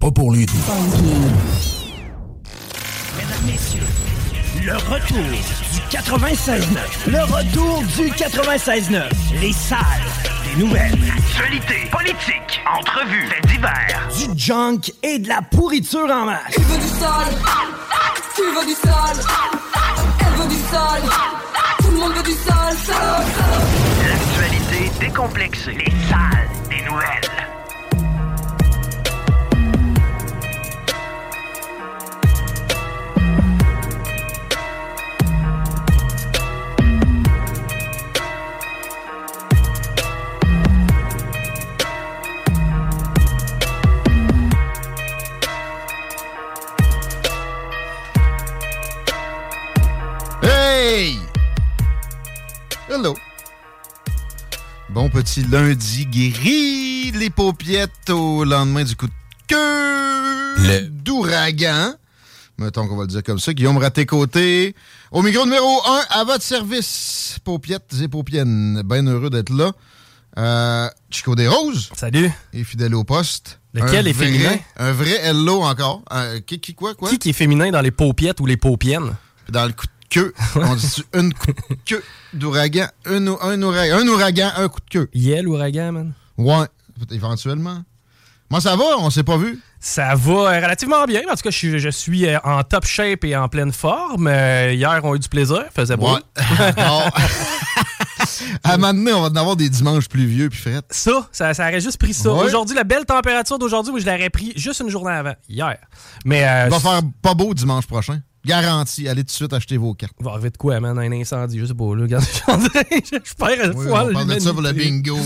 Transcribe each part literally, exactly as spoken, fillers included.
Pas pour les doux. Mesdames, messieurs, le retour du quatre-vingt-seize neuf. Le retour du quatre-vingt-seize neuf. Les salles des nouvelles. Actualité, politique, entrevues, faits divers. Du junk et de la pourriture en masse. Tu veux du sale? Tu veux du sale? Elle veut du sale? Tout le monde veut du sale, sale, sale. L'actualité décomplexée. Les salles des nouvelles. Hello. Bon petit lundi guéri, les paupiettes au lendemain du coup de queue le... d'ouragan. Mettons qu'on va le dire comme ça. Guillaume Raté-Côté, au micro numéro un, à votre service. Paupiettes et paupiennes, bien heureux d'être là. Euh, Chico Desroses. Salut. Et fidèle au poste. Lequel un est vrai, féminin? Un vrai hello encore. Euh, qui, qui, quoi, quoi? Qui qui est féminin dans les paupiettes ou les paupiennes? Dans le coup de queue. On dit une coup de queue d'ouragan, un, ou, un, oura- un ouragan, un coup de queue. Yeah, l'ouragan, man. Ouais, éventuellement. Moi, ça va, on s'est pas vu. Ça va relativement bien. En tout cas, je, je suis en top shape et en pleine forme. Euh, hier, on a eu du plaisir, faisait beau. Ouais. À un moment donné, on va en avoir des dimanches pluvieux puis frettes. Ça, ça, ça aurait juste pris ça. Ouais. Aujourd'hui, la belle température d'aujourd'hui, où je l'aurais pris juste une journée avant, hier. Mais euh, il va faire pas beau dimanche prochain. Garanti, allez tout de suite acheter vos cartes. Va arriver de quoi, man? Un incendie, je sais pas, là. Regarde, je perds le oui, foie. On parle de ça pour le bingo.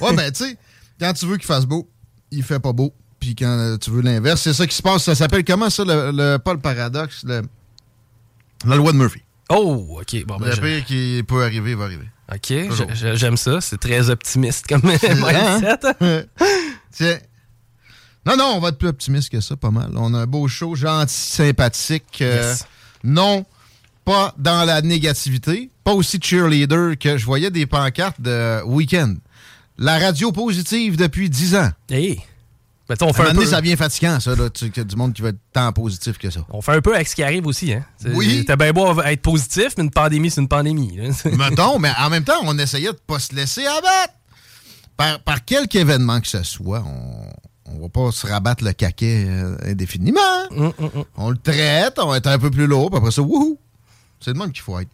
Ouais, ben, tu sais, quand tu veux qu'il fasse beau, il fait pas beau. Puis quand tu veux l'inverse, c'est ça qui se passe. Ça s'appelle comment, ça, le, le pas le paradoxe? Le, la loi de Murphy. Oh, OK. Bon, ben, le pire qui peut arriver, va arriver. OK, je, j'aime ça. C'est très optimiste comme mindset. Hein? Tiens. Non, non, on va être plus optimiste que ça, pas mal. On a un beau show, gentil, sympathique. Euh, yes. Non, pas dans la négativité. Pas aussi cheerleader que je voyais des pancartes de week-end. La radio positive depuis dix ans. Hey! Ben, on fait un, un peu... Ça devient fatigant, ça. Il y a du monde qui va être tant positif que ça. On fait un peu avec ce qui arrive aussi. Hein? C'est, oui. T'as bien beau être positif, mais une pandémie, c'est une pandémie. Mettons, mais en même temps, on essayait de pas se laisser abattre. Par, par quelque événement que ce soit, on... On va pas se rabattre le caquet euh, indéfiniment. Mm, mm, mm. On le traite, on va être un peu plus lourd, puis après ça, wouhou! C'est le même qu'il faut être.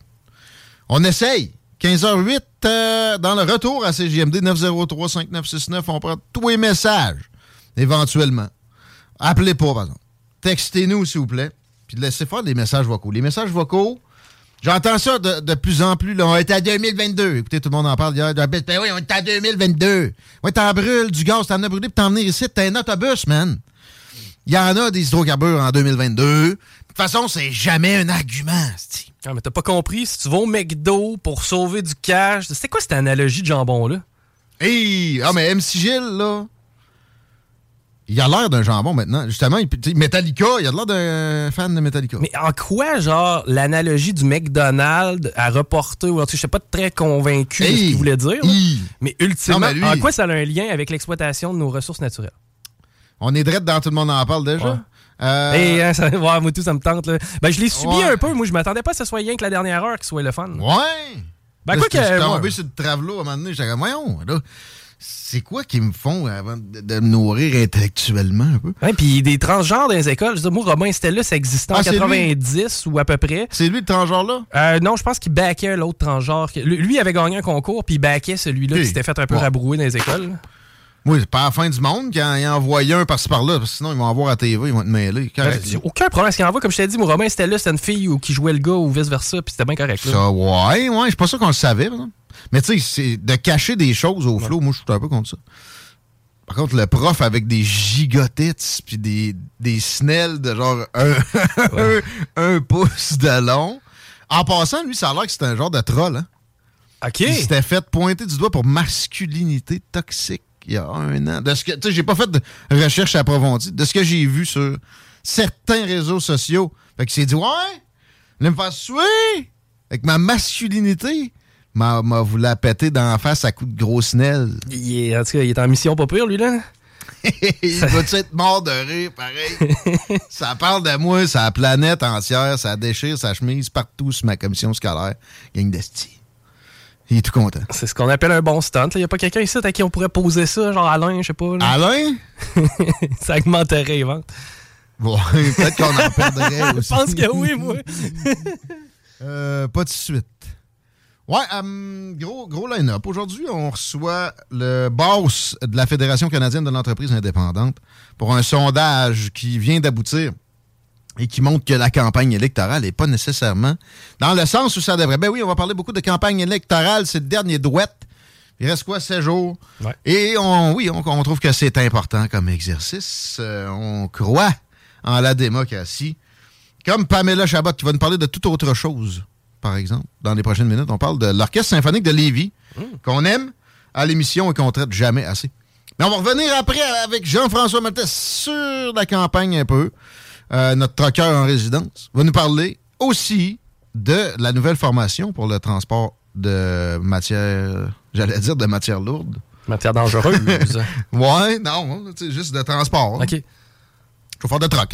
On essaye. quinze heures huit, euh, dans le retour à C J M D neuf zéro trois cinq neuf six neuf, on prend tous les messages, éventuellement. Appelez pas, par exemple. Textez-nous, s'il vous plaît, puis laissez faire des messages vocaux. Les messages vocaux, j'entends ça de, de plus en plus. Là. On est à deux mille vingt-deux. Écoutez, tout le monde en parle hier. Ben oui, on est à deux mille vingt-deux. Ouais, t'en brûles du gaz, t'en as brûlé pour t'en venir ici. T'es un autobus, man. Il y en a des hydrocarbures en deux mille vingt-deux. De toute façon, c'est jamais un argument, c'ti. Ah, mais t'as pas compris. Si tu vas au McDo pour sauver du cash, c'est quoi cette analogie de jambon-là? Hey! Ah, mais M C Gilles, là, il a l'air d'un jambon maintenant. Justement, il, Metallica, il a l'air d'un fan de Metallica. Mais en quoi, genre, l'analogie du McDonald's à reporter, ou en tout cas, je ne suis pas très convaincu hey, de ce qu'il voulait dire, hi. mais ultimement, non, mais lui, en quoi ça a un lien avec l'exploitation de nos ressources naturelles? On est drette dans tout le monde en parle déjà. Ouais. Euh... Hey, hein, ça, wow, moi tout, ça me tente. Là. Ben, je l'ai subi ouais. un peu, moi, je m'attendais pas à ce que ce soit rien que la dernière heure qui soit le fun. Là. Ouais! Ben, là, quoi que... Je suis tombé ouais. sur le travelot à un moment donné, j'étais comme, voyons, là... c'est quoi qu'ils me font avant de, de me nourrir intellectuellement un peu? Oui, puis des transgenres dans les écoles. Je dis, moi, Robin Stella, ça existait ah, en quatre-vingt-dix lui? Ou à peu près. C'est lui, le transgenre-là? Euh, non, je pense qu'il backait l'autre transgenre. Lui, il avait gagné un concours, puis il backait celui-là okay. qui s'était fait un peu ouais. rabrouer dans les écoles. Oui, c'est pas la fin du monde quand il envoie un par-ci par-là, parce que sinon ils vont en voir à T V, ils vont te mêler. Correct. Ben, aucun problème, ce qu'il envoie, comme je t'ai dit, mon Robin c'était là, c'était une fille ou qui jouait le gars ou vice-versa, puis c'était bien correct. Là. Ça, ouais, ouais, je suis pas sûr qu'on le savait, par exemple. Mais tu sais, c'est de cacher des choses au flot, ouais. moi je suis un peu contre ça. Par contre, le prof avec des gigotettes puis des, des snelles de genre un, ouais. un, un pouce de long. En passant, lui, ça a l'air que c'était un genre de troll, hein? OK. Il s'était fait pointer du doigt pour masculinité toxique. Il y a un an. De ce que, tu sais, j'ai pas fait de recherche approfondie. De ce que j'ai vu sur certains réseaux sociaux. Fait qu'il s'est dit, ouais, là, me faire suer avec ma masculinité. M'a, m'a voulu la péter dans la face à coups de gros snelle. Il est, en tout cas, il est en mission pas pire, lui, là. Il va-tu être mort de rire, pareil? Ça parle de moi, c'est la planète entière. Ça déchire sa chemise partout sur ma commission scolaire. Gang d'esti. Il est tout content. C'est ce qu'on appelle un bon stunt. Il n'y a pas quelqu'un ici à qui on pourrait poser ça, genre Alain, je sais pas. Là. Alain? Ça augmenterait les ventes. Bon, peut-être qu'on en perdrait aussi. Je pense que oui, moi. euh, pas de suite. Ouais, um, gros, gros line-up. Aujourd'hui, on reçoit le boss de la Fédération canadienne de l'entreprise indépendante pour un sondage qui vient d'aboutir et qui montre que la campagne électorale n'est pas nécessairement dans le sens où ça devrait. Ben oui, on va parler beaucoup de campagne électorale, c'est le dernier douette. Il reste quoi, sept jours? Ouais. Et on, oui, on, on trouve que c'est important comme exercice. Euh, on croit en la démocratie. Comme Pamela Chabot, qui va nous parler de toute autre chose, par exemple, dans les prochaines minutes. On parle de l'Orchestre Symphonique de Lévis, mmh. qu'on aime à l'émission et qu'on traite jamais assez. Mais on va revenir après avec Jean-François Maltès sur la campagne un peu. Euh, notre troqueur en résidence, va nous parler aussi de la nouvelle formation pour le transport de matière, j'allais dire de matière lourde. Matière dangereuse. Ouais, non, c'est juste de transport. OK. Chauffeur de troc.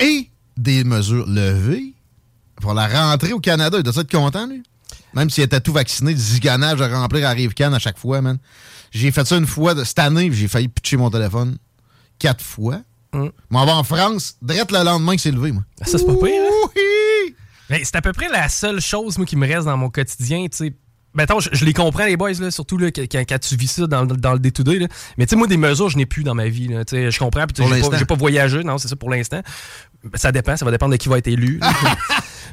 Et des mesures levées pour la rentrée au Canada. Il doit être content, lui. Même s'il était tout vacciné, du ziganage à remplir à ArriveCAN à chaque fois, man. J'ai fait ça une fois, de, cette année, j'ai failli pitcher mon téléphone quatre fois. Mmh. M'en va en France, direct le lendemain que c'est levé, moi. Ça, c'est pas pire, hein? Oui! Ben, c'est à peu près la seule chose, moi, qui me reste dans mon quotidien, tu sais. Ben, attends, je, je les comprends, les boys, là, surtout là, quand, quand tu vis ça dans, dans le day-to-day, là. Mais, tu sais, moi, des mesures, je n'ai plus dans ma vie, là. Tu sais, je comprends, puis j'ai pas, j'ai pas voyagé, non, c'est ça, pour l'instant. Ben, ça dépend, ça va dépendre de qui va être élu.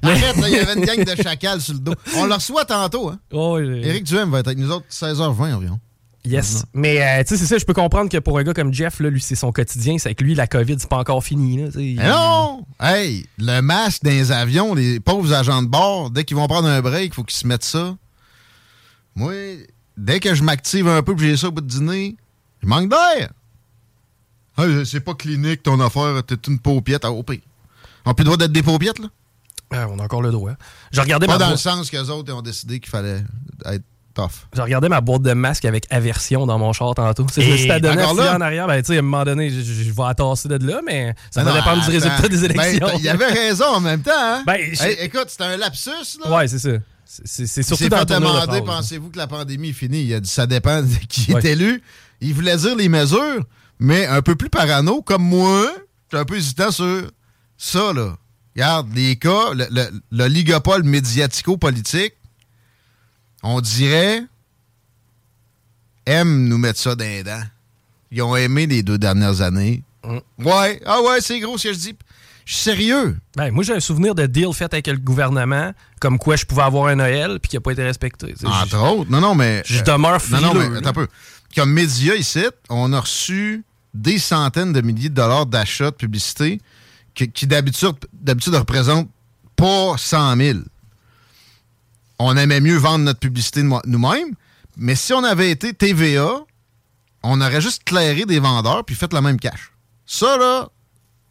Mais... Arrête, il y avait une gang de chacals sur le dos. On le reçoit tantôt, hein? Oh, oui. Éric Duhaime va être avec nous autres seize heures vingt environ. Yes, mais euh, tu sais, c'est ça, je peux comprendre que pour un gars comme Jeff, là, lui, c'est son quotidien, c'est que lui, la COVID, c'est pas encore fini. Là, il... Non! Hey, le masque dans les avions, les pauvres agents de bord, dès qu'ils vont prendre un break, il faut qu'ils se mettent ça. Moi, dès que je m'active un peu et j'ai ça au bout de dîner, je manque d'air. Hey, c'est pas clinique ton affaire, t'es une paupiette à O P. On a plus le droit d'être des paupiettes, là? Euh, on a encore le droit. Je regardais pas dans voix. Le sens qu'eux autres ont décidé qu'il fallait être. Tough. Je regardais ma boîte de masque avec aversion dans mon char tantôt. Si je me suis adonné en arrière, ben, tu sais, à un moment donné, je, je vais atasser de là, mais ça ben va non, dépendre attends, du résultat des élections. Ben, il y avait raison en même temps. Hein? Ben, je... hey, écoute, c'est un lapsus. Là. Ouais, c'est ça. C'est, c'est surtout c'est dans ton demandé, de pensez-vous que la pandémie est finie? Il a dit, ça dépend de qui ouais. est élu. Il voulait dire les mesures, mais un peu plus parano, comme moi, je suis un peu hésitant sur ça. Là. Regarde, les cas, le, le, le ligopole médiatico-politique, on dirait, aime nous mettre ça dans les dents. Ils ont aimé les deux dernières années. Mm. Ouais, ah ouais, c'est gros ce que je dis. Je suis sérieux. Ben, moi, j'ai un souvenir de deal fait avec le gouvernement, comme quoi je pouvais avoir un Noël puis qui n'a pas été respecté. T'sais, entre autres, non, non, mais... Je demeure frileux. Non, non, mais attends un peu. Comme média ici, on a reçu des centaines de milliers de dollars d'achats de publicité qui, qui d'habitude, d'habitude représentent pas cent mille. On aimait mieux vendre notre publicité nous-mêmes, mais si on avait été T V A, on aurait juste clairé des vendeurs puis fait la même cash. Ça, là,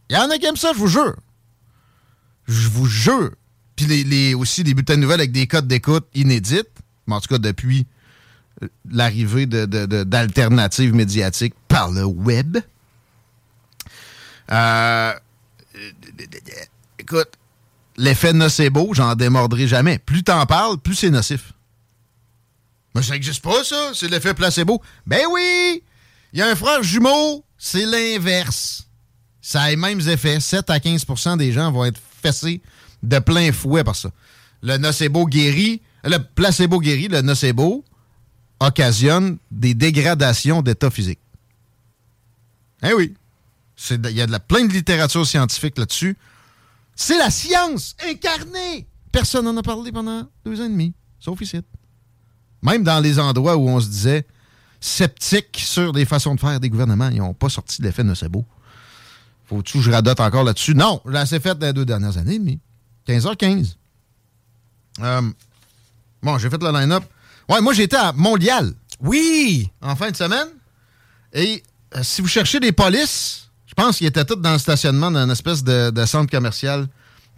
il y en a qui aiment ça, je vous jure. Je vous jure. Puis les, les, aussi des bulletins de nouvelles avec des codes d'écoute inédites, mais en tout cas depuis l'arrivée de, de, de, d'alternatives médiatiques par le web. Euh, écoute, l'effet nocebo, j'en démordrai jamais. Plus t'en parles, plus c'est nocif. Mais ça n'existe pas, ça. C'est l'effet placebo. Ben oui! Il y a un frère jumeau, c'est l'inverse. Ça a les mêmes effets. sept à quinze pour cent des gens vont être fessés de plein fouet par ça. Le nocebo guérit, le placebo guérit, le nocebo occasionne des dégradations d'état physique. Eh oui. Il y a de la, plein de littérature scientifique là-dessus. C'est la science incarnée. Personne n'en a parlé pendant deux ans et demi, sauf ici. Même dans les endroits où on se disait sceptique sur les façons de faire des gouvernements, ils n'ont pas sorti de l'effet nocebo. Faut-tu que je radote encore là-dessus? Non, je l'ai assez fait dans les deux dernières années et demie. quinze heures quinze. Euh, bon, j'ai fait le line-up. Ouais, moi, j'étais à Montréal. Oui! En fin de semaine. Et euh, si vous cherchez des polices, je pense qu'ils étaient tous dans le stationnement d'un espèce de, de centre commercial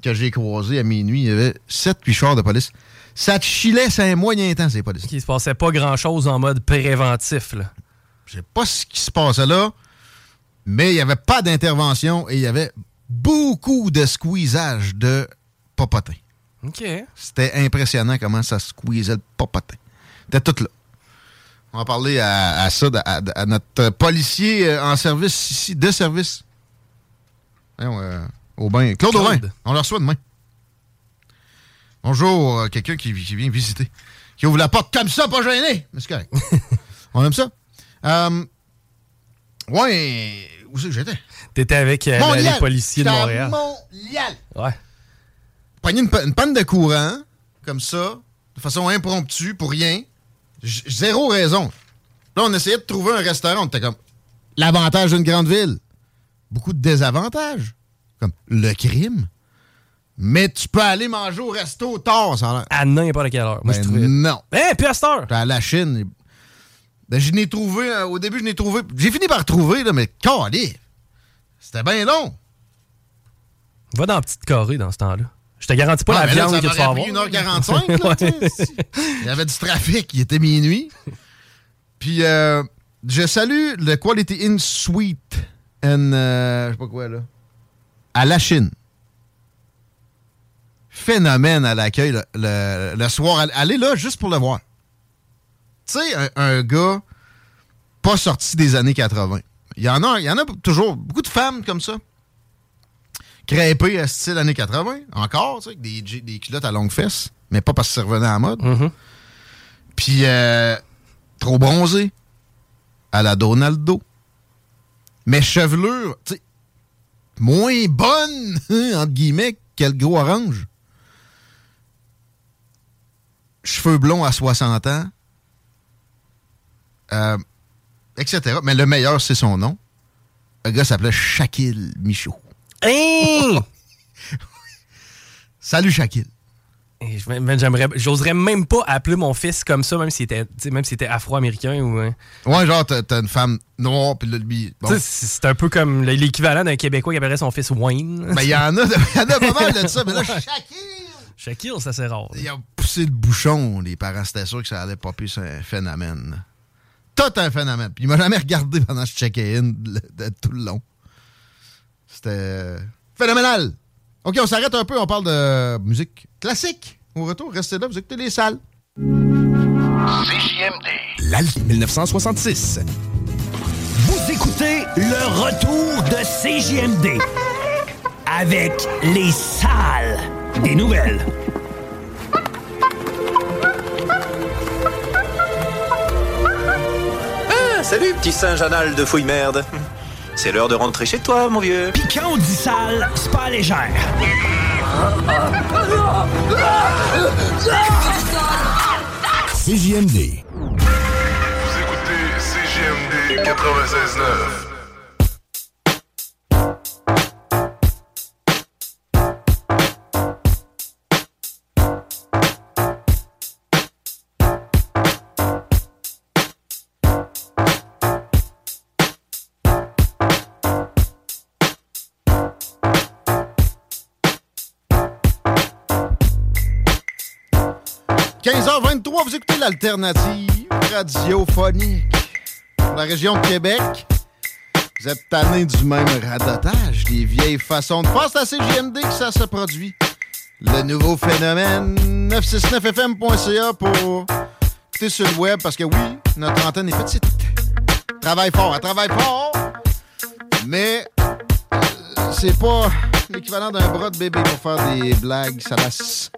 que j'ai croisé à minuit. Il y avait sept huit chars de police. Ça te chillait, c'est un moyen temps, ces polices. Il se passait pas grand-chose en mode préventif, là. Je sais pas ce qui se passait là, mais il n'y avait pas d'intervention et il y avait beaucoup de squeezage de popotin. OK. C'était impressionnant comment ça squeezait le popotin. C'était tout là. On va parler à, à ça, à, à notre policier en service ici, de service. Voyons, euh, Aubin. Claude Aubin, on le reçoit demain. Bonjour, euh, quelqu'un qui, qui vient visiter. Qui ouvre la porte comme ça, pas gêné. Mais c'est correct. On aime ça. Euh, ouais, où c'est que j'étais? T'étais avec euh, Montréal, les policiers de Montréal. Montréal. Ouais. Prenez une, une panne de courant, comme ça, de façon impromptue, pour rien. J- zéro raison. Là, on essayait de trouver un restaurant. On était comme, l'avantage d'une grande ville. Beaucoup de désavantages. Comme, le crime. Mais tu peux aller manger au resto tard, ça a l'air. À n'importe quelle heure. Moi, ben je trouvais. Non. Eh, hey, puis à cette heure. À la Chine. Ben, je n'ai trouvé. Euh, au début, je n'ai trouvé. J'ai fini par trouver, là, mais calé. C'était bien long. Va dans la petite carrée dans ce temps-là. Je te garantis pas ah, la viande là, que tu vas avoir. une heure quarante-cinq, là, il y avait du trafic, il était minuit. Puis, euh, je salue le Quality Inn Suite and, euh, je sais pas quoi, là, à la Chine. Phénomène à l'accueil le, le, le soir. Allez là juste pour le voir. Tu sais, un, un gars pas sorti des années quatre-vingt. Il y en a, il y en a toujours beaucoup de femmes comme ça. Crêpé à style années quatre-vingt, encore, tu sais, avec des, des culottes à longues fesses, mais pas parce que ça revenait à la mode. Mm-hmm. Puis, euh, trop bronzé, à la Donaldo. Mais chevelure, tu sais, moins bonne, entre guillemets, que le gros orange. Cheveux blonds à soixante ans, euh, et cetera. Mais le meilleur, c'est son nom. Le gars s'appelait Shaquille Michaud. Hey! Salut, Shaquille. Et j'aimerais, j'oserais même pas appeler mon fils comme ça, même s'il était, même s'il était afro-américain. Ou, hein. Ouais, genre, t'as, t'as une femme noire, puis là, lui... Bon. C'est un peu comme l'équivalent d'un Québécois qui appellerait son fils Wayne. Ben, il y en a, il y en a pas mal de ça, mais là, Shaquille! Shaquille, ça, c'est rare. Ils ont poussé le bouchon, les parents, c'était sûr que ça allait popper, c'est un phénomène. Tout un phénomène. Puis il m'a jamais regardé pendant que je checkais in de, de, tout le long. C'était phénoménal. OK, on s'arrête un peu. On parle de musique classique. Au retour, restez là, vous écoutez les salles. C J M D. L'Alpha dix-neuf soixante-six. Vous écoutez le retour de C J M D avec les salles des nouvelles. Ah, salut, petit singe anal de fouille-merde. C'est l'heure de rentrer chez toi, mon vieux. Pis quand on dit sale, c'est pas légère. C J M D. Vous écoutez C J M D quatre-vingt-seize neuf. quinze heures vingt-trois, vous écoutez l'alternative radiophonique pour la région de Québec. Vous êtes tannés du même radotage, des vieilles façons de faire. C'est à C J M D que ça se produit. Le nouveau phénomène, neuf cent soixante-neuf F M point C A pour publicité sur le web parce que oui, notre antenne est petite. Elle travaille fort, elle travaille fort, mais euh, c'est pas l'équivalent d'un bras de bébé pour faire des blagues salaces.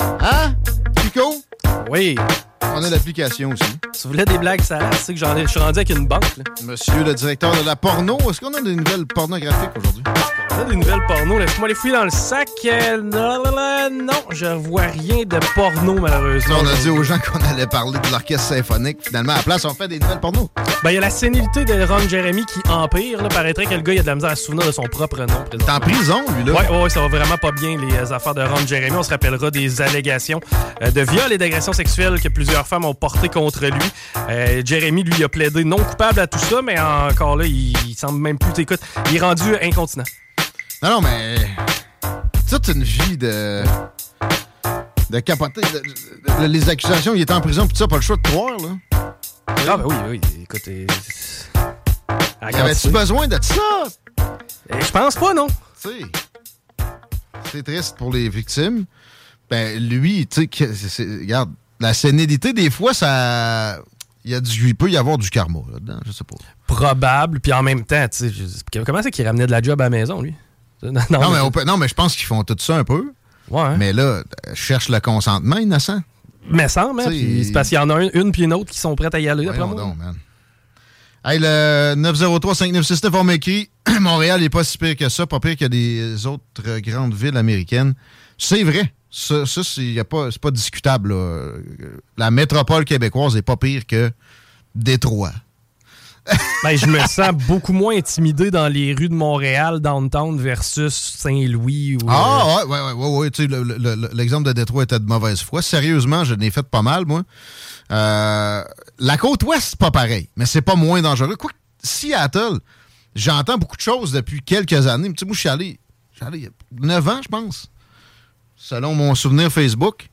Hein, Pico? Oui. On a l'application aussi. Si vous voulez des blagues salaces, c'est que j'en ai, je suis rendu avec une banque. Là. Monsieur le directeur de la porno, est-ce qu'on a des nouvelles pornographiques aujourd'hui? Est-ce qu'on a des nouvelles porno? Laisse-moi les fouiller dans le sac. Euh, non, je vois rien de porno, malheureusement. On a dit aux gens qu'on allait parler de l'orchestre symphonique. Finalement, à la place, on fait des nouvelles porno. Ben, il y a la sénilité de Ron Jeremy qui empire. Là, paraîtrait que le gars, il a de la misère à se souvenir de son propre nom. T'es en prison, lui, là? Ouais, ouais, ça va vraiment pas bien, les affaires de Ron Jeremy. On se rappellera des allégations de viol et d'agression sexuelle que plusieurs femmes ont porté contre lui. Euh, Jeremy, lui, a plaidé non coupable à tout ça, mais encore là, il, il semble même plus... T'écoute, il est rendu incontinent. Non, non, mais... toute une vie de... de capoter. De... les accusations, il était en prison, puis ça, pas le choix de croire, là. Ah, ben oui, oui, écoute... Euh... Avais-tu besoin de ça? Je pense pas, non. Tu sais, c'est triste pour les victimes. Ben, lui, tu sais, regarde, la sénilité, des fois, ça. Il, y a du... il peut y avoir du karma là-dedans, je sais pas. Probable, puis en même temps, tu sais, comment c'est qu'il ramenait de la job à la maison, lui? Non, non, non mais, peut... non, mais je pense qu'ils font tout ça un peu. Ouais. Hein? Mais là, je cherche le consentement innocent. Mais sans, mais c'est parce qu'il y en a une, une puis une autre qui sont prêtes à y aller, après moi. Non, man. Hey, le neuf zéro trois cinq neuf six neuf, on m'écrit Montréal n'est pas si pire que ça, pas pire que des autres grandes villes américaines. C'est vrai. Ça, ça c'est, y a pas, c'est pas discutable. Là. La métropole québécoise n'est pas pire que Détroit. Ben, je me sens beaucoup moins intimidé dans les rues de Montréal, downtown, versus Saint-Louis. Ou, ah, euh... ouais, ouais, ouais, ouais. Tu sais, le, le, le, l'exemple de Détroit était de mauvaise foi. Sérieusement, je n'ai fait pas mal, moi. Euh, la côte ouest, pas pareil, mais c'est pas moins dangereux. Quoique, Seattle, j'entends beaucoup de choses depuis quelques années. Tu sais, moi, je suis allé, je suis allé il y a neuf ans, je pense. Selon mon souvenir Facebook,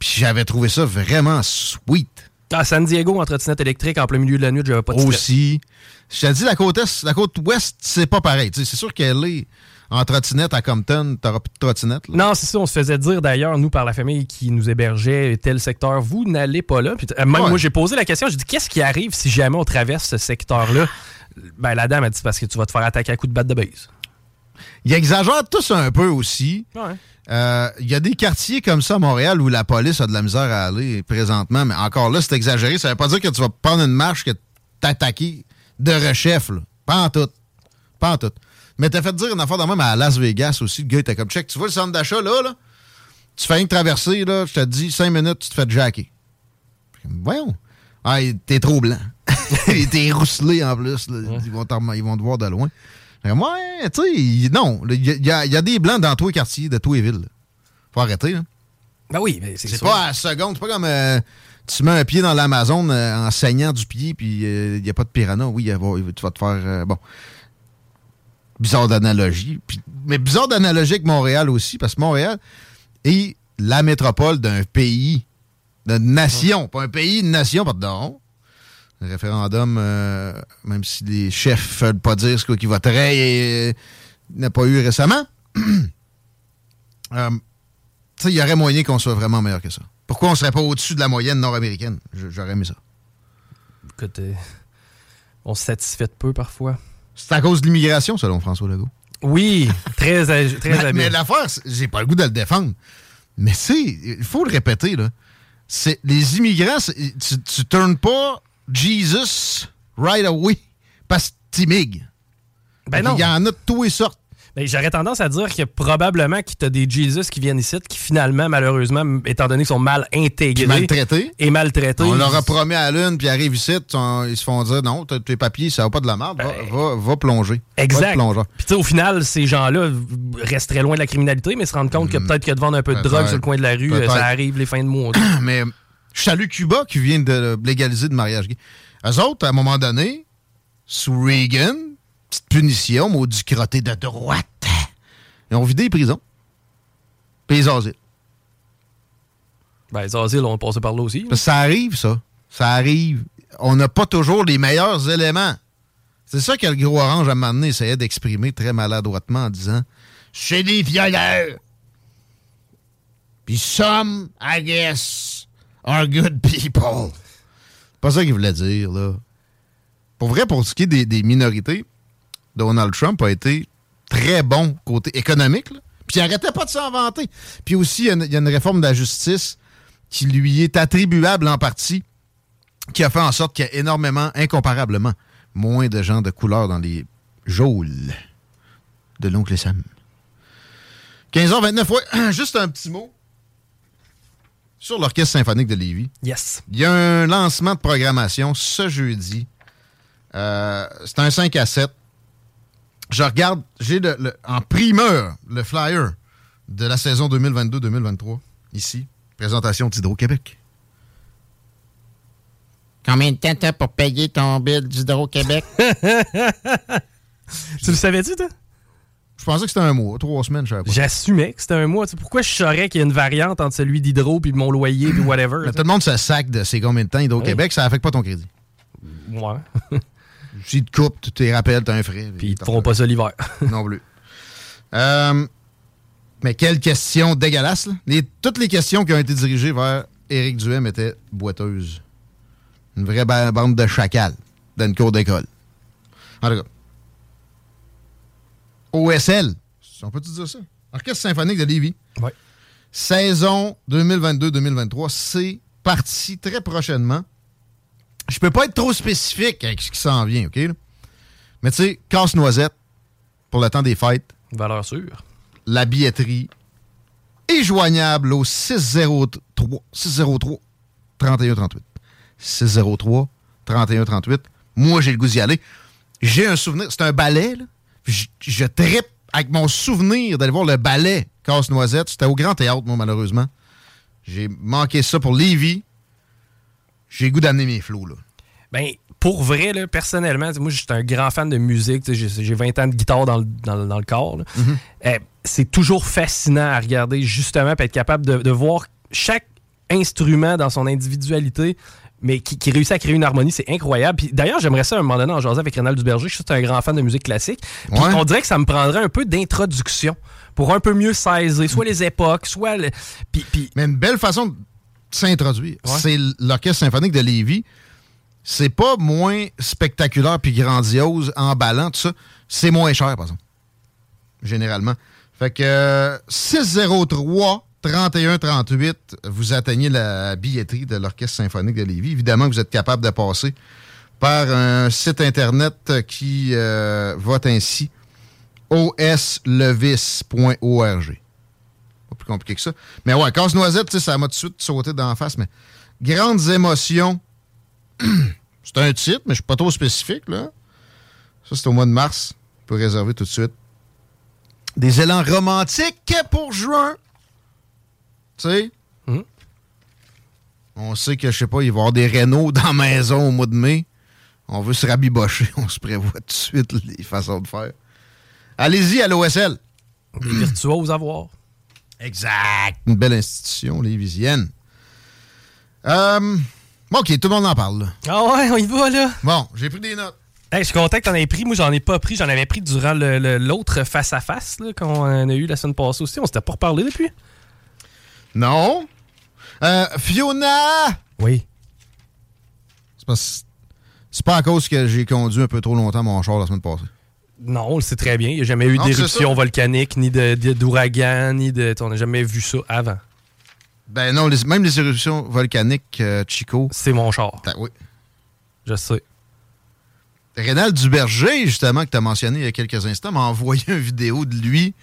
puis j'avais trouvé ça vraiment sweet. À San Diego, en trottinette électrique, en plein milieu de la nuit, j'avais pas de stress. Aussi. Je te dis, la côte est, la côte ouest, c'est pas pareil. T'sais, c'est sûr qu'elle est en trottinette à Compton, t'auras plus de trottinette. Non, c'est ça, on se faisait dire d'ailleurs, nous, par la famille qui nous hébergeait, tel secteur, vous n'allez pas là. Puis, même ouais. Moi, j'ai posé la question, j'ai dit, qu'est-ce qui arrive si jamais on traverse ce secteur-là? Ben, la dame a dit, parce que tu vas te faire attaquer à coups de batte de base. Ils exagèrent tous un peu aussi. Ouais. Il euh, y a des quartiers comme ça à Montréal où la police a de la misère à aller présentement, mais encore là, c'est exagéré. Ça veut pas dire que tu vas prendre une marche que t'attaquer de rechef, là. Pas en tout. Pas en tout. Mais t'as fait dire une affaire de même à Las Vegas aussi. Le gars, il était comme, check, tu vois le centre d'achat, là, là? Tu fais une traversée, là, je te dis, cinq minutes, tu te fais jacker. Voyons. Ah, t'es trop blanc. T'es rousselé, en plus. Là. Ouais. Ils vont ils vont te voir de loin. Ouais, tu sais, non. Il y, y a des blancs dans tous les quartiers, de tous les villes. Là. Faut arrêter, là. Ben oui, mais c'est, c'est sûr. C'est pas à la seconde. C'est pas comme euh, tu mets un pied dans l'Amazon euh, en saignant du pied, puis il euh, n'y a pas de piranha. Oui, y a, tu vas te faire... Euh, bon. Bizarre d'analogie. Pis, mais bizarre d'analogie avec Montréal aussi, parce que Montréal est la métropole d'un pays, d'une nation. Ouais. Pas un pays, une nation, pardon. Le référendum, euh, même si les chefs ne veulent pas dire ce qu'ils voteraient, il n'a pas eu récemment. euh, il y aurait moyen qu'on soit vraiment meilleur que ça. Pourquoi on ne serait pas au-dessus de la moyenne nord-américaine? J- j'aurais aimé ça. Écoute, euh, on se satisfait de peu parfois. C'est à cause de l'immigration, selon François Legault. Oui, très habile. Très mais, mais l'affaire, j'ai pas le goût de le défendre. Mais tu sais, il faut le répéter, là. C'est, les immigrants, c'est, tu, tu tournes pas Jesus, right away, parce que t'immigue. Ben non. Il y en a de tous les sortes. Ben, j'aurais tendance à dire que probablement que t'as des Jesus qui viennent ici, qui finalement, malheureusement, étant donné qu'ils sont mal intégrés. Maltraités. Et maltraités. On leur a promis à l'une, puis ils arrivent ici, ils se font dire non, t'as tes papiers, ça va pas de la merde, ben, va, va, va plonger. Exact. Puis tu sais, au final, ces gens-là restent très loin de la criminalité, mais se rendent compte que peut-être que de vendre un peu de peut-être, drogue sur le coin de la rue, peut-être. Ça arrive les fins de mois. Mais. Je salue Cuba qui vient de légaliser le mariage gay. Eux autres, à un moment donné, sous Reagan, petite punition, maudit crotté de droite. Ils ont vidé les prisons. Puis les asiles. Ben, les asiles, on passait par là aussi. Oui. Ça arrive, ça. Ça arrive. On n'a pas toujours les meilleurs éléments. C'est ça que le gros orange, à un moment donné, essayait d'exprimer très maladroitement en disant « C'est des violeurs! Puis some, I guess! » are good people. C'est pas ça qu'il voulait dire, là. Pour vrai, pour ce qui est des, des minorités, Donald Trump a été très bon côté économique, là. Puis il n'arrêtait pas de s'en vanter. Puis aussi, il y a une, il y a une réforme de la justice qui lui est attribuable en partie, qui a fait en sorte qu'il y a énormément, incomparablement, moins de gens de couleur dans les geôles de l'oncle Sam. quinze heures vingt-neuf, ouais. Juste un petit mot sur l'Orchestre Symphonique de Lévis. Yes. Il y a un lancement de programmation ce jeudi. Euh, c'est un cinq à sept. Je regarde, j'ai le, le, en primeur le flyer de la saison deux mille vingt-deux deux mille vingt-trois, ici. Présentation d'Hydro-Québec. Combien de temps t'as pour payer ton bill d'Hydro-Québec? Tu le savais-tu, toi? Je pensais que c'était un mois, trois semaines, je savais pas. J'assumais que c'était un mois. Tu sais, pourquoi je saurais qu'il y a une variante entre celui d'Hydro puis mon loyer puis whatever? Mais tout le monde se sac de c'est combien de temps Hydro-Québec, oui. Ça affecte pas ton crédit. Ouais. S'ils te coupent, tu te rappelles, t'as un frais. Puis ils te feront pas ça l'hiver. Non plus. Euh, mais quelle question dégueulasse, là. Les, toutes les questions qui ont été dirigées vers Éric Duhaime étaient boiteuses. Une vraie ba- bande de chacals dans une cour d'école. En tout cas. O S L, on peut-tu dire ça? Orchestre symphonique de Lévis. Oui. Saison deux mille vingt-deux deux mille vingt-trois, c'est parti très prochainement. Je peux pas être trop spécifique avec ce qui s'en vient, OK? Là? Mais tu sais, casse-noisette pour le temps des fêtes. Valeur sûre. La billetterie est joignable au six zéro trois trente et un trente-huit. six zéro trois trente et un trente-huit. Moi, j'ai le goût d'y aller. J'ai un souvenir. C'est un ballet, là. Je, je trippe avec mon souvenir d'aller voir le ballet Casse-Noisette. C'était au Grand Théâtre, moi, malheureusement. J'ai manqué ça pour Lévis. J'ai le goût d'amener mes flots, là. Ben, pour vrai, là, personnellement, moi, je suis un grand fan de musique. J'ai, j'ai vingt ans de guitare dans le, dans, dans le corps. Mm-hmm. Eh, c'est toujours fascinant à regarder, justement, pour être capable de, de voir chaque instrument dans son individualité, mais qui, qui réussit à créer une harmonie, c'est incroyable. Puis, d'ailleurs, j'aimerais ça, à un moment donné, en jaser avec Rénald Dubergé. Je suis un grand fan de musique classique. Puis, ouais. On dirait que ça me prendrait un peu d'introduction pour un peu mieux saisir soit les époques, soit... Le... Puis, puis... Mais une belle façon de s'introduire. Ouais. C'est l'Orchestre symphonique de Lévis. C'est pas moins spectaculaire puis grandiose, emballant, tout ça. C'est moins cher, par exemple. Généralement. Fait que six zéro trois trente et un trente-huit, vous atteignez la billetterie de l'Orchestre symphonique de Lévis. Évidemment, vous êtes capable de passer par un site Internet qui euh, vote ainsi, o s levis point org. Pas plus compliqué que ça. Mais ouais, Casse-Noisette, ça m'a tout de suite sauté d'en face, mais Grandes émotions, c'est un titre, mais je suis pas trop spécifique, là. Ça, c'est au mois de mars. On peut réserver tout de suite. Des élans romantiques pour juin. Tu sais, mmh. On sait que, je sais pas, il va y avoir des rénaux dans la maison au mois de mai. On veut se rabibocher. On se prévoit tout de suite les façons de faire. Allez-y à l'O S L. Des virtuoses à voir. Exact. Une belle institution, lévisienne. Euh, bon, OK, tout le monde en parle, là. Ah ouais, on y va, là. Bon, j'ai pris des notes. Hey, je suis content que t'en aies pris. Moi, j'en ai pas pris. J'en avais pris durant le, le, l'autre face-à-face là, qu'on a eu la semaine passée aussi. On s'était pas reparlé depuis. Non. Euh, Fiona! Oui. C'est pas, c'est pas à cause que j'ai conduit un peu trop longtemps mon char la semaine passée. Non, on le sait très bien. Il n'y a jamais eu non, d'éruption volcanique, ni de, de, d'ouragan, ni de... On n'a jamais vu ça avant. Ben non, les, même les éruptions volcaniques, euh, Chico... C'est mon char. Ben, oui. Je sais. Rénald Dubergé, justement, que tu as mentionné il y a quelques instants, m'a envoyé une vidéo de lui.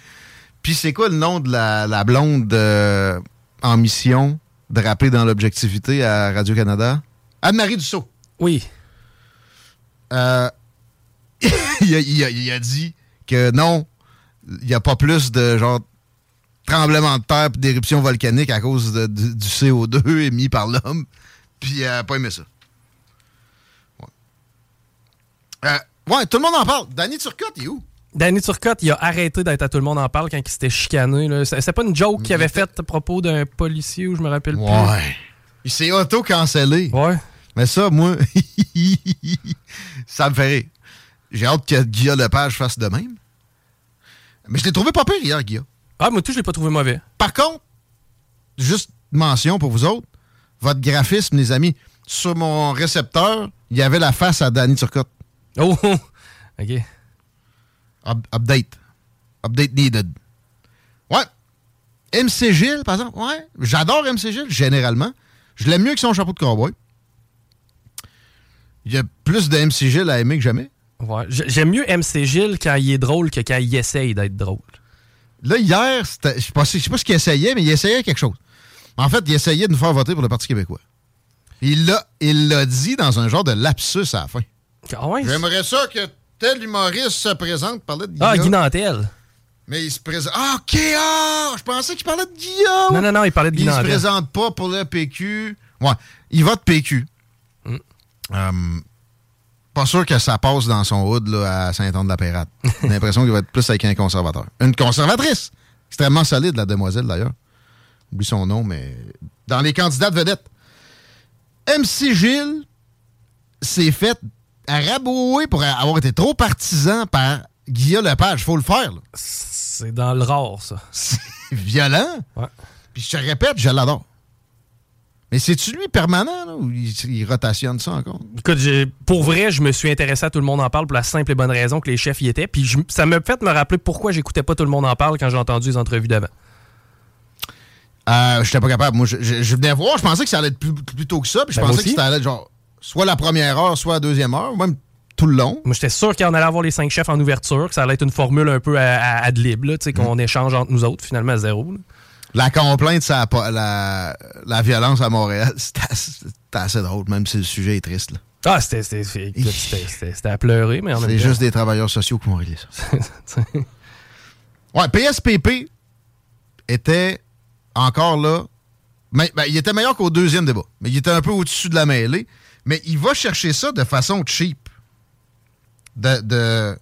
Puis c'est quoi le nom de la, la blonde... Euh, en mission, drapée dans l'objectivité à Radio-Canada. Anne-Marie Dussault. Oui. Euh, il, a, il, a, il a dit que non, il n'y a pas plus de genre tremblements de terre et d'éruptions volcaniques à cause de, du, du C O deux émis par l'homme. Puis il n'a pas aimé ça. Ouais. Euh, ouais, tout le monde en parle. Dany Turcotte, il est où? Dany Turcotte, il a arrêté d'être à Tout le monde en parle quand il s'était chicané. Là. C'est, c'est pas une joke qu'il avait faite à propos d'un policier ou je me rappelle ouais. plus. Il s'est auto-cancellé. Ouais. Mais ça, moi, ça me fait rire. J'ai hâte que Guillaume Lepage fasse de même. Mais je l'ai trouvé pas pire hier, Guillaume. Ah, moi tout, je l'ai pas trouvé mauvais. Par contre, juste mention pour vous autres, votre graphisme, les amis. Sur mon récepteur, il y avait la face à Dany Turcotte. Oh! OK. Up- update. Update needed. Ouais. M C Gilles, par exemple. Ouais. J'adore M C Gilles, généralement. Je l'aime mieux que son chapeau de cowboy. Il y a plus de M C Gilles à aimer que jamais. Ouais. J'aime mieux M C Gilles quand il est drôle que quand il essaye d'être drôle. Là, hier, je sais pas ce qu'il essayait, mais il essayait quelque chose. En fait, il essayait de nous faire voter pour le Parti québécois. Il l'a, il l'a dit dans un genre de lapsus à la fin. Ah ouais? J'aimerais ça que tel humoriste se présente. Parlait de Guillaume. Ah, Guy Nantel. Mais il se présente... Ah, OK! Ah! Je pensais qu'il parlait de Guillaume! Non, non, non, il parlait de Guy Nantel. Il se présente pas pour le P Q. Ouais, il vote P Q. Mm. Euh, pas sûr que ça passe dans son hood là, à Saint-Anne-de-la-Pérade. J'ai l'impression qu'il va être plus avec un conservateur. Une conservatrice! Extrêmement solide, la demoiselle, d'ailleurs. Oublie son nom, mais... Dans les candidats de vedette. M C Gilles s'est fait rabouer pour avoir été trop partisan par Guillaume Lepage. Faut le faire, là. C'est dans le rare, ça. C'est violent. Ouais. Puis je te répète, je l'adore. Mais c'est-tu lui permanent, là, ou il, il rotationne ça encore? Écoute, j'ai, pour vrai, je me suis intéressé à Tout le monde en parle pour la simple et bonne raison que les chefs y étaient. Puis je, ça m'a fait me rappeler pourquoi j'écoutais pas Tout le monde en parle quand j'ai entendu les entrevues d'avant. Euh, j'étais pas capable. Moi, je, je, je venais voir, je pensais que ça allait être plus, plus tôt que ça. Puis je ben pensais que ça allait être genre soit la première heure, soit la deuxième heure, même tout le long. Moi, j'étais sûr qu'on allait avoir les cinq chefs en ouverture, que ça allait être une formule un peu à, à ad lib, là, tu sais, qu'on mm. échange entre nous autres, finalement, à zéro, là. La complainte, ça a, la, la violence à Montréal, c'était assez, c'était assez drôle, même si le sujet est triste, là. Ah, c'était, c'était, c'était, c'était, c'était, c'était à pleurer, mais en même temps... C'est juste des travailleurs sociaux qui ont réglé ça. Ouais, P S P P était encore là... Mais, ben, il était meilleur qu'au deuxième débat, mais il était un peu au-dessus de la mêlée, mais il va chercher ça de façon cheap. De... de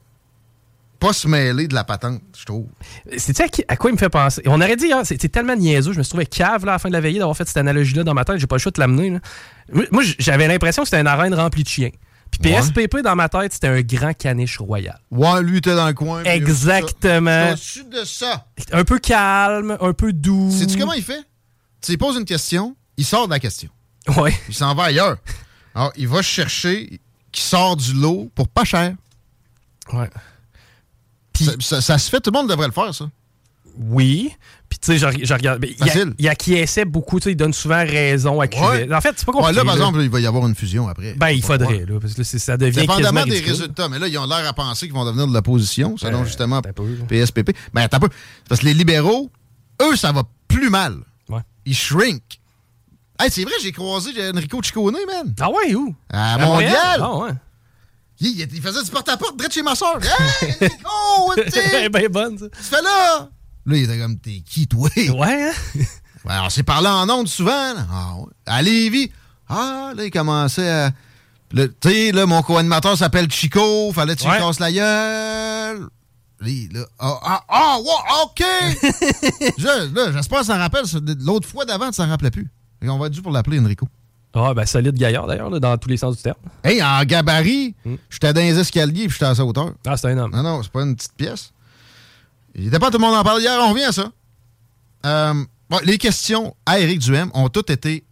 pas se mêler de la patente, je trouve. C'est-tu à, qui, à quoi il me fait penser? On aurait dit, hein, c'est, c'est tellement niaiseux, je me suis trouvé cave là, à la fin de la veillée d'avoir fait cette analogie-là dans ma tête, j'ai pas le choix de l'amener, là. Moi, j'avais l'impression que c'était une arène remplie de chiens. Puis P S P P, ouais, dans ma tête, c'était un grand caniche royal. Ouais, lui, était dans le coin. Exactement. Lui, au-dessus de ça. Un peu calme, un peu doux. Sais-tu comment il fait? Tu lui poses une question, il sort de la question. Ouais. Il s'en va ailleurs. Alors, il va chercher qui sort du lot pour pas cher. Ouais. Ça, ça, ça se fait, tout le monde devrait le faire, ça. Oui. Puis, tu sais, je, je regarde. Il, il acquiesçait beaucoup, tu sais, il donne souvent raison à qui. Ouais. En fait, c'est pas compliqué. Ouais, là, par exemple, là, il va y avoir une fusion après. Ben, il faudrait, là, parce que là, ça devient. Dépendamment des résultats, mais là, ils ont l'air à penser qu'ils vont devenir de l'opposition, selon euh, justement peu, P S P P. Ben, t'as peu. Parce que les libéraux, eux, ça va plus mal. Ouais. Ils shrink. Hey, c'est vrai, j'ai croisé Enrico Ciccone, man. Ah ouais, où? À, à Montréal. Ah ouais. Il, il faisait du porte-à-porte direct chez ma soeur. Hey, Nico, tu sais. Ben bonne, ça. Tu fais là. Là, il était comme, t'es qui, toi? Ouais, hein? Ben, on s'est parlé en ondes souvent. Ah, ouais. À Lévis. Ah, là, il commençait à. Tu sais, là, mon co-animateur s'appelle Chico. Fallait que tu ouais. casses la gueule. Lui, là. Ah, ah, ah, wow, OK. Je, là, j'espère que ça rappelle. L'autre fois d'avant, ça ne s'en rappelait plus. On va être dû pour l'appeler Enrico. Ah, ben solide gaillard, d'ailleurs, là, dans tous les sens du terme. Hey, en gabarit, mm. j'étais dans les escaliers puis j'étais à sa hauteur. Ah, c'est un homme. Non, non, c'est pas une petite pièce. Il n'était pas tout le monde en parle hier, on revient à ça. Euh, bon, les questions à Éric Duhaime ont toutes été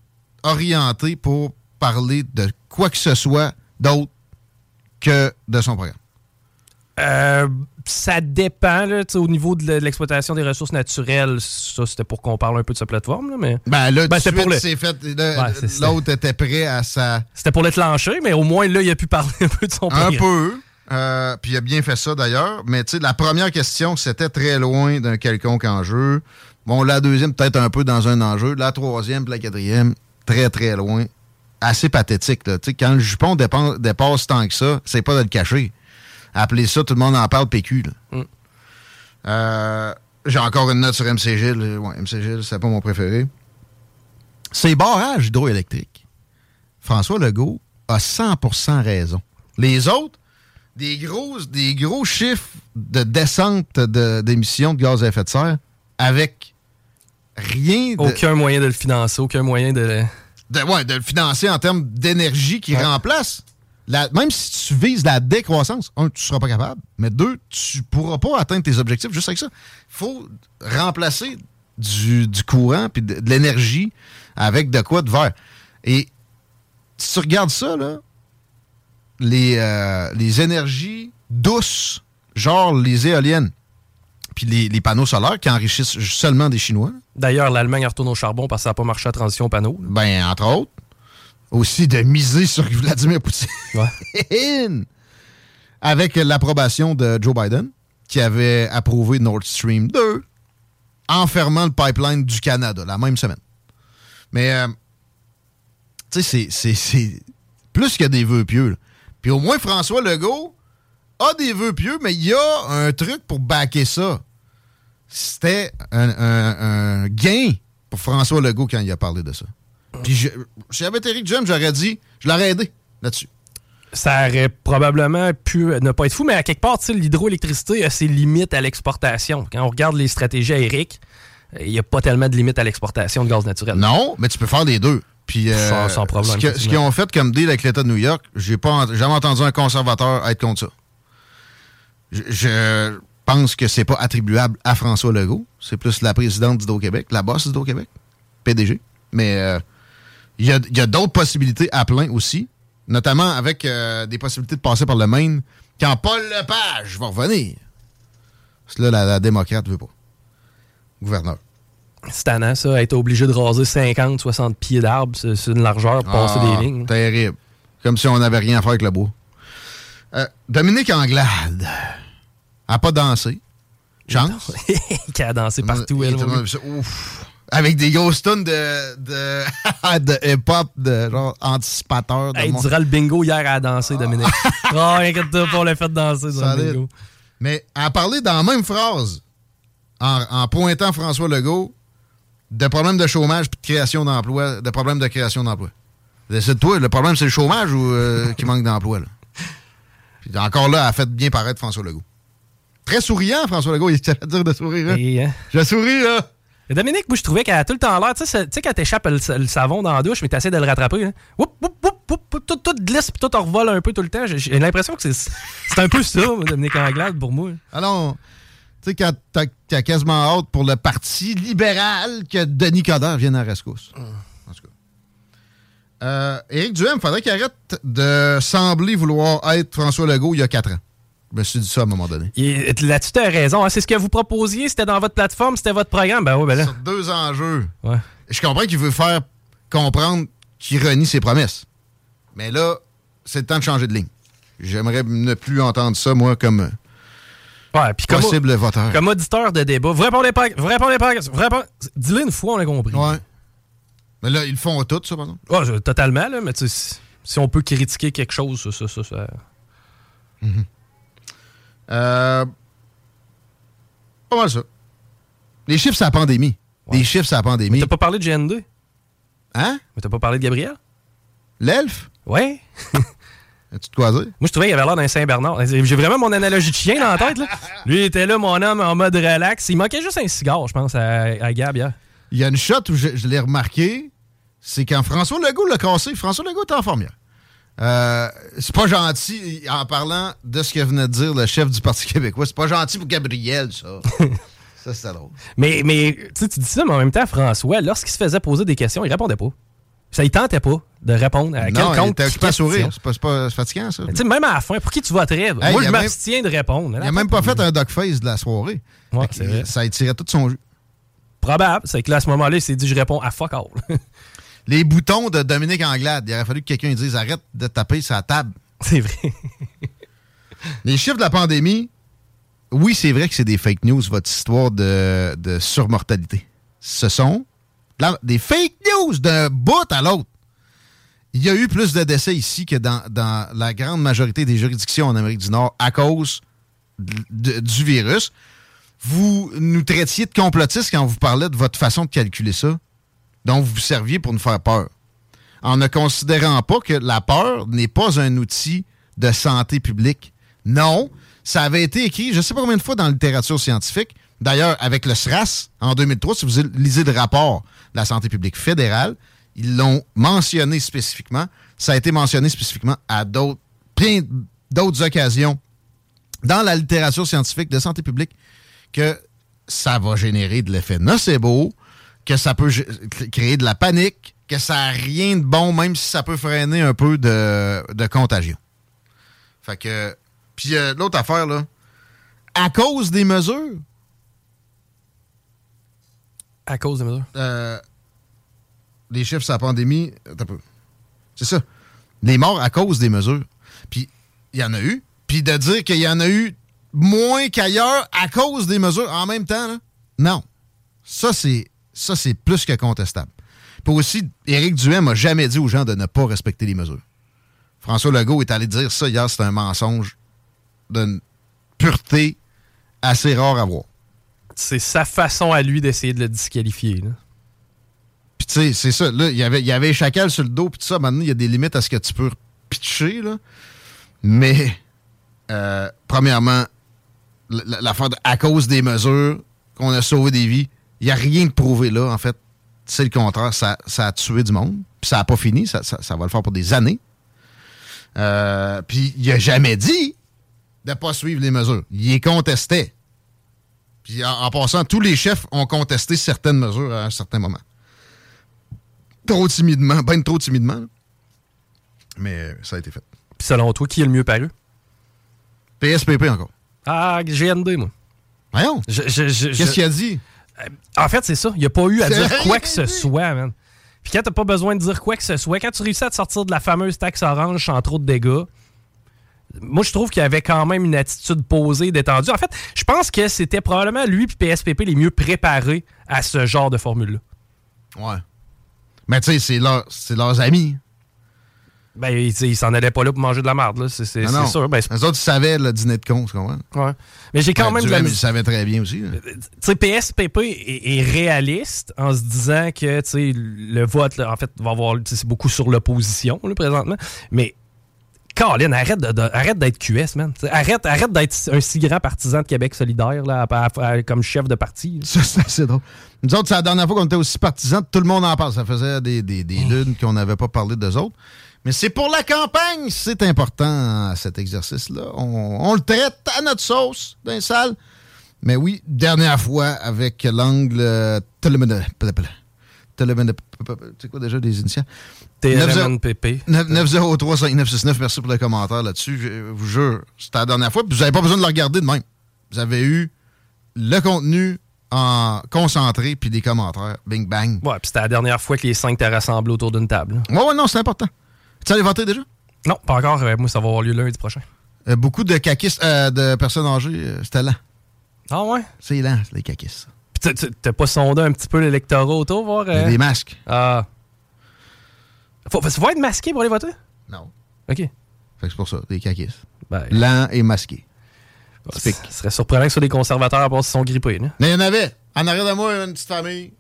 orientées pour parler de quoi que ce soit d'autre que de son programme. Euh, ça dépend, là, au niveau de l'exploitation des ressources naturelles. Ça, c'était pour qu'on parle un peu de sa plateforme, là, mais... Ben là, ben, c'est pour le... c'est fait, le, ben, c'est, l'autre c'est... était prêt à sa... C'était pour l'éclencher, mais au moins, là, il a pu parler un peu de son programme. Un peu, euh, puis il a bien fait ça, d'ailleurs. Mais, tu sais, la première question, c'était très loin d'un quelconque enjeu. Bon, la deuxième, peut-être un peu dans un enjeu. La troisième, puis la quatrième, très, très loin. Assez pathétique, là. Tu sais, quand le jupon dépa- dépasse tant que ça, c'est pas de le cacher. Appelez ça, tout le monde en parle, P Q. Là. Mm. Euh, j'ai encore une note sur M C Gilles. Ouais, M C Gilles, c'est pas mon préféré. Ces barrages hydroélectriques, François Legault a cent pour cent raison. Les autres, des gros, des gros chiffres de descente de, d'émissions de gaz à effet de serre avec rien de... Aucun moyen de le financer, aucun moyen de... de ouais, de le financer en termes d'énergie qui ouais. remplace... La, même si tu vises la décroissance, un, tu ne seras pas capable, mais deux, tu ne pourras pas atteindre tes objectifs juste avec ça. Il faut remplacer du, du courant et de, de l'énergie avec de quoi de vert. Et si tu regardes ça, là, les, euh, les énergies douces, genre les éoliennes, puis les, les panneaux solaires qui enrichissent seulement des Chinois. D'ailleurs, l'Allemagne retourne au charbon parce que ça n'a pas marché à transition aux panneaux. Ben, entre autres. Aussi de miser sur Vladimir Poutine. Ouais. Avec l'approbation de Joe Biden, qui avait approuvé Nord Stream deux, en fermant le pipeline du Canada, la même semaine. Mais, euh, tu sais, c'est, c'est, c'est plus qu'il y a des vœux pieux. Puis au moins, François Legault a des vœux pieux, mais il y a un truc pour backer ça. C'était un, un, un gain pour François Legault quand il a parlé de ça. Puis je, si j'avais Éric Duhaime, j'aurais dit, je l'aurais aidé là-dessus. Ça aurait probablement pu ne pas être fou, mais à quelque part, l'hydroélectricité a ses limites à l'exportation. Quand on regarde les stratégies à Éric, il n'y a pas tellement de limites à l'exportation de gaz naturel. Non, mais tu peux faire les deux. Puis, euh, sans, sans problème. Ce, que, ce qu'ils ont fait comme deal avec l'État de New York, j'ai pas jamais entendu un conservateur être contre ça. Je, je pense que c'est pas attribuable à François Legault. C'est plus la présidente d'Hydro-Québec, la boss d'Hydro-Québec, P D G. Mais... Euh, Il y a, il y a d'autres possibilités à plein aussi, notamment avec euh, des possibilités de passer par le Maine quand Paul Lepage va revenir. Parce que là, la, la démocrate ne veut pas. Gouverneur. C'est tannant, ça, être obligé de raser cinquante soixante pieds d'arbres sur une largeur pour ah, passer des lignes. Terrible. Comme si on n'avait rien à faire avec le bois. Euh, Dominique Anglade n'a pas dansé. Chance. Qui a dansé partout. Elle, ouf. Avec des grosses tunes de, de, de hip-hop, de genre anticipateur. De hey, mon... Il dira le bingo hier à danser, ah. Dominique. Oh, inquiète-toi pour le fait danser sur le bingo. Mais à parler dans la même phrase, en, en pointant François Legault, de problèmes de chômage et de création d'emploi, de problèmes de création d'emploi. C'est toi, le problème, c'est le chômage ou euh, qui manque d'emploi? Là? Puis encore là, elle a fait bien paraître François Legault. Très souriant, François Legault. Il était à dire de sourire. Hein? Et, hein? Je souris, là. Dominique, moi, je trouvais qu'elle a tout le temps l'air. Tu sais, quand t'échappes le, le savon dans la douche, mais t'essaies de le rattraper. Hein? Oup, oup, oup, oup, tout, tout glisse puis tout en revole un peu tout le temps. J'ai, j'ai l'impression que c'est, c'est un peu ça, Dominique Anglade, pour moi. Alors, tu sais, quand t'as, t'as quasiment hâte pour le Parti libéral que Denis Coderre vienne à rescousse. Hum. En tout cas. Euh, Éric Duhaime, faudrait qu'il arrête de sembler vouloir être François Legault il y a quatre ans. Je me suis dit ça à un moment donné. Et là-dessus, tu as raison. Hein? C'est ce que vous proposiez, c'était dans votre plateforme, c'était votre programme. Ben oui, ben là. Sur deux enjeux. Ouais. Je comprends qu'il veut faire comprendre qu'il renie ses promesses. Mais là, c'est le temps de changer de ligne. J'aimerais ne plus entendre ça, moi, comme ouais, possible comme, voteur. Comme auditeur de débat. Vous répondez pas, vous répondez pas, vous répondez... Dis-le une fois, on l'a compris. Ouais. Mais là, ils le font tout, ça, par exemple. Ouais, totalement, là. Mais tu sais, si on peut critiquer quelque chose, ça, ça, ça... ça... Mm-hmm. Euh, pas mal ça. Les chiffres, c'est la pandémie. Ouais. Les chiffres, c'est la pandémie. Mais t'as pas parlé de G N D? Hein? Mais t'as pas parlé de Gabriel? L'elfe? Ouais. As-tu de quoi dire? Moi, je trouvais qu'il avait l'air d'un Saint-Bernard. J'ai vraiment mon analogie de chien dans la tête. Là. Lui, il était là, mon homme, en mode relax. Il manquait juste un cigare, je pense, à, à Gab hier. Il y a une shot où je, je l'ai remarqué. C'est quand François Legault l'a cassé. François Legault était en forme hier. Euh, c'est pas gentil, en parlant de ce que venait de dire le chef du Parti québécois, c'est pas gentil pour Gabriel, ça. Ça, c'est drôle. Mais, mais tu dis ça, mais en même temps, François, lorsqu'il se faisait poser des questions, il répondait pas. Ça, il tentait pas de répondre à quelconque question. Non, il était pas sourire. C'est pas, c'est pas c'est fatigant, ça. Tu sais, même à la fin, pour qui tu voterais? Hey, moi, je m'abstiens de répondre. Il a même pas fait un dogface de la soirée. Ouais, c'est vrai. Ça étirait tout son jus. Probable. C'est que là, à ce moment-là, il s'est dit, je réponds à fuck all. Les boutons de Dominique Anglade. Il aurait fallu que quelqu'un dise « Arrête de taper sur la table. » C'est vrai. Les chiffres de la pandémie, oui, c'est vrai que c'est des fake news, votre histoire de, de surmortalité. Ce sont la, des fake news d'un bout à l'autre. Il y a eu plus de décès ici que dans, dans la grande majorité des juridictions en Amérique du Nord à cause de, de, du virus. Vous nous traitiez de complotistes quand vous parlez de votre façon de calculer ça, dont vous vous serviez pour nous faire peur, en ne considérant pas que la peur n'est pas un outil de santé publique. Non, ça avait été écrit, je ne sais pas combien de fois, dans la littérature scientifique, d'ailleurs avec le S R A S, en deux mille trois, si vous lisez le rapport de la santé publique fédérale, ils l'ont mentionné spécifiquement, ça a été mentionné spécifiquement à d'autres, plein d'autres occasions dans la littérature scientifique de santé publique, que ça va générer de l'effet nocebo, que ça peut créer de la panique, que ça n'a rien de bon, même si ça peut freiner un peu de, de contagion. Fait que... Puis euh, l'autre affaire, là, à cause des mesures... À cause des mesures? Euh, les chiffres sur la pandémie... T'as peu. C'est ça. Les morts à cause des mesures. Puis il y en a eu. Puis de dire qu'il y en a eu moins qu'ailleurs à cause des mesures en même temps, là, non. Ça, c'est, ça, c'est plus que contestable. Puis aussi, Éric Duhaime n'a jamais dit aux gens de ne pas respecter les mesures. François Legault est allé dire ça hier, c'est un mensonge d'une pureté assez rare à voir. C'est sa façon à lui d'essayer de le disqualifier, là. Puis tu sais, c'est ça. Là, il y avait, il y avait chacal sur le dos, puis tout ça. Maintenant, il y a des limites à ce que tu peux pitcher, là. Mais, euh, premièrement, l'affaire de, à cause des mesures qu'on a sauvé des vies, il n'y a rien de prouvé, là, en fait. C'est le contraire, ça, ça a tué du monde. Puis ça n'a pas fini, ça, ça, ça va le faire pour des années. Euh, puis il n'a jamais dit de ne pas suivre les mesures. Il les contestait. Puis en, en passant, tous les chefs ont contesté certaines mesures à un certain moment. Trop timidement, ben trop timidement. Mais ça a été fait. Puis selon toi, qui est le mieux paru? P S P P encore. Ah, G N D, moi. Voyons. Je, je, je, Qu'est-ce je... qu'il a dit? En fait, c'est ça. Il n'y a pas eu à c'est dire quoi que ce soit, man. Puis quand t'as pas besoin de dire quoi que ce soit, quand tu réussis à te sortir de la fameuse taxe orange sans trop de dégâts, moi, je trouve qu'il avait quand même une attitude posée, détendue. En fait, je pense que c'était probablement lui et P S P P les mieux préparés à ce genre de formule-là. Ouais. Mais tu sais, c'est, leur, c'est leurs amis. Ben, ils il s'en allaient pas là pour manger de la merde, là. C'est, c'est, non, non. c'est sûr. Ben, c'est... Les autres, ils savaient le dîner de con, tu comprends? Ouais. Mais j'ai quand ben, même... Duhaime, la... ils savaient très bien aussi. Tu sais, P S P P est, est réaliste en se disant que, tu sais, le vote, là, en fait, va avoir... C'est beaucoup sur l'opposition, là, présentement. Mais, Colin, arrête, de, de, arrête d'être Q S, man. Arrête, arrête d'être un si grand partisan de Québec solidaire, là, à, à, à, comme chef de parti. Ça, c'est assez drôle. Nous autres, c'est la dernière fois qu'on était aussi partisans, tout le monde en parle. Ça faisait des, des, des lunes qu'on n'avait pas parlé d'eux autres. Mais c'est pour la campagne, c'est important, cet exercice-là. On, on le traite à notre sauce, dans les salles. Mais oui, dernière fois, avec l'angle... Euh, c'est quoi déjà des initiales? T R M N P P. neuf zéro trois cinq neuf six neuf, merci pour le commentaire là-dessus. Je vous jure, c'était la dernière fois. Puis vous n'avez pas besoin de le regarder de même. Vous avez eu le contenu... en concentré, puis des commentaires. Bing, bang. Ouais, puis c'était la dernière fois que les cinq t'as rassemblé autour d'une table. Ouais, ouais, non, c'est important. Tu allais voter déjà? Non, pas encore. Euh, moi, ça va avoir lieu lundi prochain. Euh, beaucoup de caquistes, euh, de personnes âgées, euh, c'était lent. Ah ouais? C'est lent, les caquistes. Puis t'as, t'as pas sondé un petit peu l'électorat autour, voir? Euh... Des masques. Ah. Euh... Faut, faut être masqué pour aller voter? Non. OK. Fait que c'est pour ça, des caquistes. Ben... Lent et masqué. Ce serait surprenant que ce soit des conservateurs à part s'ils sont grippés. Là. Mais il y en avait. En arrière de moi, il y avait une petite famille.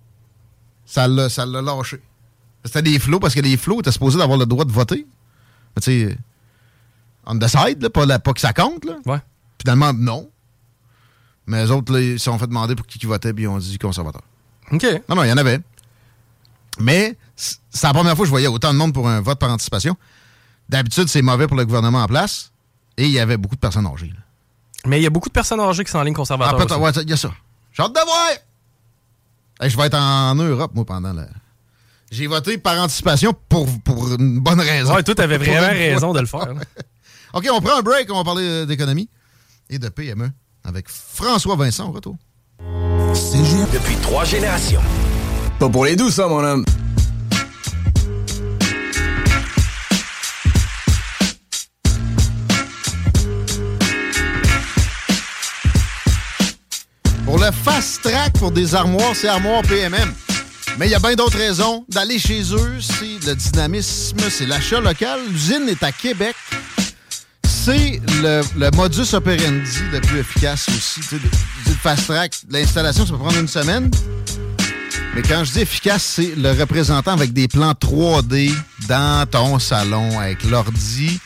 Ça l'a, ça l'a lâché. C'était des flots parce que les flots étaient supposés d'avoir le droit de voter. Mais tu sais, on the side, là, pas, la, pas que ça compte. Là. Ouais. Finalement, non. Mais les autres, là, ils se sont fait demander pour qui, qui votait, puis ils ont dit conservateur. OK. Non, non, il y en avait. Mais c'est la première fois que je voyais autant de monde pour un vote par anticipation. D'habitude, c'est mauvais pour le gouvernement en place. Et il y avait beaucoup de personnes âgées. Là. Mais il y a beaucoup de personnes âgées qui sont en ligne conservateur. Ah, il ouais, y a ça. J'ai hâte de voir! Hey, je vais être en Europe, moi, pendant le... J'ai voté par anticipation pour, pour une bonne raison. Ouais, toi, t'avais vraiment raison de le faire. Hein. OK, on prend un break. On va parler d'économie et de P M E avec François Vincent au retour. C'est juste depuis trois générations. Pas pour les doux, ça, mon homme. Pour le fast-track pour des armoires, c'est Armoire P M M. Mais il y a bien d'autres raisons d'aller chez eux. C'est le dynamisme, c'est l'achat local. L'usine est à Québec. C'est le, le modus operandi le plus efficace aussi. Tu sais, le fast-track, l'installation, ça peut prendre une semaine. Mais quand je dis efficace, c'est le représentant avec des plans trois D dans ton salon avec l'ordi.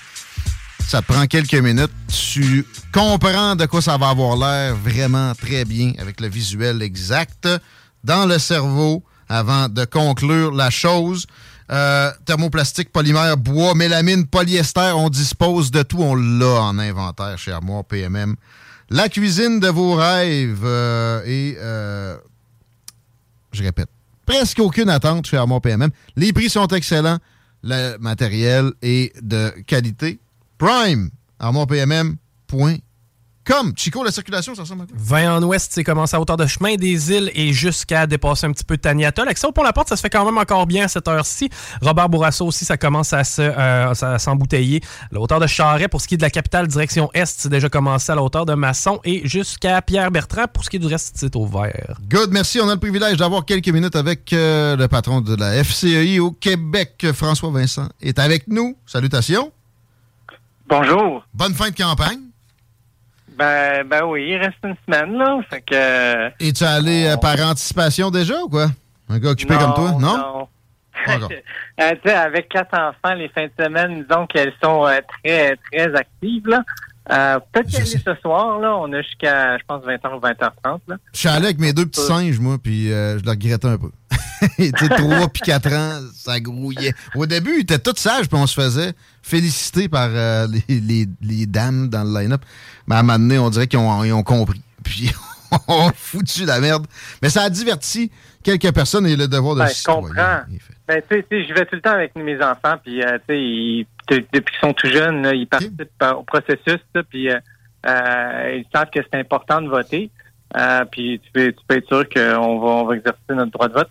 Ça te prend quelques minutes. Tu comprends de quoi ça va avoir l'air vraiment très bien avec le visuel exact dans le cerveau avant de conclure la chose. Euh, thermoplastique, polymère, bois, mélamine, polyester, on dispose de tout. On l'a en inventaire chez Armoire P M M. La cuisine de vos rêves euh, et, euh, je répète, presque aucune attente chez Armoire P M M. Les prix sont excellents. Le matériel est de qualité. Prime, armoire P M M point com. Chico, la circulation, ça ressemble à quoi? vingt en ouest, c'est commencé à hauteur de chemin des îles et jusqu'à dépasser un petit peu de Taniata. L'accès au pont La Porte, ça se fait quand même encore bien à cette heure-ci. Robert Bourassa aussi, ça commence à, se, euh, à s'embouteiller. La hauteur de Charest, pour ce qui est de la capitale, direction est, c'est déjà commencé à la hauteur de Masson et jusqu'à Pierre-Bertrand. Pour ce qui est du reste, c'est au vert. Good, merci. On a le privilège d'avoir quelques minutes avec euh, le patron de la F C E I au Québec, François Vincent, est avec nous. Salutations. Bonjour. Bonne fin de campagne. Ben, ben oui, il reste une semaine, là. Fait que... Es-tu allé on... par anticipation déjà ou quoi? Un gars occupé non, comme toi? Non? Non. euh, t'sais, avec quatre enfants, les fins de semaine, disons qu'elles sont euh, très, très actives, là. Euh, peut-être qu'elle est ce soir, là. On est jusqu'à, je pense, vingt heures ou vingt heures trente, là. Je suis allé avec mes deux petits singes, moi, puis euh, je le regrettais un peu. Ils étaient trois puis quatre ans, ça grouillait. Au début, ils étaient tous sages, puis on se faisait féliciter par euh, les, les, les dames dans le line-up. Mais à un moment donné, on dirait qu'ils ont, ils ont compris. Puis on a foutu la merde. Mais ça a diverti quelques personnes et le devoir de ben, je comprends. Ben, tu sais, je vais tout le temps avec mes enfants, puis euh, tu sais, ils... depuis qu'ils sont tout jeunes, là, ils participent okay. au processus, là, puis euh, euh, ils savent que c'est important de voter. Euh, puis tu peux, tu peux être sûr qu'on va, on va exercer notre droit de vote.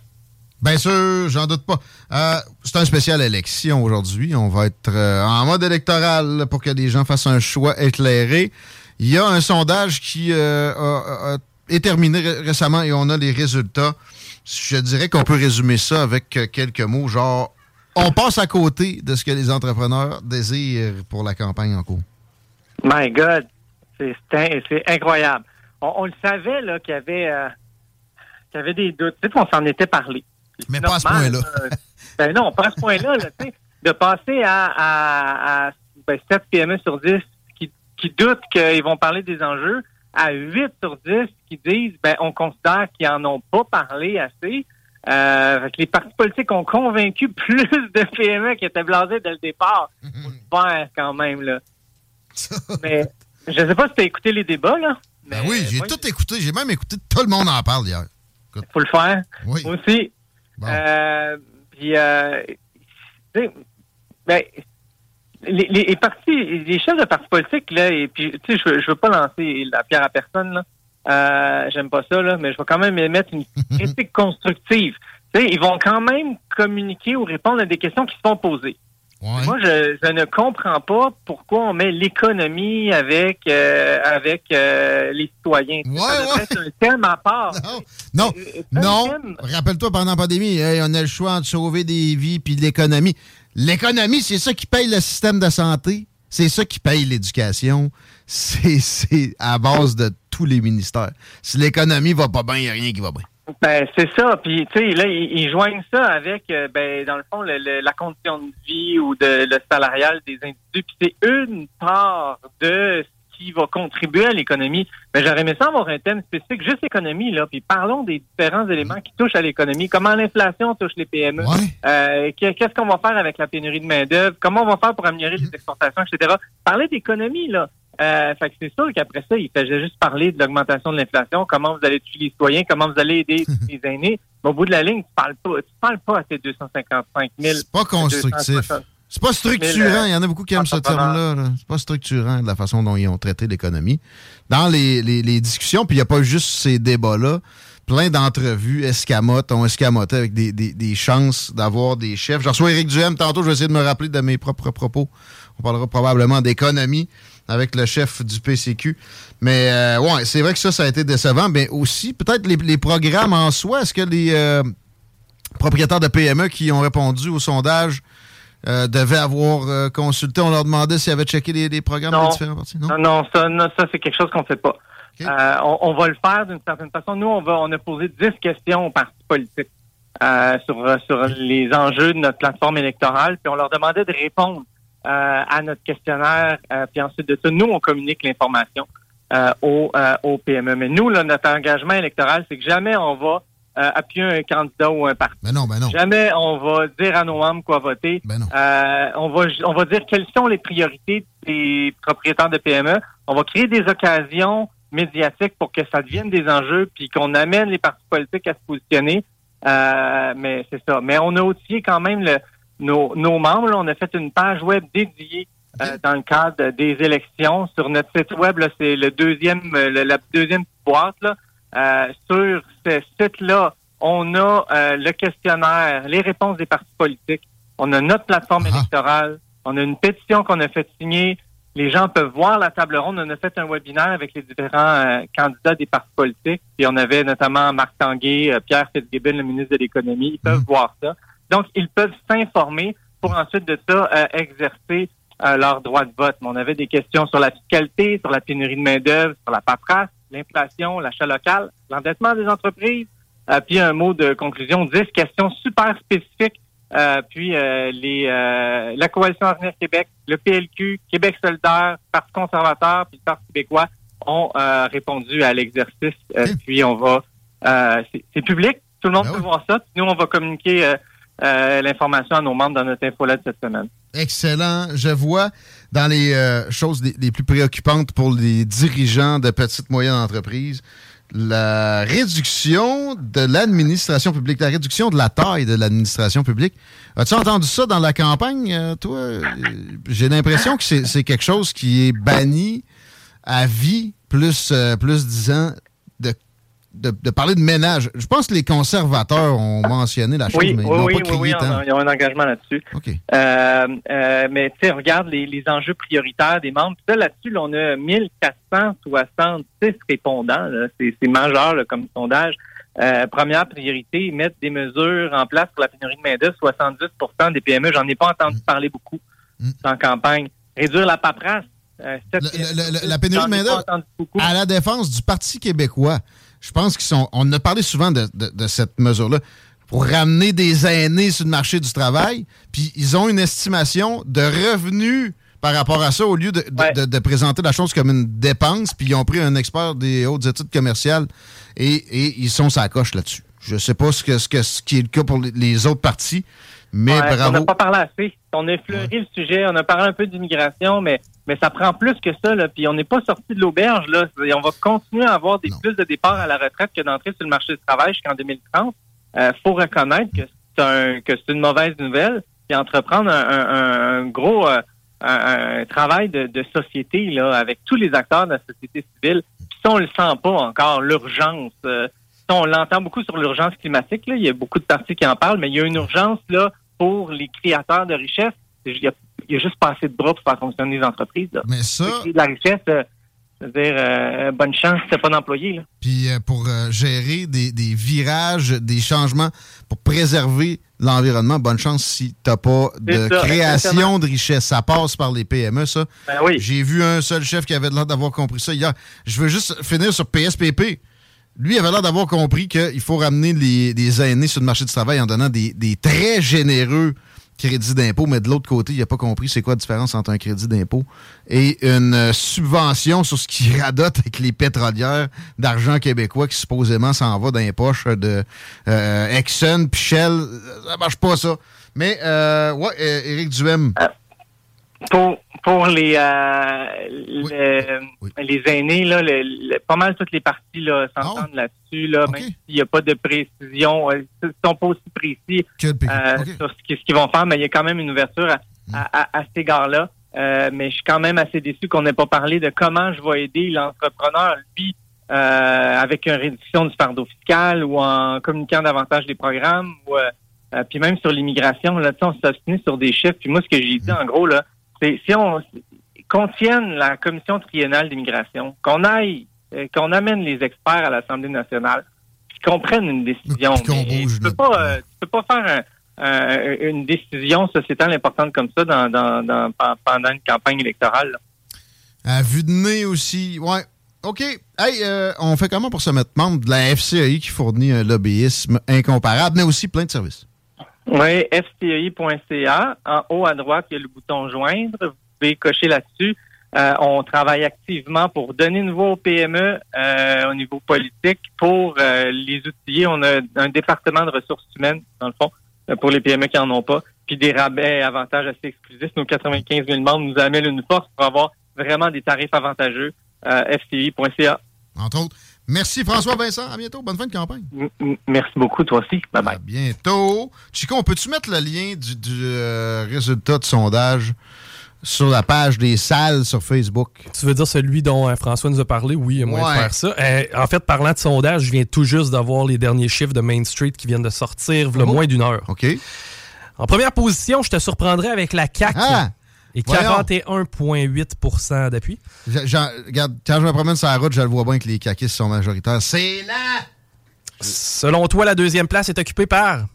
Bien sûr, j'en doute pas. Euh, c'est un spécial élection aujourd'hui. On va être euh, en mode électoral pour que les gens fassent un choix éclairé. Il y a un sondage qui euh, a, a, est terminé ré- récemment et on a les résultats. Je dirais qu'on peut résumer ça avec quelques mots, genre... On passe à côté de ce que les entrepreneurs désirent pour la campagne en cours. My God, c'est, c'est incroyable. On, on le savait là qu'il y avait, euh, qu'il y avait des doutes. Tu sais, on s'en était parlé. Mais normal, pas à ce point-là. Euh, ben non, pas à ce point-là. Là, de passer à, à, à ben, sept PME sur dix qui, qui doutent qu'ils vont parler des enjeux, à huit sur dix qui disent ben on considère qu'ils en ont pas parlé assez. Euh, les partis politiques ont convaincu plus de P M E qui étaient blasés dès le départ. Faut le faire quand même, là. Mais je sais pas si t'as écouté les débats, là. Ben mais oui, j'ai moi, tout j'ai... écouté. J'ai même écouté tout le monde en parle hier. Écoute. Faut le faire. Oui. Moi aussi. Bon. Euh, puis, euh, ben, les, les, les partis, les chefs de partis politiques, là, et puis, tu sais, je, je veux pas lancer la pierre à personne, là. Euh, j'aime pas ça, là, mais je vais quand même émettre une critique constructive. T'sais, ils vont quand même communiquer ou répondre à des questions qui se font poser. Ouais. Moi, je, je ne comprends pas pourquoi on met l'économie avec euh, avec euh, les citoyens. Ouais, ça devrait être ouais. un thème à part. Non, non, non. Thème... Rappelle-toi, pendant la pandémie, hey, on a le choix entre sauver des vies puis de l'économie. L'économie, c'est ça qui paye le système de santé. C'est ça qui paye l'éducation. C'est, c'est à base de tous les ministères. Si l'économie va pas bien, il n'y a rien qui va bien. Ben, c'est ça. Puis, tu sais, là, ils, ils joignent ça avec, euh, ben, dans le fond, le, le, la condition de vie ou de, le salarial des individus. Puis, c'est une part de ce qui va contribuer à l'économie. Mais ben, j'aurais aimé ça avoir un thème spécifique, juste l'économie, là. Puis, parlons des différents éléments qui touchent à l'économie. Comment l'inflation touche les P M E. Ouais. Euh, qu'est-ce qu'on va faire avec la pénurie de main-d'œuvre? Comment on va faire pour améliorer les exportations, et cetera. Parler d'économie, là. Euh, fait que c'est sûr qu'après ça, il fallait juste parler de l'augmentation de l'inflation, comment vous allez tuer les citoyens, comment vous allez aider les aînés. Mais au bout de la ligne, tu parles pas, tu parles pas à tes deux cent cinquante-cinq mille. C'est pas constructif. C'est pas structurant. Il y en a beaucoup qui aiment ce terme-là. Là. C'est pas structurant de la façon dont ils ont traité l'économie. Dans les, les, les discussions, puis il n'y a pas juste ces débats-là. Plein d'entrevues escamotes, on escamotait avec des, des, des chances d'avoir des chefs. Je reçois Éric Duhaime tantôt, je vais essayer de me rappeler de mes propres propos. On parlera probablement d'économie avec le chef du P C Q. Mais euh, ouais, c'est vrai que ça, ça a été décevant. Mais aussi, peut-être les, les programmes en soi, est-ce que les euh, propriétaires de P M E qui ont répondu au sondage euh, devaient avoir euh, consulté, on leur demandait s'ils avaient checké les, les programmes non. des différentes parties? Non, non, non, ça, non, ça c'est quelque chose qu'on ne fait pas. Okay. Euh, on, on va le faire d'une certaine façon. Nous, on va, on a posé dix questions aux partis politiques euh, sur sur les enjeux de notre plateforme électorale, puis on leur demandait de répondre euh, à notre questionnaire, euh, puis ensuite de ça, nous, on communique l'information euh, aux, euh, aux P M E. Mais nous, là, notre engagement électoral, c'est que jamais on va euh, appuyer un candidat ou un parti. Ben non, ben non. Jamais on va dire à nos membres quoi voter. Ben non. Euh, on va on va dire quelles sont les priorités des propriétaires de P M E. On va créer des occasions médiatique pour que ça devienne des enjeux puis qu'on amène les partis politiques à se positionner. Euh, mais c'est ça. Mais on a outillé quand même le, nos, nos membres. Là, on a fait une page web dédiée euh, dans le cadre des élections. Sur notre site web, là, c'est le deuxième, le, la deuxième boîte. Là. Euh, sur ce site-là, on a euh, le questionnaire, les réponses des partis politiques. On a notre plateforme ah. électorale. On a une pétition qu'on a fait signer. Les gens peuvent voir la table ronde. On a fait un webinaire avec les différents euh, candidats des partis politiques. Puis on avait notamment Marc Tanguay, euh, Pierre Fitzgibbon, le ministre de l'Économie. Ils peuvent mmh. voir ça. Donc, ils peuvent s'informer pour ensuite de ça euh, exercer euh, leur droit de vote. Mais on avait des questions sur la fiscalité, sur la pénurie de main-d'œuvre, sur la paperasse, l'inflation, l'achat local, l'endettement des entreprises. Euh, puis un mot de conclusion, dix questions super spécifiques. Euh, puis euh, les euh, la Coalition Avenir Québec, le P L Q, Québec solidaire, Parti conservateur, puis le Parti québécois ont euh, répondu à l'exercice. Euh, okay. Puis on va... Euh, c'est, c'est public, tout le monde ben peut oui. voir ça. Puis nous, on va communiquer euh, euh, l'information à nos membres dans notre infolette cette semaine. Excellent. Je vois dans les euh, choses les, les plus préoccupantes pour les dirigeants de petites et moyennes entreprises, la réduction de l'administration publique, la réduction de la taille de l'administration publique. As-tu entendu ça dans la campagne, toi? J'ai l'impression que c'est, c'est quelque chose qui est banni à vie, plus plus dix ans, de, de, de parler de ménage. Je pense que les conservateurs ont mentionné la chose, oui, mais ils oui, n'ont oui, pas crié oui, oui, tant. Oui, ils ont un engagement là-dessus. Okay. Euh, euh, mais tu sais, regarde les, les enjeux prioritaires des membres. Puis là, là-dessus, là, on a mille quatre cent soixante-six répondants. Là. C'est, c'est majeur là, comme sondage. Euh, première priorité, mettre des mesures en place pour la pénurie de main-d'œuvre. soixante-dix pour cent des P M E, j'en ai pas entendu mmh. parler beaucoup mmh. en campagne. Réduire la paperasse. Euh, le, le, le, la pénurie de main-d'œuvre, à la défense du Parti québécois, je pense qu'ils sont. On a parlé souvent de, de, de cette mesure-là pour ramener des aînés sur le marché du travail. Puis ils ont une estimation de revenus par rapport à ça, au lieu de, de, ouais. de, de présenter la chose comme une dépense. Puis ils ont pris un expert des hautes études commerciales et, et ils sont sur la coche là-dessus. Je ne sais pas ce, que, ce, que, ce qui est le cas pour les autres partis, mais ouais, bravo. On n'a pas parlé assez. On a effleuré ouais. le sujet. On a parlé un peu d'immigration, mais, mais ça prend plus que ça. Là. Puis on n'est pas sorti de l'auberge. Là. On va continuer à avoir des non. plus de départs à la retraite que d'entrer sur le marché du travail jusqu'en deux mille trente. Il euh, faut reconnaître que c'est, un, que c'est une mauvaise nouvelle et entreprendre un, un, un gros... Euh, Un, un travail de, de société là, avec tous les acteurs de la société civile. Puis si on le sent pas encore, l'urgence, euh, si on l'entend beaucoup sur l'urgence climatique, là, il y a beaucoup de partis qui en parlent, mais il y a une urgence là pour les créateurs de richesse. Il y a, il y a juste pas assez de bras pour faire fonctionner les entreprises. Là. Mais ça... De la richesse, euh, c'est-à-dire euh, bonne chance si t'es pas d'employé. Là. Puis euh, pour euh, gérer des, des virages, des changements, pour préserver l'environnement, bonne chance si t'as pas de ça, création exactement. De richesse. Ça passe par les P M E, ça. Ben oui. J'ai vu un seul chef qui avait l'air d'avoir compris ça hier. Je veux juste finir sur P S P P. Lui avait l'air d'avoir compris qu'il faut ramener les, les aînés sur le marché du travail en donnant des, des très généreux crédits d'impôt, mais de l'autre côté, il n'a pas compris c'est quoi la différence entre un crédit d'impôt et une subvention sur ce qui radote avec les pétrolières d'argent québécois qui supposément s'en va dans les poches de euh, Exxon, puis Shell. Ça marche pas, ça. Mais, euh, ouais, Éric Duhaime. Euh, pour, pour les, euh, oui. Le, oui. les aînés, là, le, le, pas mal toutes les parties là, s'entendent oh. là-dessus, là, okay. même s'il n'y a pas de précision. Ils ne sont pas aussi précis euh, okay. sur ce, ce qu'ils vont faire, mais il y a quand même une ouverture à, mm. à, à, à cet égard-là. Euh, mais je suis quand même assez déçu qu'on n'ait pas parlé de comment je vais aider l'entrepreneur, lui, euh, avec une réduction du fardeau fiscal ou en communiquant davantage des programmes. Ou, euh, puis même sur l'immigration, là, on s'obstine sur des chiffres. Puis moi, ce que j'ai dit, mm. en gros, là, c'est si on qu'on tienne la commission triennale d'immigration, qu'on aille, euh, qu'on amène les experts à l'Assemblée nationale, puis qu'on prenne une décision. Qu'on bouge, tu peux pas, euh, tu peux pas faire un... Euh, une décision sociétale importante comme ça dans, dans, dans, pendant une campagne électorale. Là. À vue de nez aussi, ouais. OK. Hey, euh, on fait comment pour se mettre membre de la F C A I qui fournit un lobbyisme incomparable, mais aussi plein de services? Oui, F C A I point C A. En haut à droite, il y a le bouton « Joindre ». Vous pouvez cocher là-dessus. Euh, on travaille activement pour donner une voix aux P M E euh, au niveau politique. Pour euh, les outiller, on a un département de ressources humaines, dans le fond, pour les P M E qui n'en ont pas, puis des rabais et avantages assez exclusifs. Nos quatre-vingt-quinze mille membres nous amènent une force pour avoir vraiment des tarifs avantageux. Euh, F C I point C A. Entre autres. Merci François Vincent. À bientôt. Bonne fin de campagne. Merci beaucoup, toi aussi. Bye-bye. À bientôt. Chico, peux-tu mettre le lien du, du euh, résultat de sondage sur la page des salles sur Facebook? Tu veux dire celui dont euh, François nous a parlé? Oui, il y a moyen ouais. de faire ça. Euh, en fait, parlant de sondage, je viens tout juste d'avoir les derniers chiffres de Main Street qui viennent de sortir il y a moins d'une heure. OK. En première position, je te surprendrai avec la C A Q. Ah! Et quarante et un virgule huit pour cent d'appui. Je, je, regarde, quand je me promène sur la route, je le vois bien que les caquistes sont majoritaires. C'est là! Selon toi, la deuxième place est occupée par? Le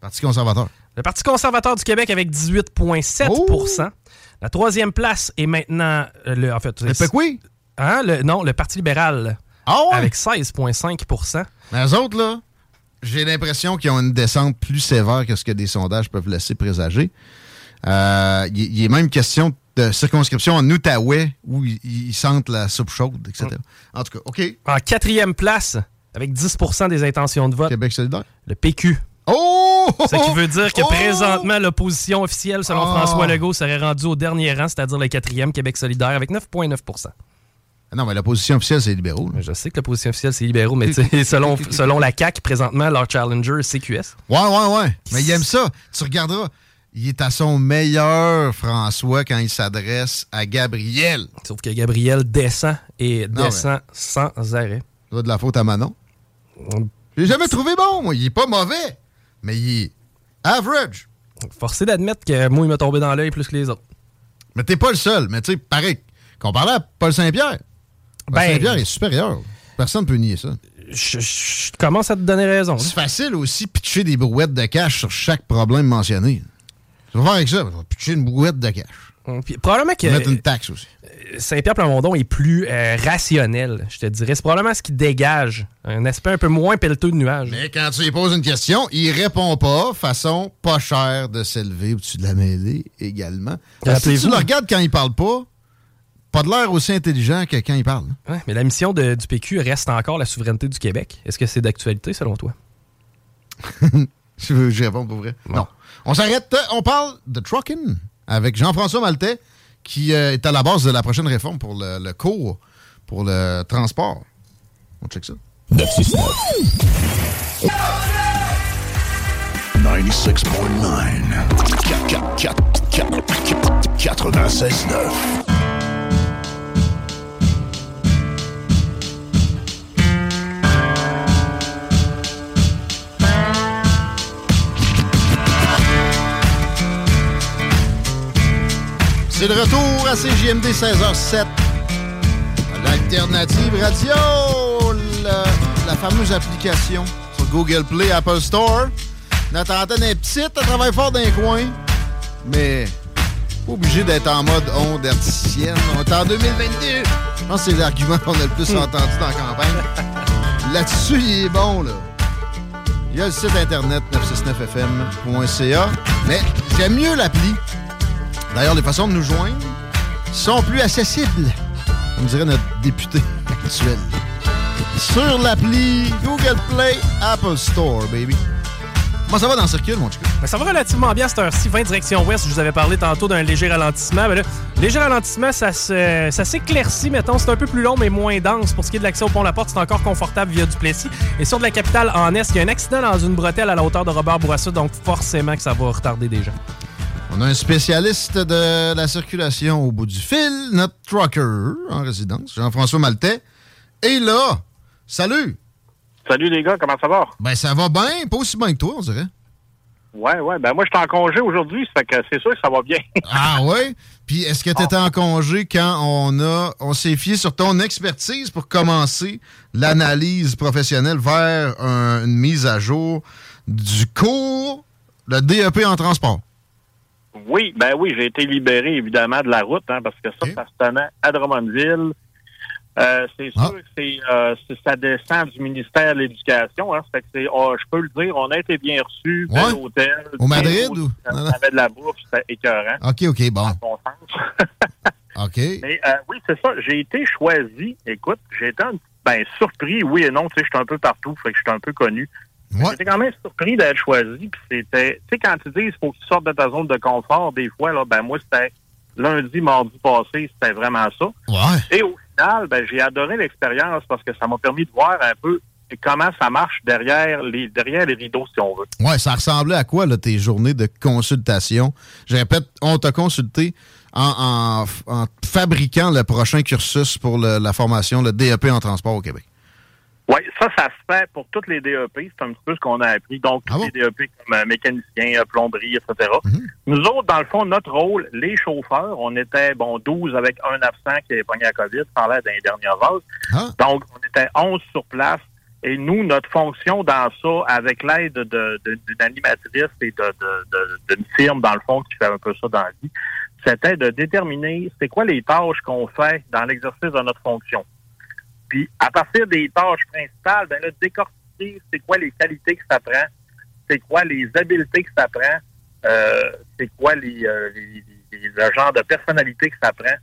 Parti conservateur. Le Parti conservateur du Québec avec dix-huit virgule sept pour cent. Oh! La troisième place est maintenant... Le, en fait, le P Q I? Hein? Le, non, le Parti libéral. Ah ouais? Avec seize virgule cinq pour cent. Mais les autres, là, j'ai l'impression qu'ils ont une descente plus sévère que ce que des sondages peuvent laisser présager. Il euh, y, y est même question de circonscription en Outaouais où ils sentent la soupe chaude, et cetera. Mm. En tout cas, OK. En quatrième place, avec dix pour cent des intentions de vote, Québec solidaire. Le P Q. Oh! Ce qui veut dire que oh! présentement, l'opposition officielle, selon oh! François Legault, serait rendue au dernier rang, c'est-à-dire le quatrième, Québec solidaire, avec neuf virgule neuf pour cent. Non, mais l'opposition officielle, c'est libéraux. Là. Je sais que l'opposition officielle, c'est libéraux, mais selon, selon la C A Q, présentement, leur challenger, c'est C Q S. Ouais, ouais, ouais. Mais ils aiment ça. Tu regarderas. Il est à son meilleur, François, quand il s'adresse à Gabriel. Sauf que Gabriel descend et non, descend mais... sans arrêt. Ça va de la faute à Manon. J'ai jamais trouvé bon, moi. Il est pas mauvais, mais il est average. Forcé d'admettre que moi, il m'a tombé dans l'œil plus que les autres. Mais t'es pas le seul. Mais tu sais, pareil, comparé à Paul Saint-Pierre, Paul ben... Saint-Pierre est supérieur. Personne ne peut nier ça. Je, je, je commence à te donner raison. C'est facile aussi pitcher des brouettes de cash sur chaque problème mentionné. Je vais faire avec ça, je vais pitcher une brouette de cash. Puis, probablement que... mettre une taxe aussi. Saint-Pierre Plamondon est plus euh, rationnel, je te dirais. C'est probablement ce qui dégage un aspect un peu moins pelleteux de nuages. Mais quand tu lui poses une question, il répond pas façon pas chère de s'élever au-dessus de la mêlée également. Parce que si tu le regardes quand il parle pas, pas de l'air aussi intelligent que quand il parle. Ouais, mais la mission de, du P Q reste encore la souveraineté du Québec. Est-ce que c'est d'actualité selon toi? Je veux que je réponde pour vrai. Ouais. Non. On s'arrête, on parle de trucking avec Jean-François Maltès, qui est à la base de la prochaine réforme pour le, le cours, pour le transport. On check ça. neuf six neuf. ninety-six point nine. C'est le retour à C J M D seize heures zéro sept. L'Alternative Radio, la, la fameuse application sur Google Play, Apple Store. Notre antenne est petite, elle travaille fort dans les coins, mais pas obligé d'être en mode onde artificielle. On est en deux mille vingt-deux. Je pense que c'est l'argument qu'on a le plus entendu dans la campagne. Là-dessus, il est bon, là. Il y a le site internet neuf six neuf f m point c a, mais j'aime mieux l'appli. D'ailleurs, les façons de nous joindre sont plus accessibles, comme dirait notre député actuel. Sur l'appli Google Play, Apple Store, baby. Comment ça va dans le circuit, mon chico? Ben, ça va relativement bien à cette heure-ci, vingt direction ouest. Je vous avais parlé tantôt d'un léger ralentissement. Ben là, léger ralentissement, ça, se, ça s'éclaircit, mettons. C'est un peu plus long, mais moins dense. Pour ce qui est de l'accès au pont La Porte, c'est encore confortable via Duplessis. Et sur de la capitale en est, il y a un accident dans une bretelle à la hauteur de Robert Bourassa, donc forcément que ça va retarder des gens. On a un spécialiste de la circulation au bout du fil, notre trucker en résidence, Jean-François Maltais. Et là, salut! Salut les gars, comment ça va? Ben ça va bien, pas aussi bien que toi, on dirait. Ouais, ouais, ben moi je suis en congé aujourd'hui, ça fait que c'est sûr que ça va bien. Ah ouais? Puis est-ce que tu étais en congé quand on a on s'est fié sur ton expertise pour commencer l'analyse professionnelle vers un, une mise à jour du cours, le D E P en transport? Oui, ben oui, j'ai été libéré, évidemment, de la route, hein, parce que ça, okay. ça se tenait à Drummondville. Euh, c'est sûr ah. que c'est, euh, c'est, ça descend du ministère de l'Éducation. Hein, ça fait que c'est, oh, je peux le dire, on a été bien reçus ouais. dans l'hôtel. Au Madrid? Ou... On avait de la bouffe, c'était écœurant. OK, OK, bon. À ton sens. OK. Mais euh, oui, c'est ça, j'ai été choisi. Écoute, j'ai été un, ben, surpris, oui et non. Tu sais, je suis un peu partout, fait que je suis un peu connu. Ouais. J'étais quand même surpris d'être choisi. Puis c'était, tu sais, quand tu dis qu'il faut que tu sortes de ta zone de confort, des fois, là, ben moi, c'était lundi, mardi passé, c'était vraiment ça. Ouais. Et aussi, final, ben, j'ai adoré l'expérience parce que ça m'a permis de voir un peu comment ça marche derrière les, derrière les rideaux, si on veut. Oui, ça ressemblait à quoi, là, tes journées de consultation? Je répète, on t'a consulté en, en, en fabriquant le prochain cursus pour le, la formation, le D E P en transport au Québec. Oui, ça, ça se fait pour toutes les D E P. C'est un petit peu ce qu'on a appris. Donc, ah bon? Les D E P comme euh, mécanicien, euh, plomberie, et cetera. Mm-hmm. Nous autres, dans le fond, notre rôle, les chauffeurs, on était, bon, douze avec un absent qui avait pogné la COVID, par là, dans les dernières vagues. Ah. Donc, on était onze sur place. Et nous, notre fonction dans ça, avec l'aide de, de, d'une animatrice et de, de, de, d'une firme, dans le fond, qui fait un peu ça dans la vie, c'était de déterminer c'est quoi les tâches qu'on fait dans l'exercice de notre fonction. Puis, à partir des tâches principales, ben là, décortiquer c'est quoi les qualités que ça prend, c'est quoi les habiletés que ça prend, euh, c'est quoi les, euh, les, les, le genre de personnalité que ça prend,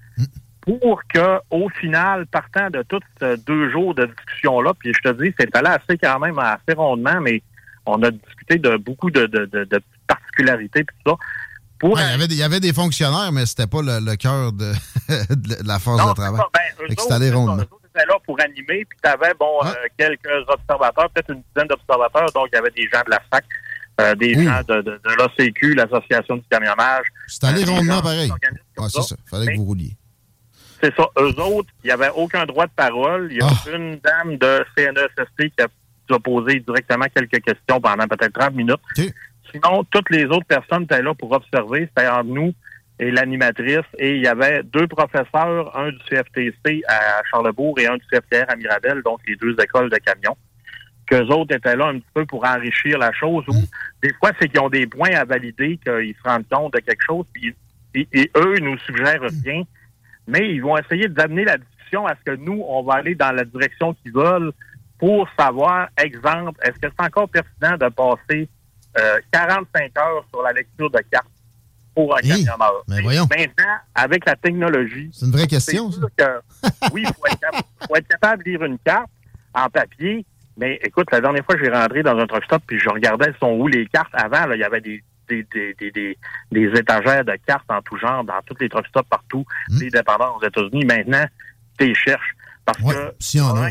pour que, au final, partant de tous ces deux jours de discussion-là, puis je te dis, c'est allé assez quand même, assez rondement, mais on a discuté de beaucoup de, de, de, de particularités, puis tout ça. Pour ouais, il, y avait des, il y avait des fonctionnaires, mais c'était pas le, le cœur de, de la force non, de travail. Ben, eux autres, allé rondement. C'était là pour animer, puis tu avais bon, ah. euh, quelques observateurs, peut-être une dizaine d'observateurs, donc il y avait des gens de la S A C, euh, des oui. gens de, de, de l'A C Q, l'Association du camionnage. C'était allé euh, rondement pareil. Ouais, c'est ça, ça. Fallait mais, que vous rouliez. C'est ça. Eux autres, il n'y avait aucun droit de parole. Il y a ah. une dame de C N E S S T qui a, qui a posé directement quelques questions pendant peut-être trente minutes. Okay. Sinon, toutes les autres personnes étaient là pour observer. C'était entre nous et l'animatrice. Et il y avait deux professeurs, un du C F T C à Charlesbourg et un du C F T R à Mirabel, donc les deux écoles de camions. Qu'eux autres étaient là un petit peu pour enrichir la chose. Où, des fois, c'est qu'ils ont des points à valider, qu'ils se rendent compte de quelque chose. Puis, et, et eux, ils nous suggèrent rien. Mais ils vont essayer d'amener la discussion à ce que nous, on va aller dans la direction qu'ils veulent pour savoir, exemple, est-ce que c'est encore pertinent de passer euh, quarante-cinq heures sur la lecture de cartes pour un hey, camionneur? Mais voyons. Maintenant, avec la technologie... C'est une vraie question, c'est sûr ça. Que, oui, il faut, faut être capable de lire une carte en papier, mais écoute, la dernière fois, j'ai rentré dans un truck stop puis je regardais sont où les cartes. Avant, là, il y avait des... Des, des, des, des, des étagères de cartes en tout genre, dans tous les truck stops partout, mmh. des dépendants aux États-Unis. Maintenant, tu les cherches. Parce ouais, que si on a...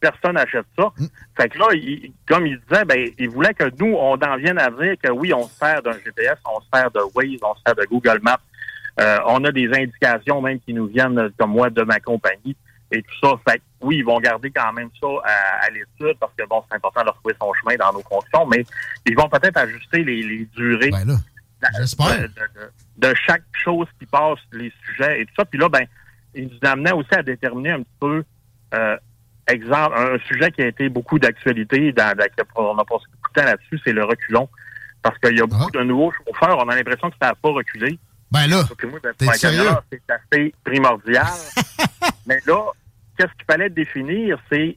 personne n'achète ça. Mmh. Fait que là, il, comme il disait, ben, il voulait que nous, on en vienne à dire que oui, on se sert d'un G P S, on se sert de Waze, on se sert de Google Maps. Euh, on a des indications même qui nous viennent, comme moi, de ma compagnie et tout ça. Fait que oui, ils vont garder quand même ça à, à l'étude parce que, bon, c'est important de retrouver son chemin dans nos fonctions, mais ils vont peut-être ajuster les, les durées ben là, j'espère. De, de, de chaque chose qui passe, les sujets et tout ça. Puis là, ben ils nous amenaient aussi à déterminer un petit peu, euh, exemple, un sujet qui a été beaucoup d'actualité, dans, dans, on a passé beaucoup de temps là-dessus, c'est le reculon. Parce qu'il y a beaucoup ah. de nouveaux chauffeurs, on a l'impression que ça n'a pas reculé. Ben là, moi, ben, t'es sérieux? Là, c'est assez primordial. Mais là, qu'est-ce qu'il fallait définir, c'est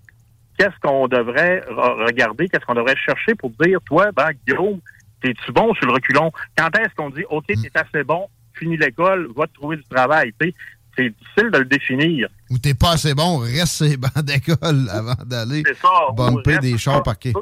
qu'est-ce qu'on devrait regarder, qu'est-ce qu'on devrait chercher pour dire, toi, ben, Guillaume, t'es-tu bon sur le reculon? Quand est-ce qu'on dit, OK, t'es assez bon, finis l'école, va te trouver du travail? T'sais, c'est difficile de le définir. Ou t'es pas assez bon, reste ces bancs d'école avant d'aller ça, bumper des chars parqués.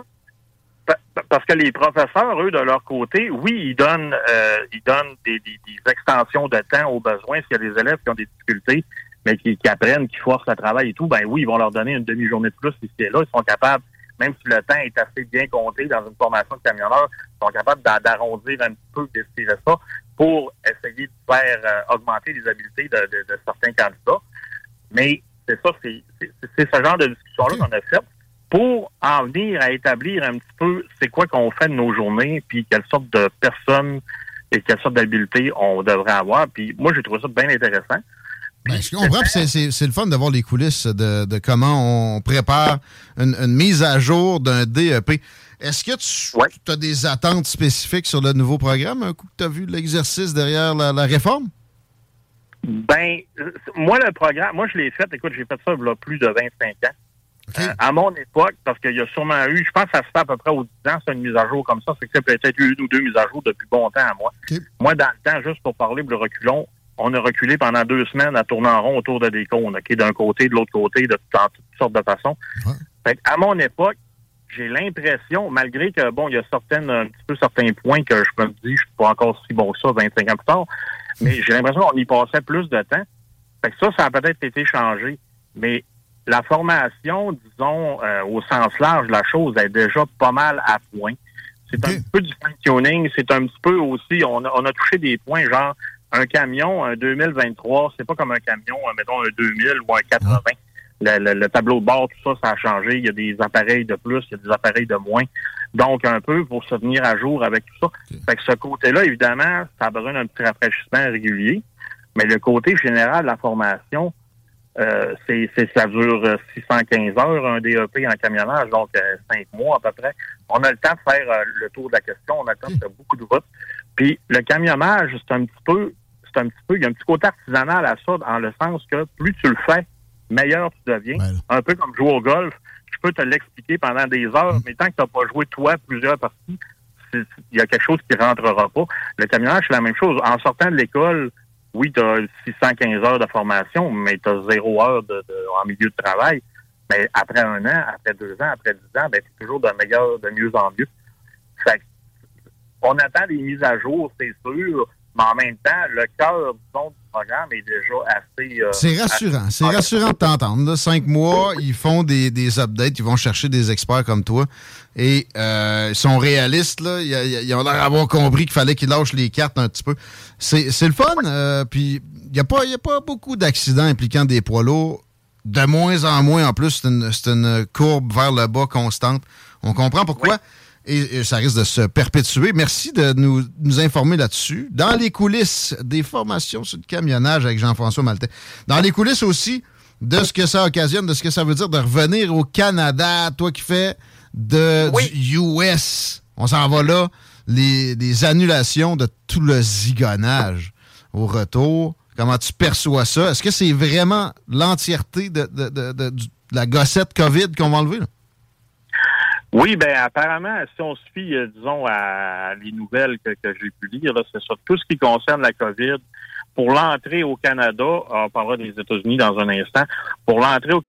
Parce que les professeurs, eux, de leur côté, oui, ils donnent, euh, ils donnent des, des, des extensions de temps aux besoins s'il y a des élèves qui ont des difficultés, mais qui, qui apprennent, qui forcent le travail et tout, ben oui, ils vont leur donner une demi-journée de plus ici et là. Ils sont capables, même si le temps est assez bien compté dans une formation de camionneur, ils sont capables d'arrondir un petit peu de ça pour essayer de faire euh, augmenter les habiletés de, de, de certains candidats. Mais c'est ça, c'est, c'est, c'est ce genre de discussion-là qu'on a fait pour en venir à établir un petit peu c'est quoi qu'on fait de nos journées, puis quelle sorte de personnes et quelle sorte d'habiletés on devrait avoir. Puis moi, j'ai trouvé ça bien intéressant. Ben, je comprends, c'est, c'est, c'est le fun de voir les coulisses de, de comment on prépare une, une mise à jour d'un D E P. Est-ce que tu ouais. as des attentes spécifiques sur le nouveau programme, un coup que tu as vu l'exercice derrière la, la réforme? Ben, moi, le programme, moi, je l'ai fait, écoute, j'ai fait ça il y a plus de vingt-cinq ans. Okay. Euh, à mon époque, parce qu'il y a sûrement eu, je pense que ça se fait à peu près aux dix ans, c'est une mise à jour comme ça, c'est que ça peut être une ou deux mises à jour depuis bon temps à moi. Okay. Moi, dans le temps, juste pour parler de reculons, on a reculé pendant deux semaines à tourner en rond autour de des cônes, okay, d'un côté, de l'autre côté, de dans toutes sortes de façons. Ouais. Fait à mon époque, j'ai l'impression, malgré que, bon, il y a certaines, un petit peu certains points que je me dis, je ne suis pas encore si bon que ça vingt-cinq ans plus tard, mais j'ai l'impression qu'on y passait plus de temps. Fait que ça, ça a peut-être été changé. mais la formation, disons, euh, au sens large, la chose est déjà pas mal à point. C'est un petit peu du fine-tuning, c'est un petit peu aussi, on a, on a touché des points, genre un camion, un deux mille vingt-trois, c'est pas comme un camion, mettons un deux mille ou un quatre-vingts. Le, le, le tableau de bord, tout ça, ça a changé. Il y a des appareils de plus, il y a des appareils de moins. Donc, un peu pour se tenir à jour avec tout ça. Okay. Fait que ce côté-là, évidemment, ça besoin d'un petit rafraîchissement régulier. Mais le côté général de la formation, euh, c'est, c'est, ça dure six cent quinze heures, un D E P en camionnage, donc euh, cinq mois à peu près. On a le temps de faire euh, le tour de la question, on a le temps de faire beaucoup de routes. Puis le camionnage, c'est un petit peu, c'est un petit peu, il y a un petit côté artisanal à ça, dans le sens que plus tu le fais, meilleur tu deviens. Voilà. Un peu comme jouer au golf, je peux te l'expliquer pendant des heures, mmh. mais tant que tu n'as pas joué toi plusieurs parties, il y a quelque chose qui ne rentrera pas. Le camionnage, c'est la même chose. En sortant de l'école, oui, tu as six cent quinze heures de formation, mais tu as zéro heure de, de, en milieu de travail. Mais après un an, après deux ans, après dix ans, ben, c'est toujours de meilleur, de mieux en mieux. Fait que, on attend des mises à jour, c'est sûr, mais en même temps, le cœur, disons, du programme est déjà assez... Euh, c'est rassurant. Assez... C'est rassurant de t'entendre. Là. Cinq mois, ils font des, des updates, ils vont chercher des experts comme toi. Et euh, ils sont réalistes, là. Ils, ils ont l'air d'avoir compris qu'il fallait qu'ils lâchent les cartes un petit peu. C'est, c'est le fun. Euh, puis il n'y a pas, y a pas beaucoup d'accidents impliquant des poids lourds. De moins en moins, en plus, c'est une, c'est une courbe vers le bas constante. On comprend pourquoi. Oui. Et, et ça risque de se perpétuer. Merci de nous, nous informer là-dessus. Dans les coulisses des formations sur le camionnage avec Jean-François Maltais. Dans les coulisses aussi de ce que ça occasionne, de ce que ça veut dire de revenir au Canada. Toi qui fais de, oui. du U S. On s'en va là. Les, les annulations de tout le zigonnage au retour. Comment tu perçois ça? Est-ce que c'est vraiment l'entièreté de, de, de, de, de la gossette COVID qu'on va enlever, là? Oui, ben apparemment, si on se fie, euh, disons, à les nouvelles que, que j'ai pu lire, là, c'est sur tout ce qui concerne la COVID. Pour l'entrée au Canada, on parlera des États-Unis dans un instant. Pour l'entrée au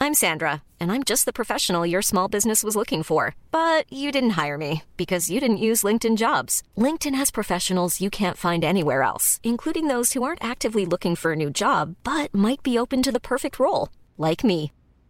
I'm Sandra, and I'm just the professional your small business was looking for. But you didn't hire me, because you didn't use LinkedIn Jobs. LinkedIn has professionals you can't find anywhere else, including those who aren't actively looking for a new job, but might be open to the perfect role, like me.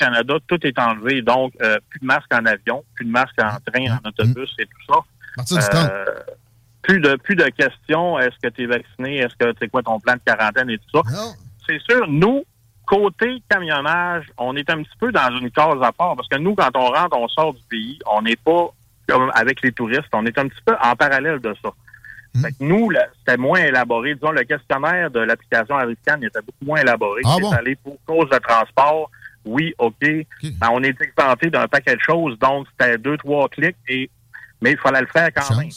Canada, tout est enlevé, donc euh, plus de masques en avion, plus de masques en train, mmh. en autobus et tout ça. Euh, plus de plus de questions, est-ce que tu es vacciné, est-ce que c'est quoi ton plan de quarantaine et tout ça. Non. C'est sûr, nous, côté camionnage, on est un petit peu dans une case à part, parce que nous, quand on rentre, on sort du pays, on n'est pas comme avec les touristes, on est un petit peu en parallèle de ça. Mmh. Fait que nous, là, c'était moins élaboré. Disons, le questionnaire de l'application ArriveCAN était beaucoup moins élaboré. Ah bon? C'est allé pour cause de transport. Oui, OK. okay. Ben, on est exempté d'un paquet de choses, donc c'était deux, trois clics, et mais il fallait le faire quand Chance. même.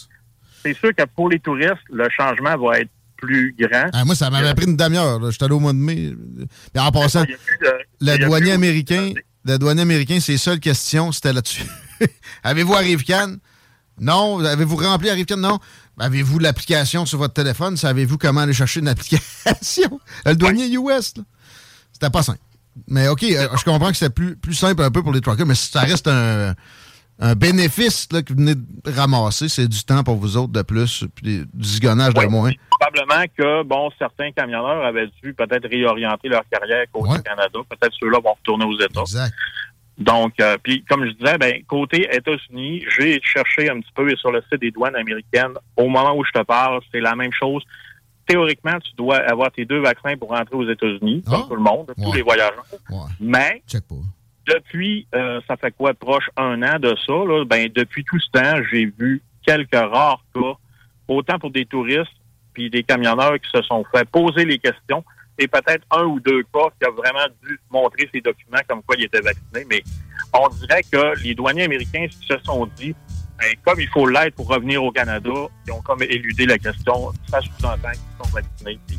C'est sûr que pour les touristes, le changement va être plus grand. Ah, moi, ça m'avait pris une demi-heure. J'étais allé au mois de mai. Et en passant, de, le, douanier américain, le douanier américain, ses seules questions, c'était là-dessus. Avez-vous ArriveCAN? Non. Avez-vous rempli ArriveCAN? Non. Avez-vous l'application sur votre téléphone? Savez-vous comment aller chercher une application? Le douanier U S, là. C'était pas simple. Mais OK, je comprends que c'est plus, plus simple un peu pour les truckers, mais ça reste un, un bénéfice là, que vous venez de ramasser. C'est du temps pour vous autres de plus, puis du zigonnage oui, de moins. Probablement que, bon, certains camionneurs avaient dû peut-être réorienter leur carrière côté ouais. Canada. Peut-être ceux-là vont retourner aux États. Exact. Donc, euh, puis comme je disais, ben côté États-Unis, j'ai cherché un petit peu sur le site des douanes américaines. Au moment où je te parle, c'est la même chose. Théoriquement, tu dois avoir tes deux vaccins pour rentrer aux États-Unis, comme oh? tout le monde, tous ouais. les voyageurs. Ouais. Mais depuis, euh, ça fait quoi, proche un an de ça, là, ben depuis tout ce temps, j'ai vu quelques rares cas, autant pour des touristes puis des camionneurs qui se sont fait poser les questions. Et peut-être un ou deux cas qui a vraiment dû montrer ses documents comme quoi il était vacciné. Mais on dirait que les douaniers américains se sont dit, ben, comme il faut l'être pour revenir au Canada, ils ont comme éludé la question. Ça sous-entend qu'ils sont vaccinés. Puis...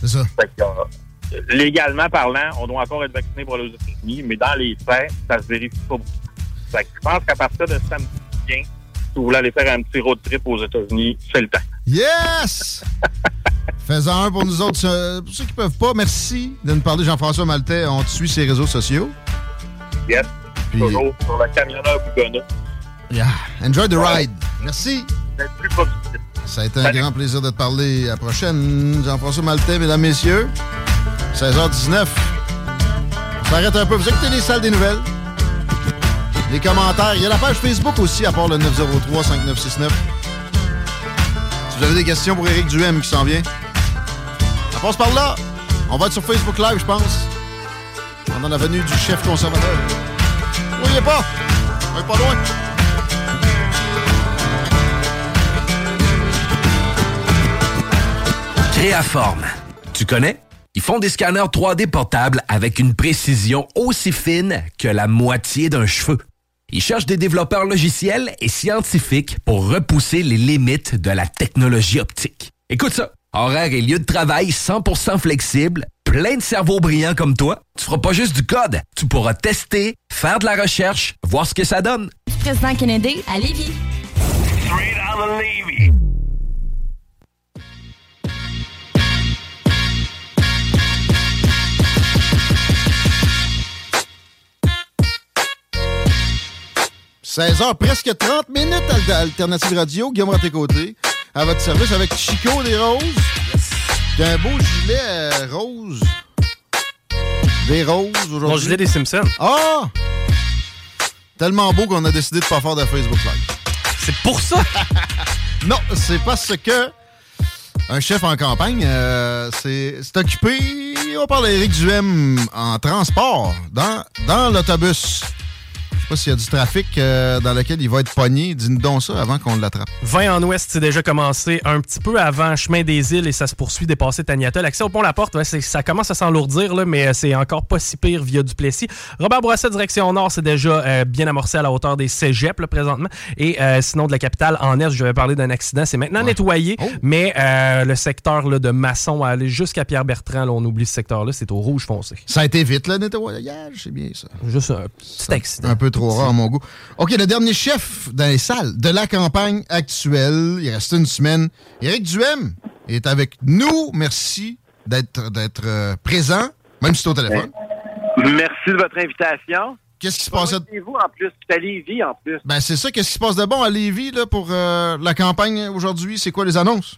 c'est ça. Fait que, euh, légalement parlant, on doit encore être vacciné pour aller aux États-Unis, mais dans les faits, ça se vérifie pas beaucoup. Fait que je pense qu'à partir de samedi bien, si vous voulez aller faire un petit road trip aux États-Unis, c'est le temps. Yes! Fais-en un pour nous autres. Pour ceux qui peuvent pas, merci de nous parler. Jean-François Maltais, on te suit ses réseaux sociaux. Yes. Puis... toujours sur le camionneur Bougonna. Yeah. Enjoy the ride. Merci. Plus Ça a été Salut. un grand plaisir de te parler. À la prochaine. Jean-François Maltais, mesdames, messieurs. seize heures dix-neuf. On s'arrête un peu. Vous écoutez les salles des nouvelles. Les commentaires. Il y a la page Facebook aussi, à part le neuf zéro trois cinq neuf six neuf. Si vous avez des questions pour Éric Duhaime qui s'en vient, on passe par là. On va être sur Facebook Live, je pense, pendant la venue du chef conservateur. Vous voyez pas? On est pas loin. Créaform. Tu connais? Ils font des scanners trois D portables avec une précision aussi fine que la moitié d'un cheveu. Ils cherchent des développeurs logiciels et scientifiques pour repousser les limites de la technologie optique. Écoute ça. Horaires et lieu de travail cent pour cent flexibles, plein de cerveaux brillants comme toi. Tu feras pas juste du code, tu pourras tester, faire de la recherche, voir ce que ça donne. Président Kennedy à Lévis. Straight out of Lévis. seize heures, presque trente minutes à l'Alternative Radio. Guillaume à tes côtés. À votre service avec Chico des Roses. J'ai un beau gilet euh, rose. Des roses aujourd'hui. Mon gilet des Simpsons. Ah! Tellement beau qu'on a décidé de pas faire de Facebook Live. C'est pour ça! Non, c'est parce que un chef en campagne euh, s'est occupé, on parle d'Éric Duhaime, en transport, dans, dans l'autobus. Je sais pas s'il y a du trafic euh, dans lequel il va être pogné. Dis-nous donc ça avant qu'on l'attrape. vingt en ouest, c'est déjà commencé un petit peu avant Chemin des Îles et ça se poursuit dépasser Taniata. L'accès au pont La Porte, ouais, c'est, ça commence à s'enlourdir, là, mais c'est encore pas si pire via Duplessis. Robert Bourassa, direction nord, c'est déjà euh, bien amorcé à la hauteur des cégeps là, présentement. Et euh, sinon, de la capitale en est, je vais parler d'un accident. C'est maintenant ouais. nettoyé, oh. mais euh, le secteur là, de Masson à aller jusqu'à Pierre-Bertrand, là, on oublie ce secteur-là, c'est au rouge foncé. Ça a été vite le nettoyage, c'est bien ça. Juste un petit accident. Un peu trop rare à mon goût. OK, le dernier chef dans les salles de la campagne actuelle. Il reste une semaine. Éric Duhaime est avec nous. Merci d'être, d'être présent, même si c'est au téléphone. Merci de votre invitation. Qu'est-ce qui se passe? Vous en plus, c'est à Lévis en plus. Ben c'est ça, qu'est-ce qui se passe de bon à Lévis là, pour euh, la campagne aujourd'hui? C'est quoi les annonces?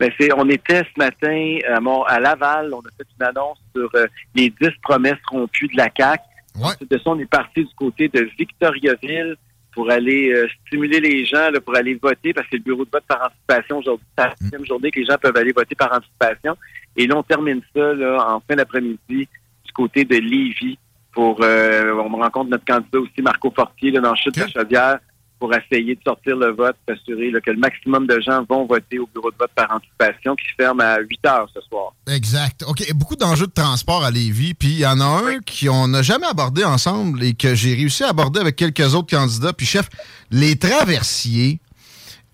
Ben c'est, on était ce matin à, Mont- à Laval. On a fait une annonce sur euh, les dix promesses rompues de la C A Q. Ouais. De ça, on est parti du côté de Victoriaville pour aller euh, stimuler les gens, là, pour aller voter, parce que le bureau de vote par anticipation, aujourd'hui, c'est la deuxième journée que les gens peuvent aller voter par anticipation. Et là, on termine ça là, en fin d'après-midi du côté de Lévis. Pour, euh, on rencontre notre candidat aussi, Marco Fortier, là, dans le chute okay. de la Chaudière, pour essayer de sortir le vote, s'assurer là, que le maximum de gens vont voter au bureau de vote par anticipation qui se ferme à huit heures ce soir. Exact. OK. Beaucoup d'enjeux de transport à Lévis. Puis il y en a un qu'on n'a jamais abordé ensemble et que j'ai réussi à aborder avec quelques autres candidats. Puis chef, les traversiers,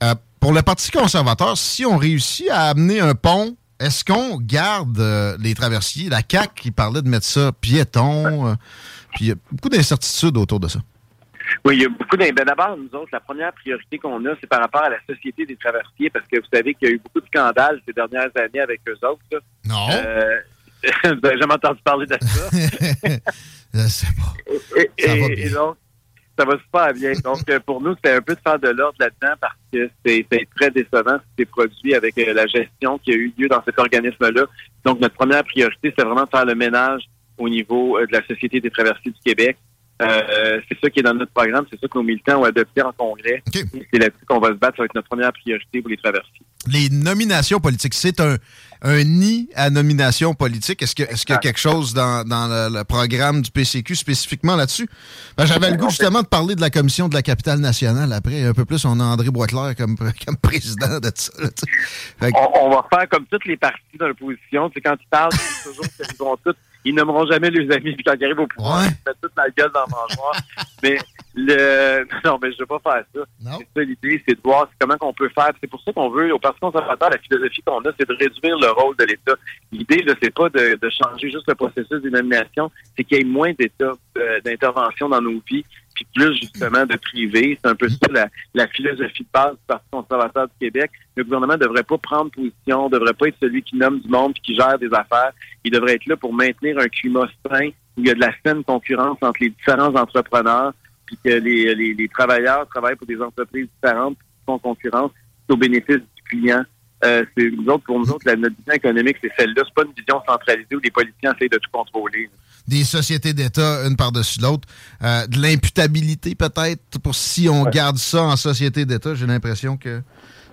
euh, pour le Parti conservateur, si on réussit à amener un pont, est-ce qu'on garde euh, les traversiers? La C A Q qui parlait de mettre ça piéton. Euh, puis il y a beaucoup d'incertitudes autour de ça. Oui, il y a beaucoup d'in... Ben d'abord, nous autres, la première priorité qu'on a, c'est par rapport à la Société des traversiers, parce que vous savez qu'il y a eu beaucoup de scandales ces dernières années avec eux autres. Là. Non. Euh... vous n'avez jamais entendu parler de ça. Je sais pas. Et, ça et, va bien. Et donc, ça va super bien. Donc, pour nous, c'était un peu de faire de l'ordre là-dedans, parce que c'est, c'est très décevant ce qui s'est produit avec la gestion qui a eu lieu dans cet organisme-là. Donc, notre première priorité, c'est vraiment de faire le ménage au niveau de la Société des traversiers du Québec. Euh, c'est ça qui est dans notre programme, c'est ça que nos militants ont adopté en congrès. Okay. C'est là-dessus qu'on va se battre, ça va être notre première priorité pour les traversées. Les nominations politiques, c'est un, un nid à nomination politique. Est-ce, que, est-ce qu'il y a quelque chose dans, dans le, le programme du P C Q spécifiquement là-dessus? Ben, j'avais le goût justement de parler de la Commission de la Capitale Nationale après. Un peu plus, on a André Boitler comme, comme président de ça. Que... On, on va faire comme toutes les parties dans l'opposition. Quand ils parlent, c'est toujours qu'ils ont toutes. Ils nommeront jamais leurs amis, puis quand ils arrivent au pouvoir, ouais. Ils mettent toute la gueule dans le mangeoire. mais le non, mais je veux pas faire ça. Non. C'est ça l'idée, c'est de voir comment qu'on peut faire. C'est pour ça qu'on veut, au Parti conservateur, la philosophie qu'on a, c'est de réduire le rôle de l'État. L'idée, là, c'est pas de, de changer juste le processus des nominations, c'est qu'il y ait moins d'État, euh, d'intervention dans nos vies, puis plus, justement, de privé. C'est un peu ça, la, la philosophie de base du Parti conservateur du Québec. Le gouvernement ne devrait pas prendre position, ne devrait pas être celui qui nomme du monde et qui gère des affaires. Il devrait être là pour maintenir un climat sain où il y a de la saine concurrence entre les différents entrepreneurs, puis que les, les, les travailleurs travaillent pour des entreprises différentes qui font concurrence au bénéfice du client. Euh, c'est, nous autres, pour nous autres, la, notre vision économique, c'est celle-là. C'est pas une vision centralisée où les politiciens essayent de tout contrôler. Des sociétés d'État, une par-dessus l'autre. Euh, de l'imputabilité, peut-être, pour si on ouais. garde ça en société d'État. J'ai l'impression que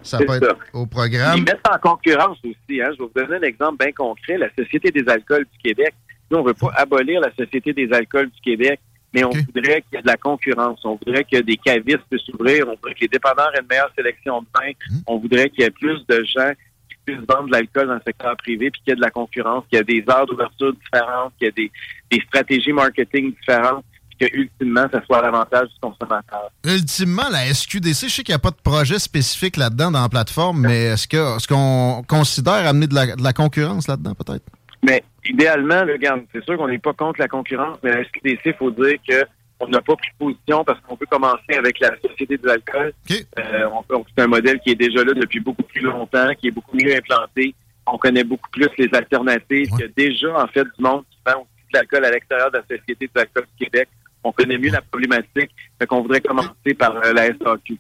ça c'est peut ça. Être au programme. Ils mettent en concurrence aussi. Hein. Je vais vous donner un exemple bien concret. La Société des alcools du Québec. Nous, on veut pas abolir la Société des alcools du Québec, mais on okay. voudrait qu'il y ait de la concurrence. On voudrait que des cavistes puissent s'ouvrir. On voudrait que les dépanneurs aient une meilleure sélection de vins. Mmh. On voudrait qu'il y ait plus de gens qui puissent vendre de l'alcool dans le secteur privé, puis qu'il y ait de la concurrence, qu'il y ait des heures d'ouverture différentes, qu'il y ait des, des stratégies marketing différentes, puis que ultimement, ça soit à l'avantage du consommateur. Ultimement, la S Q D C, je sais qu'il n'y a pas de projet spécifique là-dedans dans la plateforme, mmh. mais est-ce que est-ce qu'on considère amener de la, de la concurrence là-dedans, peut-être? Mais idéalement, le garde, c'est sûr qu'on n'est pas contre la concurrence, mais à la S Q D C, il faut dire qu'on n'a pas pris position parce qu'on peut commencer avec la Société de l'alcool. Okay. Euh, on peut, c'est un modèle qui est déjà là depuis beaucoup plus longtemps, qui est beaucoup mieux implanté. On connaît beaucoup plus les alternatives. Ouais. Il y a déjà, en fait, du monde qui vend aussi de l'alcool à l'extérieur de la Société de l'alcool du Québec. On connaît mieux la problématique. Fait qu'on voudrait commencer par euh, la S A Q.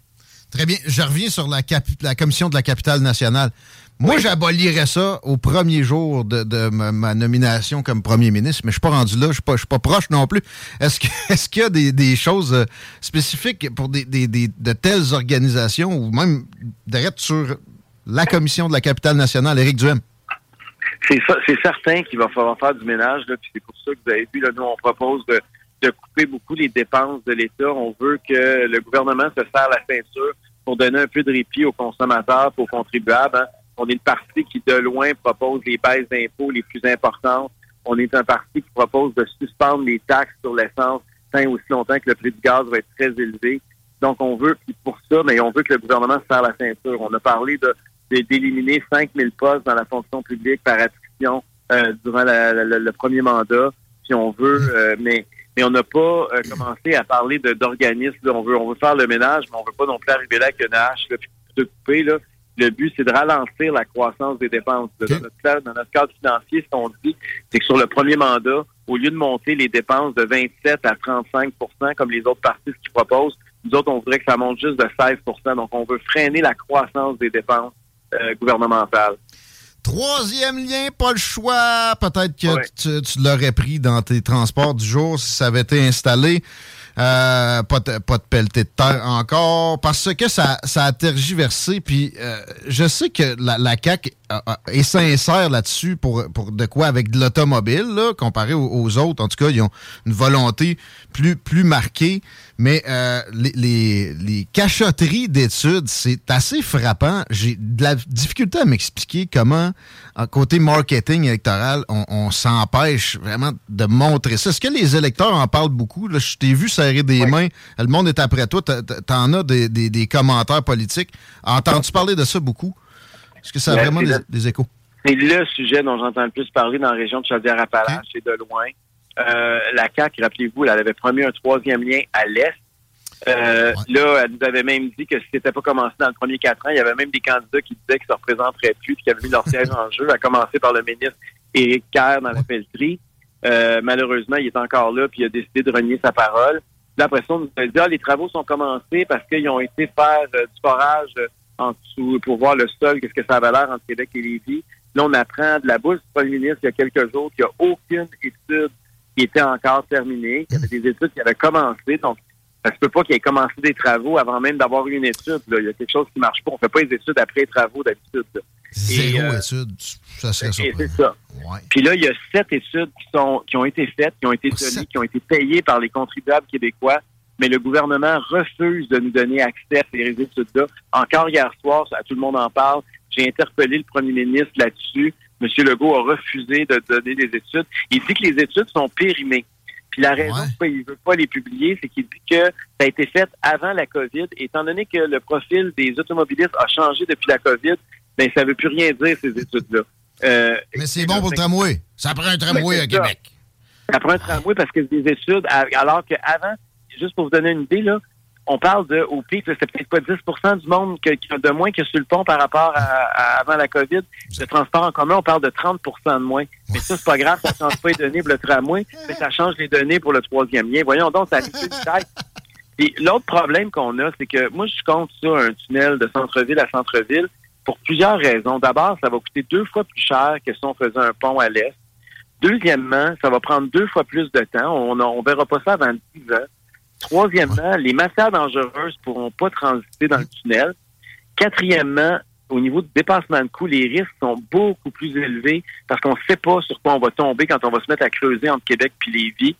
Très bien. Je reviens sur la, capi- la Commission de la Capitale Nationale. Moi, j'abolirais ça au premier jour de, de ma, ma nomination comme premier ministre, mais je suis pas rendu là, je suis pas, je suis pas proche non plus. Est-ce que, est-ce qu'il y a des, des choses spécifiques pour des, des, des, de telles organisations ou même direct sur la Commission de la Capitale Nationale, Éric Duhaime? C'est ça, c'est certain qu'il va falloir faire du ménage, là, puis c'est pour ça que vous avez vu, là, nous, on propose de, de couper beaucoup les dépenses de l'État. On veut que le gouvernement se serre la ceinture pour donner un peu de répit aux consommateurs, aux contribuables, hein. On est le parti qui, de loin, propose les baisses d'impôts les plus importantes. On est un parti qui propose de suspendre les taxes sur l'essence tant et aussi longtemps que le prix du gaz va être très élevé. Donc, on veut, pour ça, mais on veut que le gouvernement se serre la ceinture. On a parlé de, de, d'éliminer cinq mille postes dans la fonction publique par attrition euh, durant la, la, la, le premier mandat. Puis on veut, euh, mais, mais on n'a pas euh, commencé à parler de, d'organismes. On veut, on veut faire le ménage, mais on veut pas non plus arriver là avec une hache, là, puis de couper, là. Le but, c'est de ralentir la croissance des dépenses. Okay. Dans notre plan, dans notre cadre financier, ce qu'on dit, c'est que sur le premier mandat, au lieu de monter les dépenses de vingt-sept à trente-cinq pour cent comme les autres partis qui proposent, nous autres, on voudrait que ça monte juste de seize pour cent. Donc, on veut freiner la croissance des dépenses euh, gouvernementales. Troisième lien, pas le choix. Peut-être que ouais. tu, tu l'aurais pris dans tes transports du jour si ça avait été installé. Euh, pas, de, pas de pelleté de terre encore, parce que ça, ça a tergiversé. Puis euh, je sais que la, la C A Q est sincère là-dessus pour, pour de quoi avec de l'automobile, là, comparé aux, aux autres. En tout cas, ils ont une volonté plus, plus marquée. Mais euh, les, les, les cachotteries d'études, c'est assez frappant. J'ai de la difficulté à m'expliquer comment, côté marketing électoral, on, on s'empêche vraiment de montrer ça. Est-ce que les électeurs en parlent beaucoup? Là, je t'ai vu serrer des oui. mains. Le monde est après toi. T'en as des, des, des commentaires politiques. Entends-tu parler de ça beaucoup? Est-ce que ça a oui, vraiment des, des échos? C'est le sujet dont j'entends le plus parler dans la région de Chaudière-Appalaches okay. et de loin. Euh, la C A Q, rappelez-vous, elle avait promis un troisième lien à l'Est. Euh, ouais. Là, elle nous avait même dit que si c'était pas commencé dans le premier quatre ans, il y avait même des candidats qui disaient qu'ils se représenteraient plus et qu'ils avaient mis leur siège en jeu, à commencer par le ministre Éric Kerr dans ouais. la Pelletrie. Euh, malheureusement, il est encore là puis il a décidé de renier sa parole. Là, après ça, on nous a dit « Ah, les travaux sont commencés parce qu'ils ont été faire euh, du forage euh, en dessous pour voir le sol, qu'est-ce que ça avait l'air entre Québec et Lévis. » Là, on apprend de la bouche du premier ministre il y a quelques jours qu'il n'y a aucune étude qui était encore terminée, qui avait des études qui avaient commencé. Donc, ça se peut pas qu'il ait commencé des travaux avant même d'avoir eu une étude. Là. Il y a quelque chose qui marche pas. On fait pas les études après les travaux d'habitude. Là. Zéro euh, étude, ça serait ça. C'est ça. Ouais. Puis là, il y a sept études qui sont qui ont été faites, qui ont été données, qui ont été payées par les contribuables québécois, mais le gouvernement refuse de nous donner accès à ces études-là. Encore hier soir, ça, tout le monde en parle, j'ai interpellé le premier ministre là-dessus. M. Legault a refusé de donner des études. Il dit que les études sont périmées. Puis la raison ouais. pourquoi il ne veut pas les publier, c'est qu'il dit que ça a été fait avant la COVID. Étant donné que le profil des automobilistes a changé depuis la COVID, bien, ça ne veut plus rien dire, ces études-là. Euh, Mais c'est bon pour le tramway. Ça prend un tramway à Québec. Ça prend un tramway parce que des études, alors qu'avant, juste pour vous donner une idée, là, on parle de, au pic, c'était peut-être pas dix pour cent du monde que, de moins que sur le pont par rapport à, à avant la COVID. Le transport en commun, on parle de trente pour cent de moins. Mais ça, c'est pas grave, ça change pas les données pour le tramway, mais ça change les données pour le troisième lien. Voyons donc, ça a fait une taille. Et l'autre problème qu'on a, c'est que moi, je compte sur un tunnel de centre-ville à centre-ville pour plusieurs raisons. D'abord, ça va coûter deux fois plus cher que si on faisait un pont à l'est. Deuxièmement, ça va prendre deux fois plus de temps. On ne verra pas ça avant dix ans. Troisièmement, ouais. les matières dangereuses ne pourront pas transiter dans le tunnel. Quatrièmement, au niveau du dépassement de coût, les risques sont beaucoup plus élevés parce qu'on ne sait pas sur quoi on va tomber quand on va se mettre à creuser entre Québec et Lévis.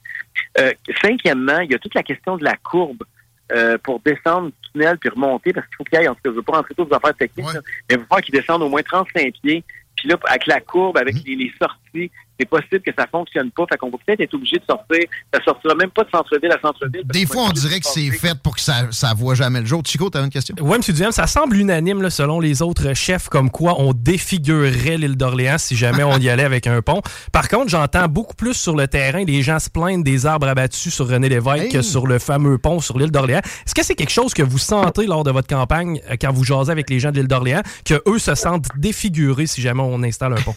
Euh, cinquièmement, il y a toute la question de la courbe euh, pour descendre du tunnel puis remonter parce qu'il faut qu'il y ait, en tout cas, je ne veux pas rentrer toutes les affaires techniques, ouais. là, mais il faut voir qu'ils descendent au moins trente-cinq pieds. Puis là, avec la courbe, avec les, les sorties, c'est possible que ça fonctionne pas. Fait qu'on va peut-être être obligé de sortir. Ça sortira même pas de centre-ville à centre-ville. Des fois, on dirait que c'est fait pour que ça ne voit jamais le jour. Chico, tu avais une question? Oui, M. Duhaime, ça semble unanime là, selon les autres chefs, comme quoi on défigurerait l'île d'Orléans si jamais on y allait avec un pont. Par contre, j'entends beaucoup plus sur le terrain les gens se plaindre des arbres abattus sur René Lévesque hey. que sur le fameux pont sur l'île d'Orléans. Est-ce que c'est quelque chose que vous sentez lors de votre campagne quand vous jasez avec les gens de l'île d'Orléans, qu'eux se sentent défigurés si jamais on installe un pont?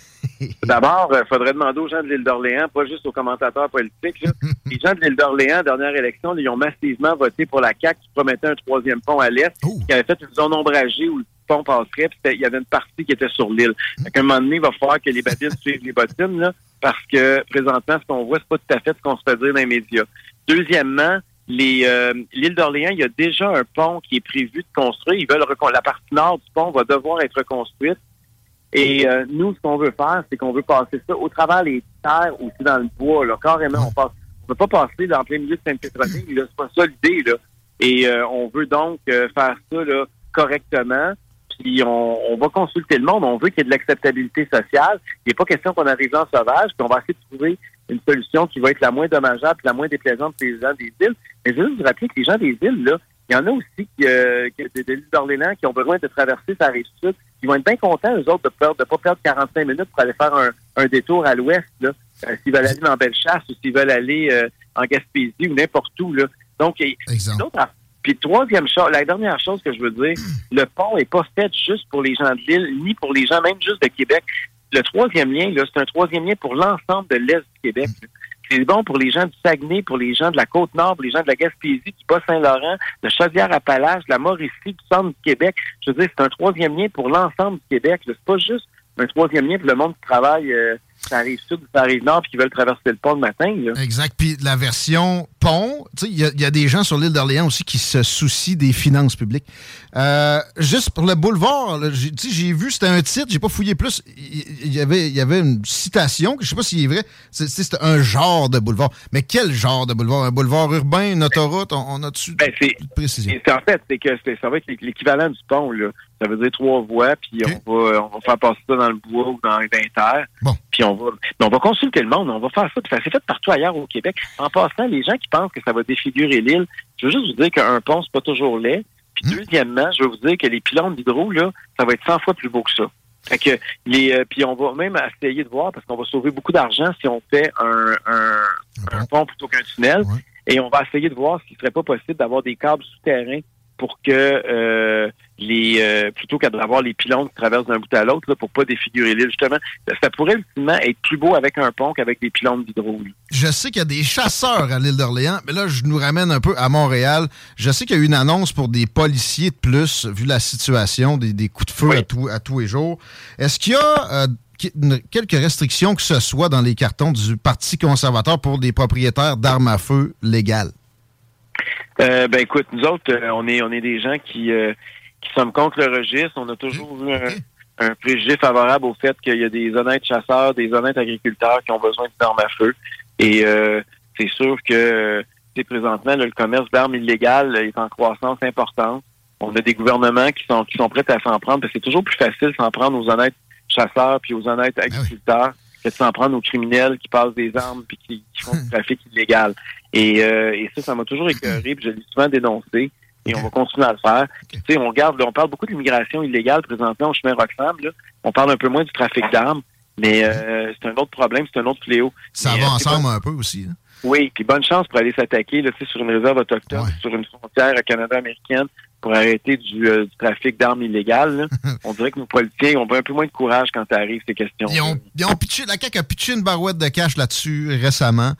D'abord, il faudrait demander aux gens de l'île d'Orléans, pas juste aux commentateurs politiques. Là. Les gens de l'île d'Orléans, dernière élection, là, ils ont massivement voté pour la C A Q qui promettait un troisième pont à l'est, Ouh. qui avait fait une zone ombragée où le pont passerait, puis il y avait une partie qui était sur l'île. À un moment donné, il va falloir que les babines suivent les bottines, là, parce que présentement, ce qu'on voit, c'est pas tout à fait ce qu'on se fait dire dans les médias. Deuxièmement, les, euh, l'île d'Orléans, il y a déjà un pont qui est prévu de construire. Ils veulent recon- la partie nord du pont va devoir être reconstruite. Et euh, nous, ce qu'on veut faire, c'est qu'on veut passer ça au travers les terres aussi dans le bois. Là. Carrément, on passe. On ne veut pas passer dans plein milieu de Sainte-Pétronie. Là, c'est pas ça l'idée. Là. Et euh, on veut donc euh, faire ça là, correctement. Puis on, on va consulter le monde. On veut qu'il y ait de l'acceptabilité sociale. Il n'est pas question qu'on arrive en sauvage. Puis on va essayer de trouver une solution qui va être la moins dommageable et la moins déplaisante pour les gens des îles. Mais je veux juste vous rappeler que les gens des îles, là, il y en a aussi qui, euh, qui, de, de l'île d'Orléans qui ont besoin de traverser sa rive sud. Ils vont être bien contents, eux autres, de ne de pas perdre quarante-cinq minutes pour aller faire un, un détour à l'ouest, là, euh, s'ils veulent aller en Bellechasse ou s'ils veulent aller euh, en Gaspésie ou n'importe où. Là. Donc, et, puis troisième chose, la dernière chose que je veux dire, mmh. le pont n'est pas fait juste pour les gens de l'île, ni pour les gens même juste de Québec. Le troisième lien, là, c'est un troisième lien pour l'ensemble de l'Est du Québec. Mmh. C'est bon pour les gens du Saguenay, pour les gens de la Côte-Nord, pour les gens de la Gaspésie, du Bas-Saint-Laurent, de Chaudière-Appalaches, de la Mauricie, du centre du Québec. Je veux dire, c'est un troisième lien pour l'ensemble du Québec. Là. C'est pas juste un troisième lien pour le monde qui travaille euh, sur la Rive-Sud ou sur la Rive-Nord et qui veulent traverser le pont le matin. Là. Exact. Puis la version pont, il y, y a des gens sur l'île d'Orléans aussi qui se soucient des finances publiques. Euh, juste pour le boulevard, là, j'ai, j'ai vu, c'était un titre, j'ai pas fouillé plus. Il y avait, y avait une citation, que je sais pas si c'est vrai. C'est, c'est un genre de boulevard. Mais quel genre de boulevard? Un boulevard urbain, une autoroute? On, on a-tu ben, de, de précision? C'est, en fait, c'est que c'est, ça va être l'équivalent du pont. Là. Ça veut dire trois voies, puis okay. on, va, on va faire passer ça dans le bois ou dans, dans les terres. Bon. Puis on va, on va consulter le monde, on va faire ça. Puis ça s'est fait partout ailleurs au Québec. En passant, les gens qui pensent que ça va défigurer l'île, je veux juste vous dire qu'un pont, c'est pas toujours laid. Puis deuxièmement, je veux vous dire que les pylônes d'hydro, là, ça va être cent fois plus beau que ça. Fait que les, euh, puis on va même essayer de voir, parce qu'on va sauver beaucoup d'argent si on fait un, un, un pont plutôt qu'un tunnel. Ouais. Et on va essayer de voir s'il ne serait pas possible d'avoir des câbles souterrains pour que euh, les euh, plutôt qu'à avoir les pylônes qui traversent d'un bout à l'autre, là, pour pas défigurer l'île, justement. Ça pourrait ultimement être plus beau avec un pont qu'avec des pylônes d'hydro. Je sais qu'il y a des chasseurs à l'île d'Orléans, mais là, je nous ramène un peu à Montréal. Je sais qu'il y a eu une annonce pour des policiers de plus, vu la situation, des, des coups de feu oui. à, tout, à tous les jours. Est-ce qu'il y a... Euh, quelques restrictions que ce soit dans les cartons du Parti conservateur pour des propriétaires d'armes à feu légales? Euh, ben écoute, nous autres, euh, on est on est des gens qui, euh, qui sommes contre le registre. On a toujours eu un, un préjugé favorable au fait qu'il y a des honnêtes chasseurs, des honnêtes agriculteurs qui ont besoin d'armes à feu. Et euh, c'est sûr que c'est présentement, là, le commerce d'armes illégales est en croissance importante. On a des gouvernements qui sont qui sont prêts à s'en prendre, parce que c'est toujours plus facile s'en prendre aux honnêtes chasseurs puis aux honnêtes agriculteurs, ah oui. que de s'en prendre aux criminels qui passent des armes puis qui, qui font du trafic illégal. Et, euh, et ça, ça m'a toujours écœuré, puis je l'ai souvent dénoncé, et on va continuer à le faire. Okay. Tu sais, on regarde, on parle beaucoup de l'immigration illégale présentement au chemin Roxham, là. On parle un peu moins du trafic d'armes, mais euh, c'est un autre problème, c'est un autre fléau. Ça mais, va euh, ensemble bon... un peu aussi. Hein? Oui, puis bonne chance pour aller s'attaquer là, sur une réserve autochtone, ouais. sur une frontière canada-américaine, pour arrêter du, euh, du trafic d'armes illégales. Là. On dirait que nos politiciens ont un peu moins de courage quand arrivent ces questions. Ils ont, ils ont pitché, la C A Q a pitché une barouette de cash là-dessus récemment.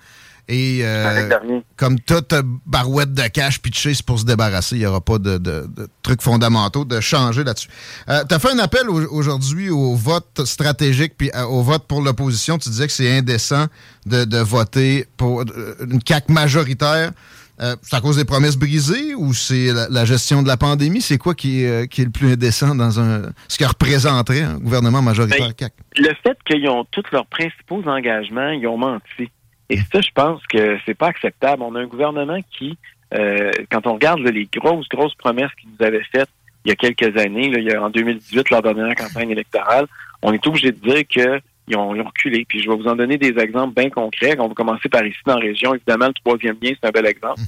Et euh, comme toute barouette de cash pitchée, c'est pour se débarrasser. Il n'y aura pas de, de, de trucs fondamentaux de changer là-dessus. Euh, tu as fait un appel au, aujourd'hui au vote stratégique puis euh, au vote pour l'opposition. Tu disais que c'est indécent de, de voter pour une C A Q majoritaire. Euh, c'est à cause des promesses brisées ou c'est la, la gestion de la pandémie? C'est quoi qui, euh, qui est le plus indécent dans un ce que représenterait un gouvernement majoritaire ben, C A Q? Le fait qu'ils ont tous leurs principaux engagements, ils ont menti. Et ça, je pense que c'est pas acceptable. On a un gouvernement qui, euh, quand on regarde là, les grosses, grosses promesses qu'ils nous avaient faites il y a quelques années, là, il y a, en deux mille dix-huit, lors de la dernière campagne électorale, on est obligé de dire qu'ils ont, ils ont reculé. Puis je vais vous en donner des exemples bien concrets. On va commencer par ici, dans la région. Évidemment, le troisième lien, c'est un bel exemple.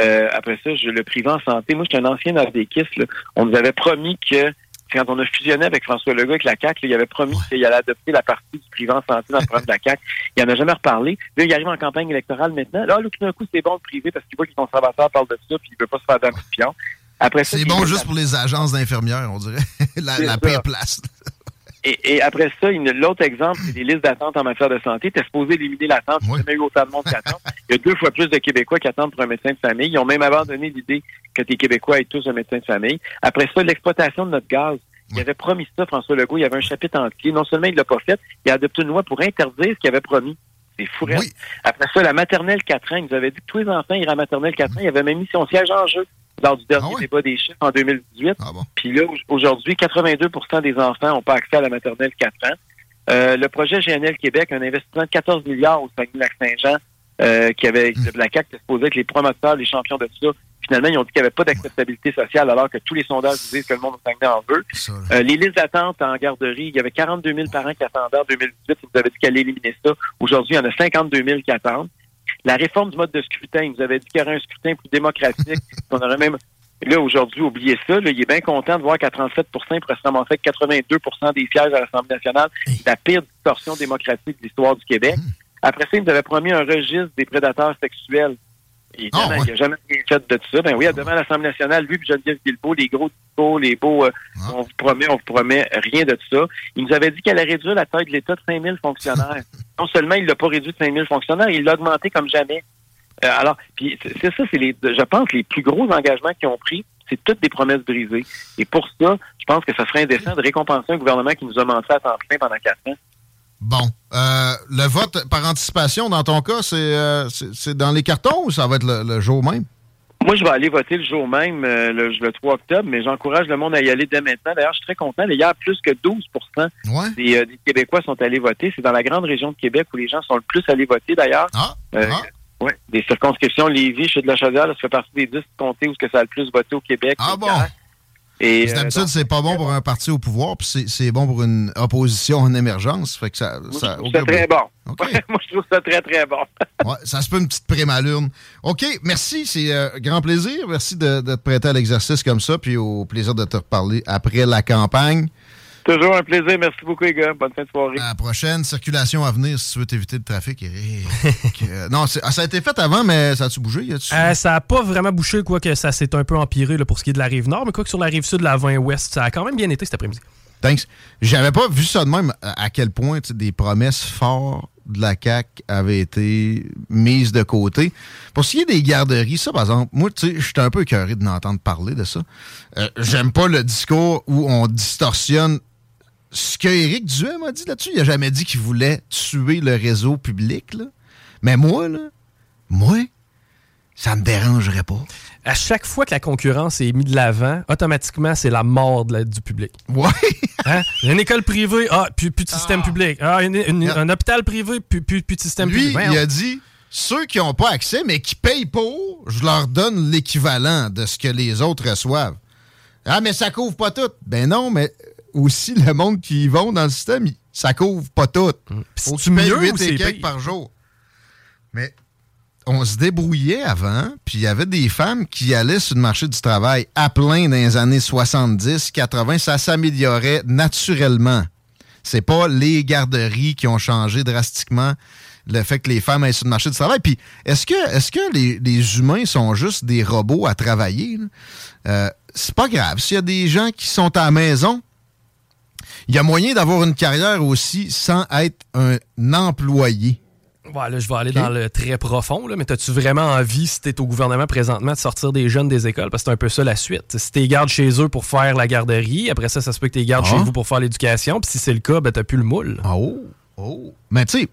Euh, après ça, je le privé en santé. Moi, je suis un ancien nordéquiste, là. On nous avait promis que, quand on a fusionné avec François Legault avec la C A Q, là, il avait promis qu'il allait adopter la partie du privé en santé dans le programme de la C A Q. Il n'en a jamais reparlé. Là, il arrive en campagne électorale maintenant. Là, là tout d'un coup, c'est bon le privé parce qu'il voit que les conservateurs parlent de ça puis il ne veut pas se faire d'un pion. Après ça, c'est bon juste la... pour les agences d'infirmières, on dirait. la la paix place. Et, et après ça, une, l'autre exemple, c'est des listes d'attente en matière de santé. T'es supposé éliminer l'attente. Oui. Il n'y a jamais eu autant de monde qui attend. Il y a deux fois plus de Québécois qui attendent pour un médecin de famille. Ils ont même abandonné l'idée que les Québécois aient tous un médecin de famille. Après ça, l'exploitation de notre gaz. Il avait promis ça, François Legault. Il y avait un chapitre entier. Non seulement il l'a pas fait, il a adopté une loi pour interdire ce qu'il avait promis. C'est fou. Oui. Après ça, la maternelle quatre ans. Il nous avait dit que tous les enfants iraient à la maternelle quatre ans. Il avait même mis son siège en jeu lors du dernier ah ouais? débat des chiffres en deux mille dix-huit. Ah bon? Puis là, aujourd'hui, quatre-vingt-deux pour cent des enfants n'ont pas accès à la maternelle quatre ans. Euh, le projet G N L Québec, un investissement de quatorze milliards au Saguenay-Lac-Saint-Jean, euh, qui avait, mmh. la C A Q se supposait que les promoteurs, les champions de tout ça, finalement, ils ont dit qu'il n'y avait pas d'acceptabilité sociale, alors que tous les sondages disent que le monde au Saguenay en veut. Euh, les listes d'attente en garderie, il y avait quarante-deux mille parents qui attendaient en deux mille dix-huit. Ils nous avaient dit qu'elle allait éliminer ça. Aujourd'hui, il y en a cinquante-deux mille qui attendent. La réforme du mode de scrutin, il nous avait dit qu'il y aurait un scrutin plus démocratique. On aurait même, là, aujourd'hui, oublié ça. Là, il est bien content de voir qu'à trente-sept pour cent, il pourrait se ramasser avec quatre-vingt-deux pour cent des sièges à l'Assemblée nationale. C'est la pire distorsion démocratique de l'histoire du Québec. Après ça, il nous avait promis un registre des prédateurs sexuels. Il n'a oh, ouais. jamais fait de tout ça. Ben oui, à demain à l'Assemblée nationale, lui et Geneviève Guilbeault, les gros discours, les beaux, euh, oh. on vous promet, on vous promet, rien de tout ça. Il nous avait dit qu'elle allait réduire la taille de l'État de cinq mille fonctionnaires. Non seulement il l'a pas réduit de cinq mille fonctionnaires, il l'a augmenté comme jamais. Euh, alors, puis c'est ça, c'est les, je pense, les plus gros engagements qu'ils ont pris, c'est toutes des promesses brisées. Et pour ça, je pense que ça serait indécent de récompenser un gouvernement qui nous a menti à temps plein pendant quatre ans. Bon. Euh, le vote par anticipation, dans ton cas, c'est, euh, c'est, c'est dans les cartons ou ça va être le, le jour même? Moi, je vais aller voter le jour même, euh, le, le trois octobre, mais j'encourage le monde à y aller dès maintenant. D'ailleurs, je suis très content. Hier, plus que douze pour cent ouais. des, euh, des Québécois sont allés voter. C'est dans la grande région de Québec où les gens sont le plus allés voter, d'ailleurs. Ah, euh, ah. Oui, des circonscriptions, Lévis, Chute-de-la-Chaudière, ça fait partie des dix comtés où ça a le plus voté au Québec. Ah bon? Caractère. Et c'est d'habitude, euh, donc, c'est pas bon pour un parti au pouvoir, puis c'est, c'est bon pour une opposition en émergence. Fait que ça, moi, ça, je trouve ça okay. très bon. Okay. Moi, je trouve ça très, très bon. Ouais, ça se peut une petite prémalurne. OK, merci, c'est euh, grand plaisir. Merci de, de te prêter à l'exercice comme ça, puis au plaisir de te reparler après la campagne. Toujours un plaisir. Merci beaucoup, les gars. Bonne fin de soirée. À la prochaine. Circulation à venir si tu veux t'éviter le trafic, Éric. euh, non, c'est, ça a été fait avant, mais ça a-tu bougé? A-tu... Euh, ça n'a pas vraiment bouché, quoique ça s'est un peu empiré là, pour ce qui est de la Rive-Nord, mais quoique sur la Rive-Sud, la vingt ouest, ça a quand même bien été cet après-midi. Thanks. J'avais pas vu ça de même à quel point des promesses fortes de la C A Q avaient été mises de côté. Pour ce qui est des garderies, ça, par exemple, moi, tu sais, je suis un peu écœuré de n'entendre parler de ça. Euh, j'aime pas le discours où on distorsionne ce que Éric Duhaime m'a dit là-dessus. Il a jamais dit qu'il voulait tuer le réseau public, là. Mais moi, là, moi, ça me dérangerait pas. À chaque fois que la concurrence est mise de l'avant, automatiquement, c'est la mort de la, du public. Oui! Hein? Une école privée, ah, plus, plus de système ah. public. Ah, une, une, yeah. Un hôpital privé, plus, plus, plus de système Lui, public. Lui, il a dit, ceux qui n'ont pas accès, mais qui payent pour, je leur donne l'équivalent de ce que les autres reçoivent. Ah, mais ça couvre pas tout. Ben non, mais aussi, le monde qui y vont dans le système, ça couvre pas tout. Mmh. Faut que tu payes huit et quelques par jour. Mais... on se débrouillait avant, puis il y avait des femmes qui allaient sur le marché du travail à plein dans les années soixante-dix, quatre-vingts. Ça s'améliorait naturellement. C'est pas les garderies qui ont changé drastiquement le fait que les femmes aient sur le marché du travail. Puis est-ce que, est-ce que les, les humains sont juste des robots à travailler? Euh, c'est pas grave. S'il y a des gens qui sont à la maison, il y a moyen d'avoir une carrière aussi sans être un employé. Ouais, là, je vais aller okay. dans le très profond, là, mais as-tu vraiment envie, si t'es au gouvernement présentement, de sortir des jeunes des écoles? Parce que c'est un peu ça la suite. Si t'es garde chez eux pour faire la garderie, après ça, ça se peut que t'es garde ah. chez vous pour faire l'éducation, puis si c'est le cas, ben t'as plus le moule. Oh, oh. Mais tu sais,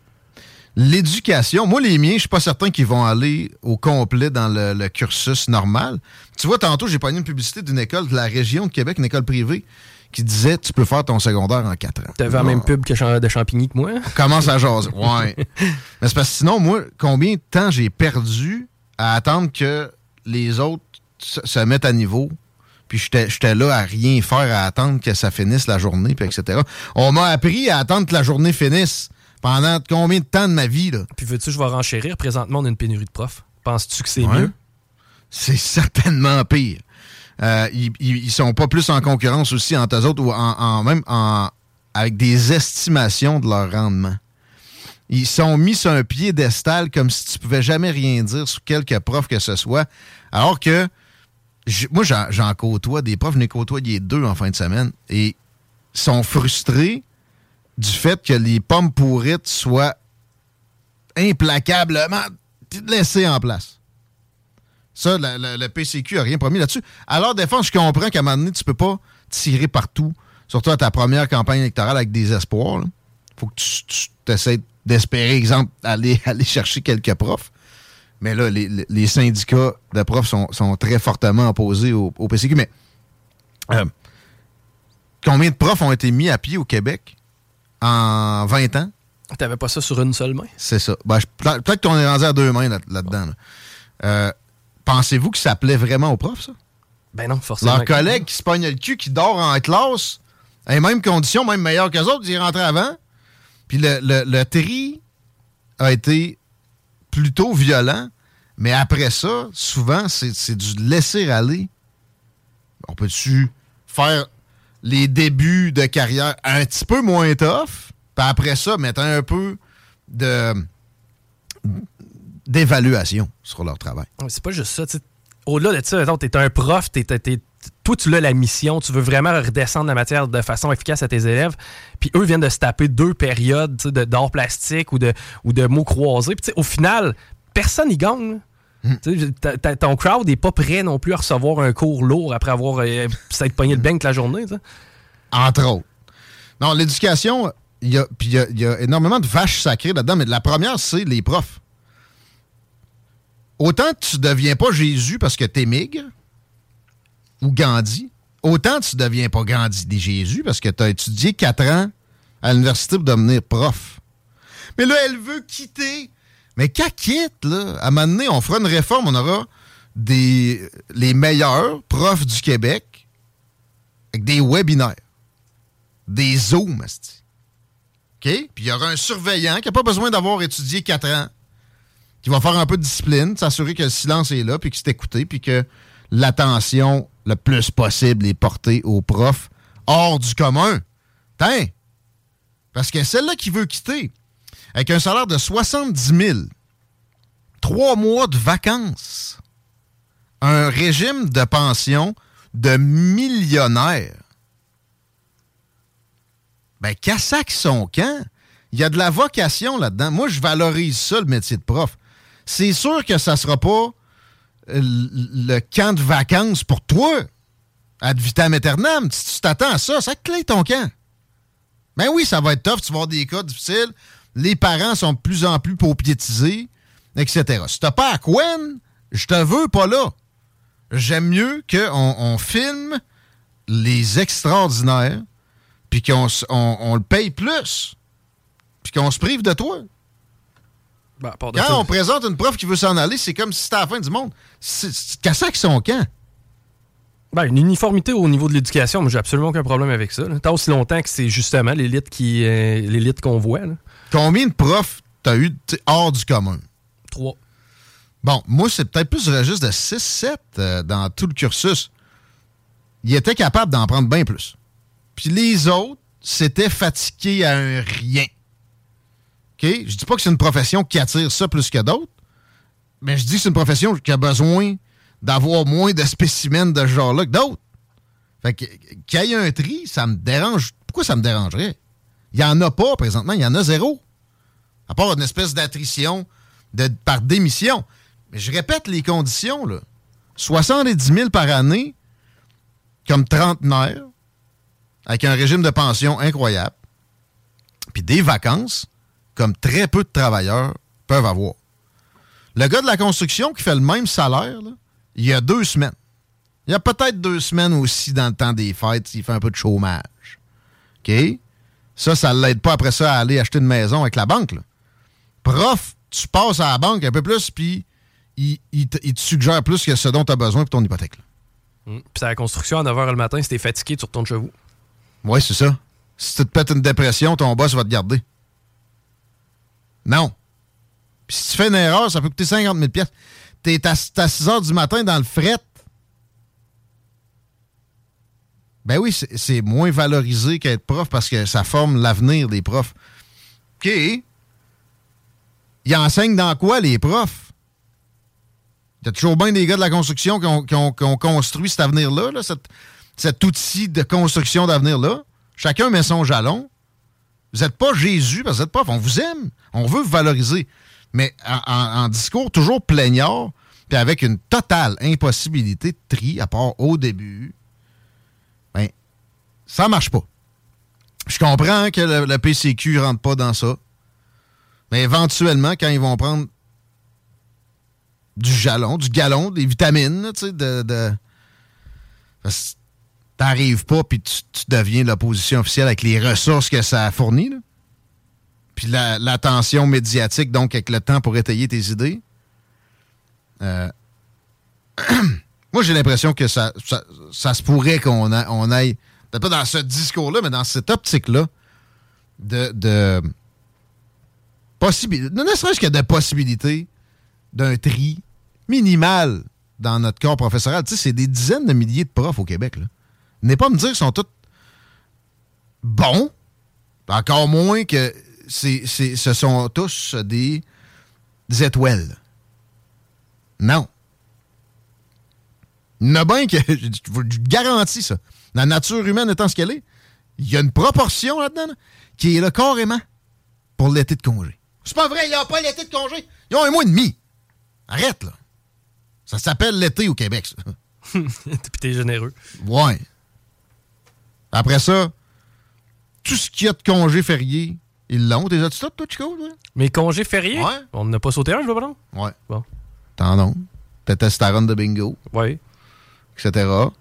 l'éducation, moi, les miens, je suis pas certain qu'ils vont aller au complet dans le, le cursus normal. Tu vois, tantôt, j'ai pogné une publicité d'une école de la région de Québec, une école privée, qui disait tu peux faire ton secondaire en quatre ans. T'avais la même pub que de Champigny que moi. On commence à jaser. Ouais. Mais c'est parce que sinon, moi, combien de temps j'ai perdu à attendre que les autres se mettent à niveau? Puis j'étais, j'étais là à rien faire, à attendre que ça finisse la journée, puis et cetera. On m'a appris à attendre que la journée finisse pendant combien de temps de ma vie, là? Puis veux-tu, je vais renchérir. Présentement, on a une pénurie de profs. Penses-tu que c'est ouais. mieux? C'est certainement pire. Euh, ils, ils sont pas plus en concurrence aussi entre eux autres ou en, en même en, avec des estimations de leur rendement. Ils sont mis sur un piédestal comme si tu pouvais jamais rien dire sur quelque prof que ce soit. Alors que j', moi, j'en, j'en côtoie des profs, je n'ai côtoyé deux en fin de semaine et sont frustrés du fait que les pommes pourrites soient implacablement laissées en place. Ça, le, le, le P C Q n'a rien promis là-dessus. À leur défense, je comprends qu'à un moment donné, tu peux pas tirer partout, surtout à ta première campagne électorale avec des espoirs. Là. Faut que tu, tu t'essaies d'espérer, exemple, aller, aller chercher quelques profs. Mais là, les, les syndicats de profs sont, sont très fortement opposés au, au P C Q. Mais euh, combien de profs ont été mis à pied au Québec en vingt ans? T'avais pas ça sur une seule main? C'est ça. Ben, je, peut-être qu'on est rendu à deux mains là, là-dedans. Là. Euh, Pensez-vous que ça plaît vraiment aux profs, ça? Ben non, forcément. Leurs collègues qui se pognent le cul, qui dort en classe, à les mêmes conditions, même meilleures qu'eux autres, ils rentraient avant. Puis le, le, le tri a été plutôt violent, mais après ça, souvent, c'est, c'est du laisser aller. On peut-tu faire les débuts de carrière un petit peu moins tough, puis après ça, mettre un peu de... d'évaluation sur leur travail. C'est pas juste ça. T'sais. Au-delà de ça, t'es un prof, t'es, t'es, t'es, toi, tu l'as la mission, tu veux vraiment redescendre la matière de façon efficace à tes élèves, puis eux viennent de se taper deux périodes de, d'art plastique ou de, ou de mots croisés. Puis au final, personne n'y gagne. Mm. T'as, t'as, ton crowd n'est pas prêt non plus à recevoir un cours lourd après avoir euh, s'être pogné le bain toute la journée. T'sais. Entre autres. Non, l'éducation, il y a, y, a, y a énormément de vaches sacrées là-dedans, mais la première, c'est les profs. Autant tu ne deviens pas Jésus parce que t'es migre ou Gandhi, autant tu ne deviens pas Gandhi des Jésus parce que tu as étudié quatre ans à l'université pour devenir prof. Mais là, elle veut quitter. Mais qu'elle quitte, là. À un moment donné, on fera une réforme, on aura des, les meilleurs profs du Québec avec des webinaires, des Zooms. Okay? Puis il y aura un surveillant qui n'a pas besoin d'avoir étudié quatre ans. Qui va faire un peu de discipline, s'assurer que le silence est là, puis que c'est écouté, puis que l'attention le plus possible est portée aux profs hors du commun. Tiens! Parce que celle-là qui veut quitter, avec un salaire de soixante-dix mille, trois mois de vacances, un régime de pension de millionnaire. Ben, cassac son camp. Il y a de la vocation là-dedans. Moi, je valorise ça, le métier de prof. C'est sûr que ça ne sera pas le camp de vacances pour toi, ad vitam aeternam. Si tu t'attends à ça, ça clé ton camp. Ben oui, ça va être tough, tu vas avoir des cas difficiles, les parents sont de plus en plus paupiétisés, et cetera. Si t'as pas à Quen, je te veux pas là. J'aime mieux qu'on on filme les extraordinaires, puis qu'on on, on le paye plus, puis qu'on se prive de toi. Ben, de Quand ça. on présente une prof qui veut s'en aller, c'est comme si c'était à la fin du monde. C'est, c'est cassac son camp. Ben, une uniformité au niveau de l'éducation, moi, j'ai absolument aucun problème avec ça. Là. Tant aussi longtemps que c'est justement l'élite qui euh, l'élite qu'on voit. Là. Combien de profs t'as eu hors du commun? Trois. Bon, moi, c'est peut-être plus du registre de six sept euh, dans tout le cursus. Ils étaient capables d'en prendre bien plus. Puis les autres, c'était fatigué à un rien. OK? Je dis pas que c'est une profession qui attire ça plus que d'autres, mais je dis que c'est une profession qui a besoin d'avoir moins de spécimens de ce genre-là que d'autres. Fait que, qu'il y ait un tri, ça me dérange. Pourquoi ça me dérangerait? Il n'y en a pas présentement, il y en a zéro. À part une espèce d'attrition de, par démission. Mais je répète les conditions, là. soixante-dix mille par année, comme trentenaire, avec un régime de pension incroyable, puis des vacances, comme très peu de travailleurs peuvent avoir. Le gars de la construction qui fait le même salaire, là, il y a deux semaines. Il y a peut-être deux semaines aussi dans le temps des fêtes s'il fait un peu de chômage. OK? Ça, ça ne l'aide pas après ça à aller acheter une maison avec la banque. Là. Prof, tu passes à la banque un peu plus, puis il, il, il te suggère plus que ce dont tu as besoin pour ton hypothèque. Mmh. Puis c'est à la construction, à neuf heures le matin, si t'es fatigué, tu retournes chez vous. Oui, c'est ça. Si tu te pètes une dépression, ton boss va te garder. Non. Puis si tu fais une erreur, ça peut coûter cinquante mille dollars. T'es à, à six heures du matin dans le fret. Ben oui, c'est, c'est moins valorisé qu'être prof parce que ça forme l'avenir des profs. OK. Ils enseignent dans quoi, les profs? Il y a toujours bien des gars de la construction qui ont, qui ont, qui ont construit cet avenir-là, là, cet, cet outil de construction d'avenir-là. Chacun met son jalon. Vous n'êtes pas Jésus parce que vous êtes prof. On vous aime. On veut vous valoriser. Mais en, en, en discours toujours plaignard, puis avec une totale impossibilité de tri, à part au début, ben, ça marche pas. Je comprends que le, le P C Q rentre pas dans ça, mais éventuellement, quand ils vont prendre du jalon, du galon, des vitamines, tu sais, de, de... t'arrives pas, puis tu, tu deviens l'opposition officielle avec les ressources que ça fournit, là. Puis la, l'attention médiatique, donc, avec le temps pour étayer tes idées. Euh... Moi, j'ai l'impression que ça, ça, ça se pourrait qu'on a, on aille, peut-être pas dans ce discours-là, mais dans cette optique-là, de... de possib... ne serait-ce que de possibilité d'un tri minimal dans notre corps professoral. Tu sais, c'est des dizaines de milliers de profs au Québec, là. N'est pas à me dire qu'ils sont tous bons, encore moins que... C'est, c'est, ce sont tous des, des étoiles. Non. Il y en a bien que, je vous garantis ça, la nature humaine étant ce qu'elle est, il y a une proportion là-dedans là, qui est là carrément pour l'été de congé. C'est pas vrai, ils n'ont pas l'été de congé. Ils ont un mois et demi. Arrête, là. Ça s'appelle l'été au Québec, ça. Puis t'es généreux. Ouais. Après ça, tout ce qu'il y a de congé férié, ils l'ont, t'es as-tu là, toi, Chico? Toi? Mais congés fériés? Ouais. On n'a pas sauté un, je veux pas non? Ouais. Bon. T'en as. T'as testosterone de bingo. Oui. et cetera.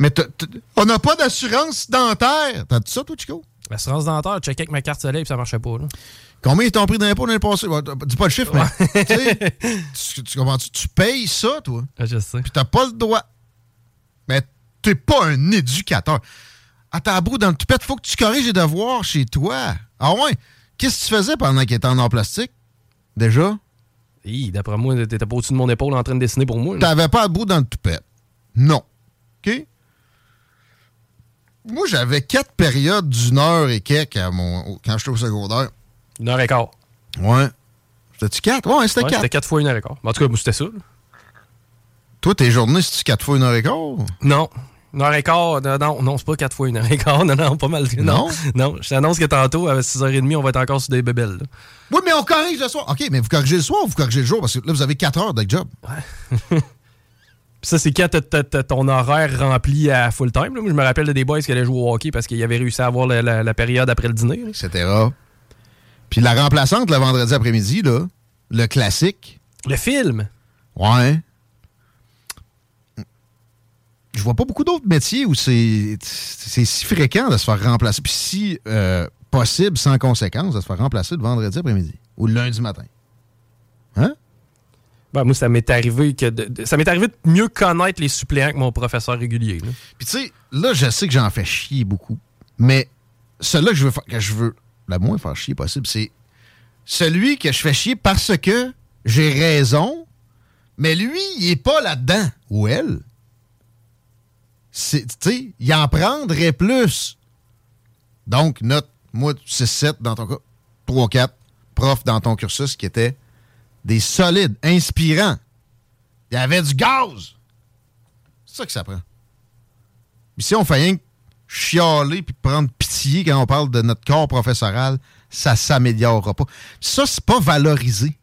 Mais t'as, t'as... on n'a pas d'assurance dentaire. T'as-tu ça, toi, Chico? L'assurance dentaire, checké avec ma carte soleil, puis ça marchait pas, là. Combien ils t'ont pris d'impôts l'année passée? Bon, dis pas le chiffre, ouais. Mais. tu, tu comprends-tu? Tu payes ça, toi. Ah, je sais. Puis t'as pas le droit. Mais t'es pas un éducateur. À ta broue dans le toupette, faut que tu corriges les devoirs chez toi. Ah ouais? Qu'est-ce que tu faisais pendant qu'il était en or plastique? Déjà? Hi, d'après moi, t'étais pas au-dessus de mon épaule en train de dessiner pour moi. Là. T'avais pas à bout dans le toupette. Non. OK? moi, j'avais quatre périodes d'une heure et quelques à mon, quand j'étais au secondaire. Une heure et quart. Ouais. C'était-tu quatre? Ouais, c'était ouais, quatre. C'était quatre fois une heure et quart. En tout cas, moi, c'était ça. Là. Toi, tes journées, c'est-tu quatre fois une heure et quart? Non. Une heure et quart, non, non, c'est pas quatre fois une heure et quart, non, non, pas mal. Non? Non, je t'annonce que tantôt, à six heures trente, on va être encore sur des bébelles. Là. Oui, mais on corrige le soir. OK, mais vous corrigez le soir ou vous corrigez le jour? Parce que là, vous avez quatre heures de job. Ouais. Ça, c'est quand t'as, t'as, t'as ton horaire rempli à full time. Là. Je me rappelle des boys qui allaient jouer au hockey parce qu'ils avaient réussi à avoir la, la, la période après le dîner. Là. Etc. Puis la remplaçante, le vendredi après-midi, là, le classique. Le film. Ouais. Je vois pas beaucoup d'autres métiers où c'est, c'est si fréquent de se faire remplacer, puis si euh, possible, sans conséquence, de se faire remplacer le vendredi après-midi ou le lundi matin. Hein? Ben, moi, ça m'est arrivé que de, de, ça m'est arrivé de mieux connaître les suppléants que mon professeur régulier. Là. Puis tu sais, là, je sais que j'en fais chier beaucoup, mais celui-là que je veux faire, que je veux le moins faire chier possible, c'est celui que je fais chier parce que j'ai raison, mais lui, il est pas là-dedans, ou elle. Tu sais, il en prendrait plus. Donc, note, moi, six sept dans ton cas, trois quatre, prof dans ton cursus qui était des solides, inspirants. Il y avait du gaz. C'est ça que ça prend. Puis si on fait rien que chialer puis prendre pitié quand on parle de notre corps professoral, ça s'améliorera pas. Ça, c'est pas valoriser.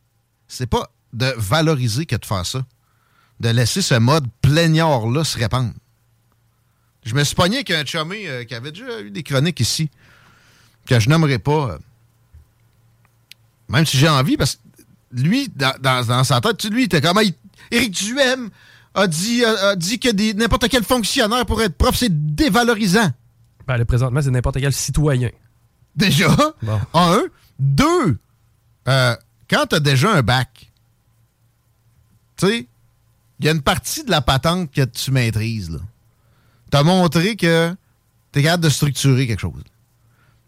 C'est pas de valoriser que de faire ça. De laisser ce mode plaignard-là se répandre. Je me suis pogné avec un chumé euh, qui avait déjà eu des chroniques ici, que je nommerai pas. Euh, même si j'ai envie, parce que lui, dans, dans, dans sa tête, lui, il était comme... Éric Duhaime a dit, a, a dit que des, n'importe quel fonctionnaire pour être prof, c'est dévalorisant. Ben, le présentement, c'est n'importe quel citoyen. Déjà, bon. En un. Deux, euh, quand t'as déjà un bac, tu sais, il y a une partie de la patente que tu maîtrises, là. T'as montré que t'es capable de structurer quelque chose.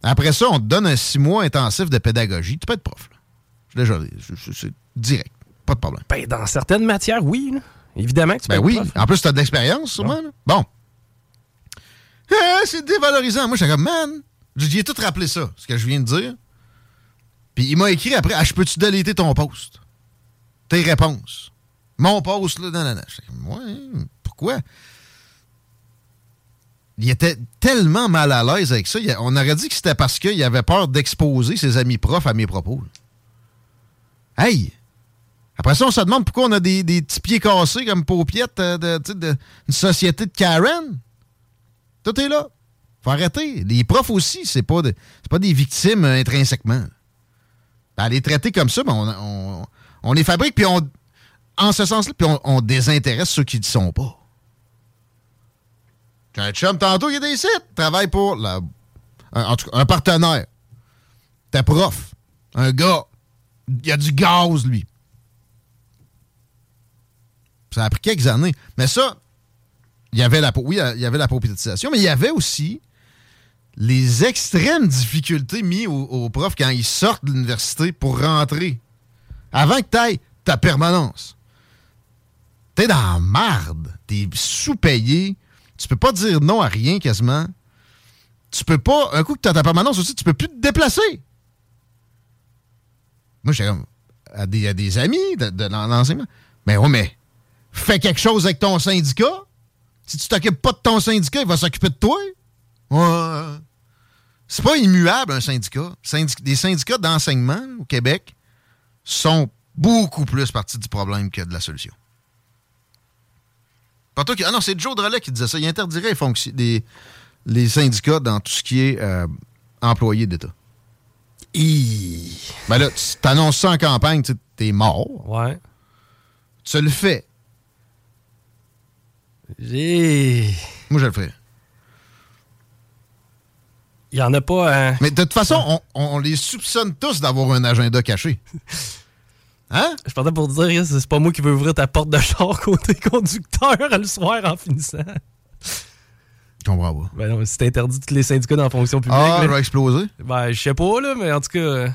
Après ça, on te donne un six mois intensif de pédagogie. Tu peux être prof. Là. Je l'ai déjà dit. C'est direct. Pas de problème. Ben, dans certaines matières, oui. Là. Évidemment que tu peux ben être oui. prof. En plus, t'as de l'expérience, sûrement. Là. Bon. Ah, c'est dévalorisant. Moi, j'étais comme, man, j'ai tout rappelé ça, ce que je viens de dire. Puis il m'a écrit après, ah, je peux-tu déléter ton post? Tes réponses. Mon post, là, non, non, non. J'étais comme, ouais, pourquoi? Il était tellement mal à l'aise avec ça. On aurait dit que c'était parce qu'il avait peur d'exposer ses amis profs à mes propos. Hey! Après ça, on se demande pourquoi on a des, des petits pieds cassés comme paupiètes d'une société de Karen. Tout est là. Faut arrêter. Les profs aussi, c'est pas, de, c'est pas des victimes intrinsèquement. Ben, les traiter comme ça, ben on, on, on les fabrique, puis on, en ce sens-là, puis on, on désintéresse ceux qui ne le sont pas. J'ai un chum tantôt qui est ici, travaille pour la, un, en tout cas, un partenaire. T'es prof. Un gars. Il a du gaz, lui. Ça a pris quelques années. Mais ça, il y avait la oui, il y avait la paupérisation, mais il y avait aussi les extrêmes difficultés mises aux, aux profs quand ils sortent de l'université pour rentrer. Avant que t'ailles ta permanence. T'es dans la marde. T'es sous-payé. Tu peux pas dire non à rien, quasiment. Tu peux pas... Un coup que t'as ta permanence aussi, tu peux plus te déplacer. Moi, j'ai comme... À des, à des amis de, de l'enseignement. Mais ouais, mais... Fais quelque chose avec ton syndicat. Si tu t'occupes pas de ton syndicat, il va s'occuper de toi. Ouais. C'est pas immuable, un syndicat. Syndic- des syndicats d'enseignement au Québec sont beaucoup plus partie du problème que de la solution. Ah non, c'est Joe Drolet qui disait ça. Il interdirait les, fonction- des, les syndicats dans tout ce qui est euh, employé d'État. Iiii. Ben là, tu t'annonces ça en campagne, tu t'es mort. Ouais. Tu le fais. J'ai... Moi, je le ferais. Il y en a pas un... Mais de toute façon, on, on les soupçonne tous d'avoir un agenda caché. Hein? Je partais pour te dire, c'est pas moi qui veux ouvrir ta porte de char côté conducteur le soir en finissant. Je comprends pas. Ben non, c'est interdit tous les syndicats dans la fonction publique. Ah, elle va exploser? Ben, je sais pas, là, mais en tout cas...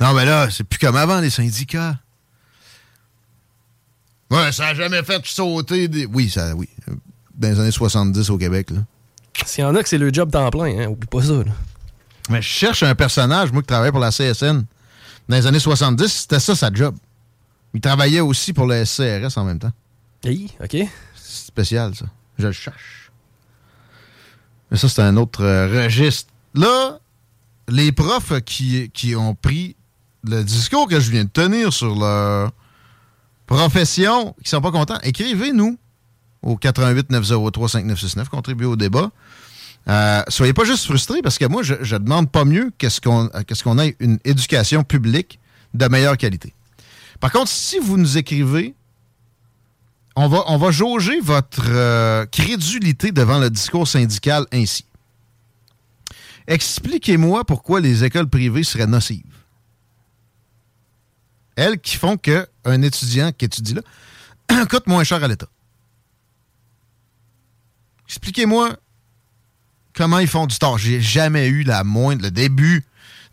Non, mais là, c'est plus comme avant, les syndicats. Ouais, ça a jamais fait sauter des... Oui, ça, oui. Dans les années soixante-dix au Québec, là. S'il y en a que c'est le job temps plein, hein, oublie pas ça. Là. Mais je cherche un personnage, moi, qui travaillait pour la C S N. Dans les années soixante-dix, c'était ça, sa job. Il travaillait aussi pour le S C R S en même temps. Oui, OK. C'est spécial, ça. Je le cherche. Mais ça, c'est un autre euh, registre. Là, les profs qui, qui ont pris le discours que je viens de tenir sur leur profession, qui sont pas contents, écrivez-nous au huit huit neuf zéro trois cinq neuf six neuf, contribuez au débat. Euh, soyez pas juste frustrés, parce que moi, je, je demande pas mieux qu'est-ce qu'on, qu'est-ce qu'on ait une éducation publique de meilleure qualité. Par contre, si vous nous écrivez, on va, on va jauger votre euh, crédulité devant le discours syndical ainsi. Expliquez-moi pourquoi les écoles privées seraient nocives. Elles qui font qu'un étudiant qui étudie là coûte moins cher à l'État. Expliquez-moi comment ils font du tort. J'ai jamais eu la moindre, le début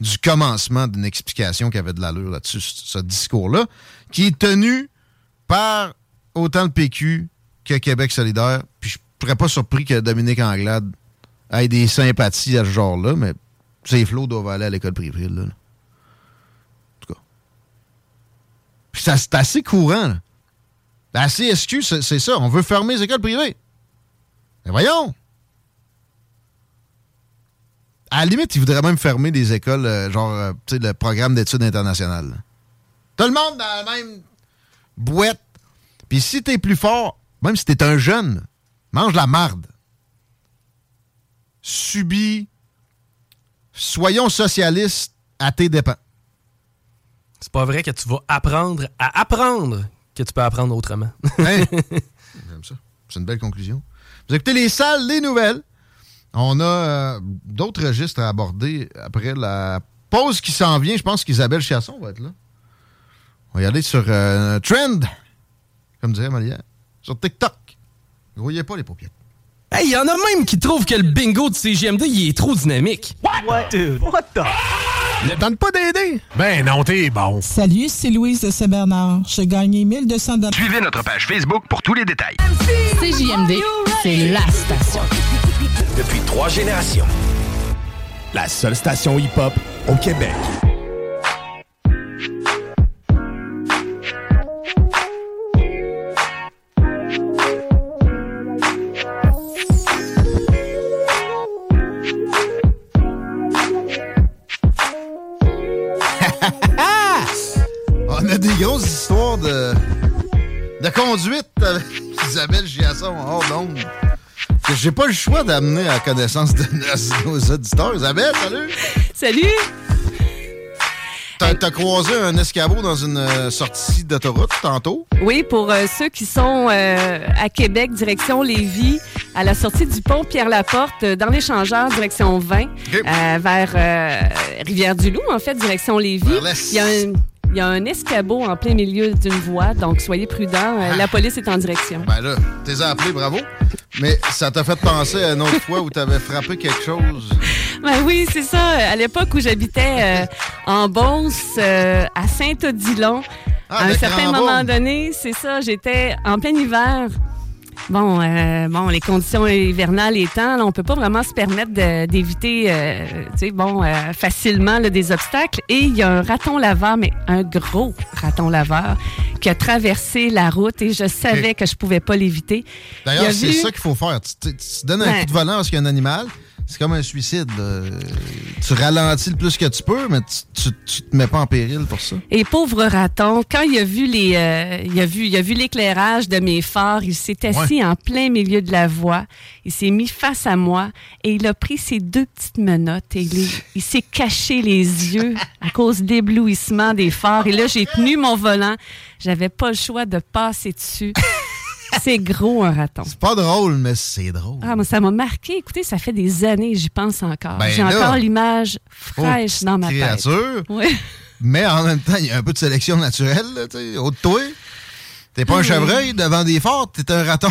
du commencement d'une explication qui avait de l'allure là-dessus, ce discours-là, qui est tenu par autant le P Q que Québec solidaire. Puis je ne serais pas surpris que Dominique Anglade ait des sympathies à ce genre-là, mais ces flots doivent aller à l'école privée. Là. En tout cas. Puis ça, c'est assez courant. Là. La C S Q, c'est, c'est ça. On veut fermer les écoles privées. Mais voyons! À la limite, ils voudraient même fermer des écoles, euh, genre, euh, tu sais, le programme d'études internationales. Là. Tout le monde dans la même boîte. Puis si t'es plus fort, même si t'es un jeune, mange la marde. Subis. Soyons socialistes à tes dépens. C'est pas vrai que tu vas apprendre à apprendre que tu peux apprendre autrement. Hein? J'aime ça. C'est une belle conclusion. Vous écoutez les salles, les nouvelles. On a euh, d'autres registres à aborder après la pause qui s'en vient. Je pense qu'Isabelle Chasson va être là. On va y aller sur euh, Trend, comme dirait Malière, sur TikTok. Grouillez pas les paupières. Hey, y en a même qui trouvent que le bingo de C J M D, il est trop dynamique. What? What, dude? What the... Ne tente pas d'aider. Ben non, t'es bon. Salut, c'est Louise de Saint-Bernard. J'ai gagné mille deux cents dollars. Suivez notre page Facebook pour tous les détails. C J M D, c'est la station. Depuis trois générations. La seule station hip-hop au Québec. On a des grosses histoires de, de conduite avec Isabelle Giasson hors d'onde. Que j'ai pas le choix d'amener à connaissance de nos, nos auditeurs. Isabelle, salut! Salut! T'as, t'as croisé un escabeau dans une sortie d'autoroute tantôt? Oui, pour euh, ceux qui sont euh, à Québec, direction Lévis, à la sortie du pont Pierre-Laporte, dans l'échangeur, direction vingt, okay. euh, vers euh, Rivière-du-Loup, en fait, direction Lévis. Il y a une... Il y a un escabeau en plein milieu d'une voie, donc soyez prudents. Euh, ah. La police est en direction. Ben là, t'es appelé, bravo. Mais ça t'a fait penser à une autre fois où t'avais frappé quelque chose. Ben oui, c'est ça. À l'époque où j'habitais euh, en Beauce, euh, à Saint-Odilon, ah, à un certain moment bon. donné, c'est ça, j'étais en plein hiver. Bon, euh, bon, les conditions hivernales étant, là, on peut pas vraiment se permettre de, d'éviter, euh, tu sais, bon, euh, facilement là, des obstacles. Et il y a un raton laveur, mais un gros raton laveur, qui a traversé la route et je savais que je pouvais pas l'éviter. D'ailleurs, c'est vu... ça qu'il faut faire. Tu, tu, tu donnes un ouais. coup de volant parce qu'il y a un animal. C'est comme un suicide. Euh, tu ralentis le plus que tu peux, mais tu, tu, tu te mets pas en péril pour ça. Et pauvre raton, quand il a vu les, euh, il a vu, il a vu l'éclairage de mes phares, il s'est assis ouais. en plein milieu de la voie, il s'est mis face à moi et il a pris ses deux petites menottes et il, il s'est caché les yeux à cause d'éblouissement des phares. Et là, j'ai tenu mon volant, j'avais pas le choix de passer dessus. C'est gros, un raton. C'est pas drôle, mais c'est drôle. Ah, mais ça m'a marqué. Écoutez, ça fait des années, j'y pense encore. Ben J'ai là, encore l'image fraîche dans ma créature, tête. Oui. Mais en même temps, il y a un peu de sélection naturelle. Au de toi, t'es pas oui. un chevreuil devant des forts, t'es un raton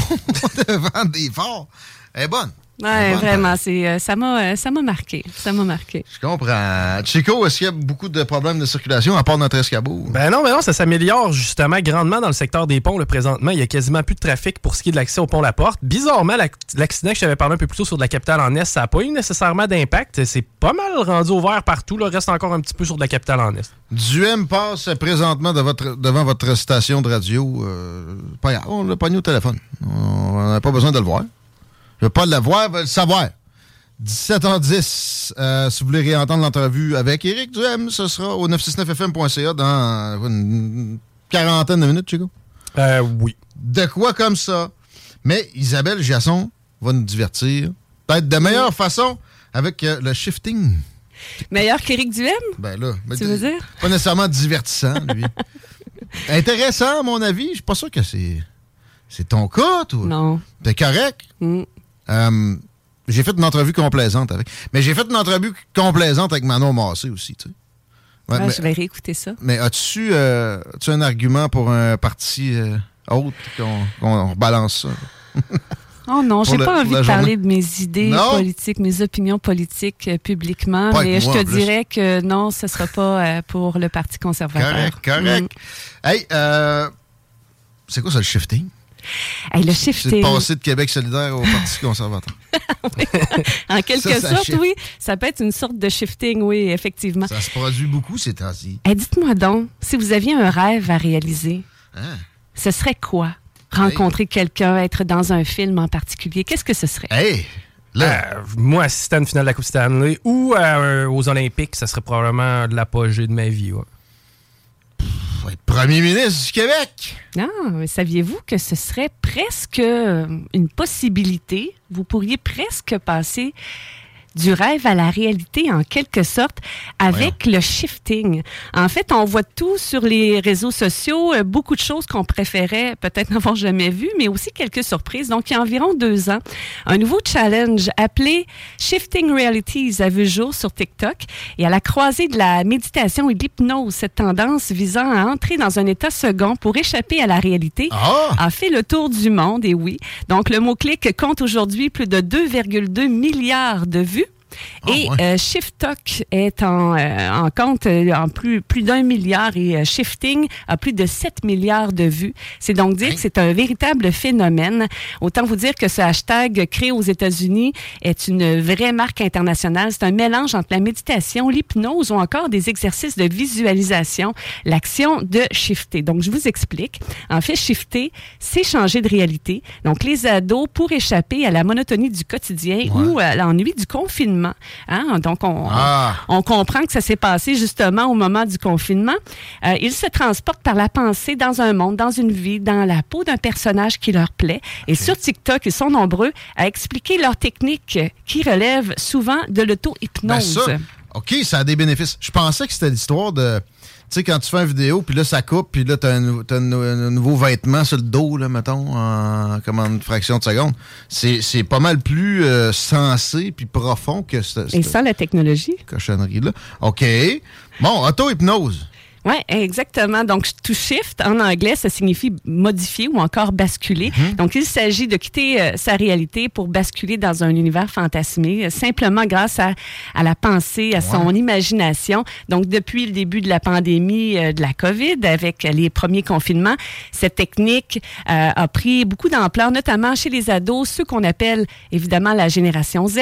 devant des forts. Elle est bonne. Oui, vraiment, c'est, ça m'a, ça m'a marqué, ça m'a marqué. Je comprends. Chico, est-ce qu'il y a beaucoup de problèmes de circulation à part notre escabeau? Ben non, ben non, ça s'améliore justement grandement dans le secteur des ponts. Là, présentement, il y a quasiment plus de trafic pour ce qui est de l'accès au pont La Porte. Bizarrement, la, l'accident que je t'avais parlé un peu plus tôt sur de la capitale en Est, ça n'a pas eu nécessairement d'impact. C'est pas mal rendu ouvert partout. Là, reste encore un petit peu sur de la capitale en Est. Duhaime passe présentement de votre, devant votre station de radio. Euh, pas, on l'a pas mis au téléphone. On n'a pas besoin de le voir. Je ne veux pas le voir, je veux le savoir. dix-sept heures dix, euh, si vous voulez réentendre l'entrevue avec Éric Duhaime, ce sera au neuf cent soixante-dix-neuf F M point C A dans une quarantaine de minutes, Chico. Euh, oui. De quoi comme ça. Mais Isabelle Jasson va nous divertir, peut-être de meilleure façon, avec euh, le shifting. Meilleur qu'Éric Duhaime? Ben là. Ben, tu veux dire? Pas nécessairement divertissant, lui. Intéressant, à mon avis. Je suis pas sûr que c'est, c'est ton cas, toi. Non. T'es correct? Mm. Euh, j'ai fait une entrevue complaisante avec. Mais j'ai fait une entrevue complaisante avec Manon Massé aussi, tu sais. Ouais, ah, mais, je vais réécouter ça. Mais as-tu, euh, as-tu un argument pour un parti euh, autre qu'on, qu'on balance ça? Oh non, j'ai le, pas envie de journée. Parler de mes idées non. politiques, mes opinions politiques euh, publiquement, pas mais je te dirais que non, ce ne sera pas euh, pour le Parti conservateur. Correct, correct. Mm. Hey, euh, c'est quoi ça, le shifting? Hey, le shifting. C'est passé de Québec solidaire au Parti conservateur. En quelque ça, ça sorte, shift. Oui. Ça peut être une sorte de shifting, oui, effectivement. Ça se produit beaucoup ces temps-ci. Hey, dites-moi donc, si vous aviez un rêve à réaliser, hein? Ce serait quoi? Rencontrer hey. Quelqu'un, être dans un film en particulier, qu'est-ce que ce serait? Hey! Là, euh, moi, assister à une finale de la Coupe Stanley ou euh, aux Olympiques, ça serait probablement de l'apogée de ma vie, ouais. Être premier ministre du Québec. Non, mais saviez-vous que ce serait presque une possibilité? Vous pourriez presque passer du rêve à la réalité, en quelque sorte, avec ouais. le shifting. En fait, on voit tout sur les réseaux sociaux, beaucoup de choses qu'on préférait peut-être n'avoir jamais vues, mais aussi quelques surprises. Donc, il y a environ deux ans, un nouveau challenge appelé Shifting Realities a vu le jour sur TikTok. Et à la croisée de la méditation et de l'hypnose, cette tendance visant à entrer dans un état second pour échapper à la réalité oh! a fait le tour du monde, et oui. Donc, le mot-clic compte aujourd'hui plus de deux virgule deux milliards de vues. Et oh, ouais. euh, ShiftTok est en, euh, en compte euh, en plus, plus d'un milliard et euh, Shifting a plus de sept milliards de vues. C'est donc dire hein? que c'est un véritable phénomène. Autant vous dire que ce hashtag créé aux États-Unis est une vraie marque internationale. C'est un mélange entre la méditation, l'hypnose ou encore des exercices de visualisation, l'action de shifter. Donc, je vous explique. En fait, shifter, c'est changer de réalité. Donc, les ados, pour échapper à la monotonie du quotidien ouais. ou à l'ennui du confinement, hein? Donc, on, ah. on, on comprend que ça s'est passé justement au moment du confinement. Euh, ils se transportent par la pensée dans un monde, dans une vie, dans la peau d'un personnage qui leur plaît. Et okay. sur TikTok, ils sont nombreux à expliquer leur technique qui relève souvent de l'auto-hypnose. Ben ça, OK, ça a des bénéfices. Je pensais que c'était l'histoire de... Tu sais, quand tu fais une vidéo, puis là, ça coupe, puis là, t'as un, t'as un, un nouveau vêtement sur le dos, là, mettons, en, comme en une fraction de seconde. C'est, c'est pas mal plus euh, sensé puis profond que cette, cette... Et sans la technologie. Cochonnerie-là. OK. Bon, auto-hypnose. Oui, exactement. Donc, to shift, en anglais, ça signifie modifier ou encore basculer. Mm-hmm. Donc, il s'agit de quitter euh, sa réalité pour basculer dans un univers fantasmé, euh, simplement grâce à, à la pensée, à ouais. son imagination. Donc, depuis le début de la pandémie euh, de la COVID, avec euh, les premiers confinements, cette technique euh, a pris beaucoup d'ampleur, notamment chez les ados, ceux qu'on appelle évidemment la génération Z.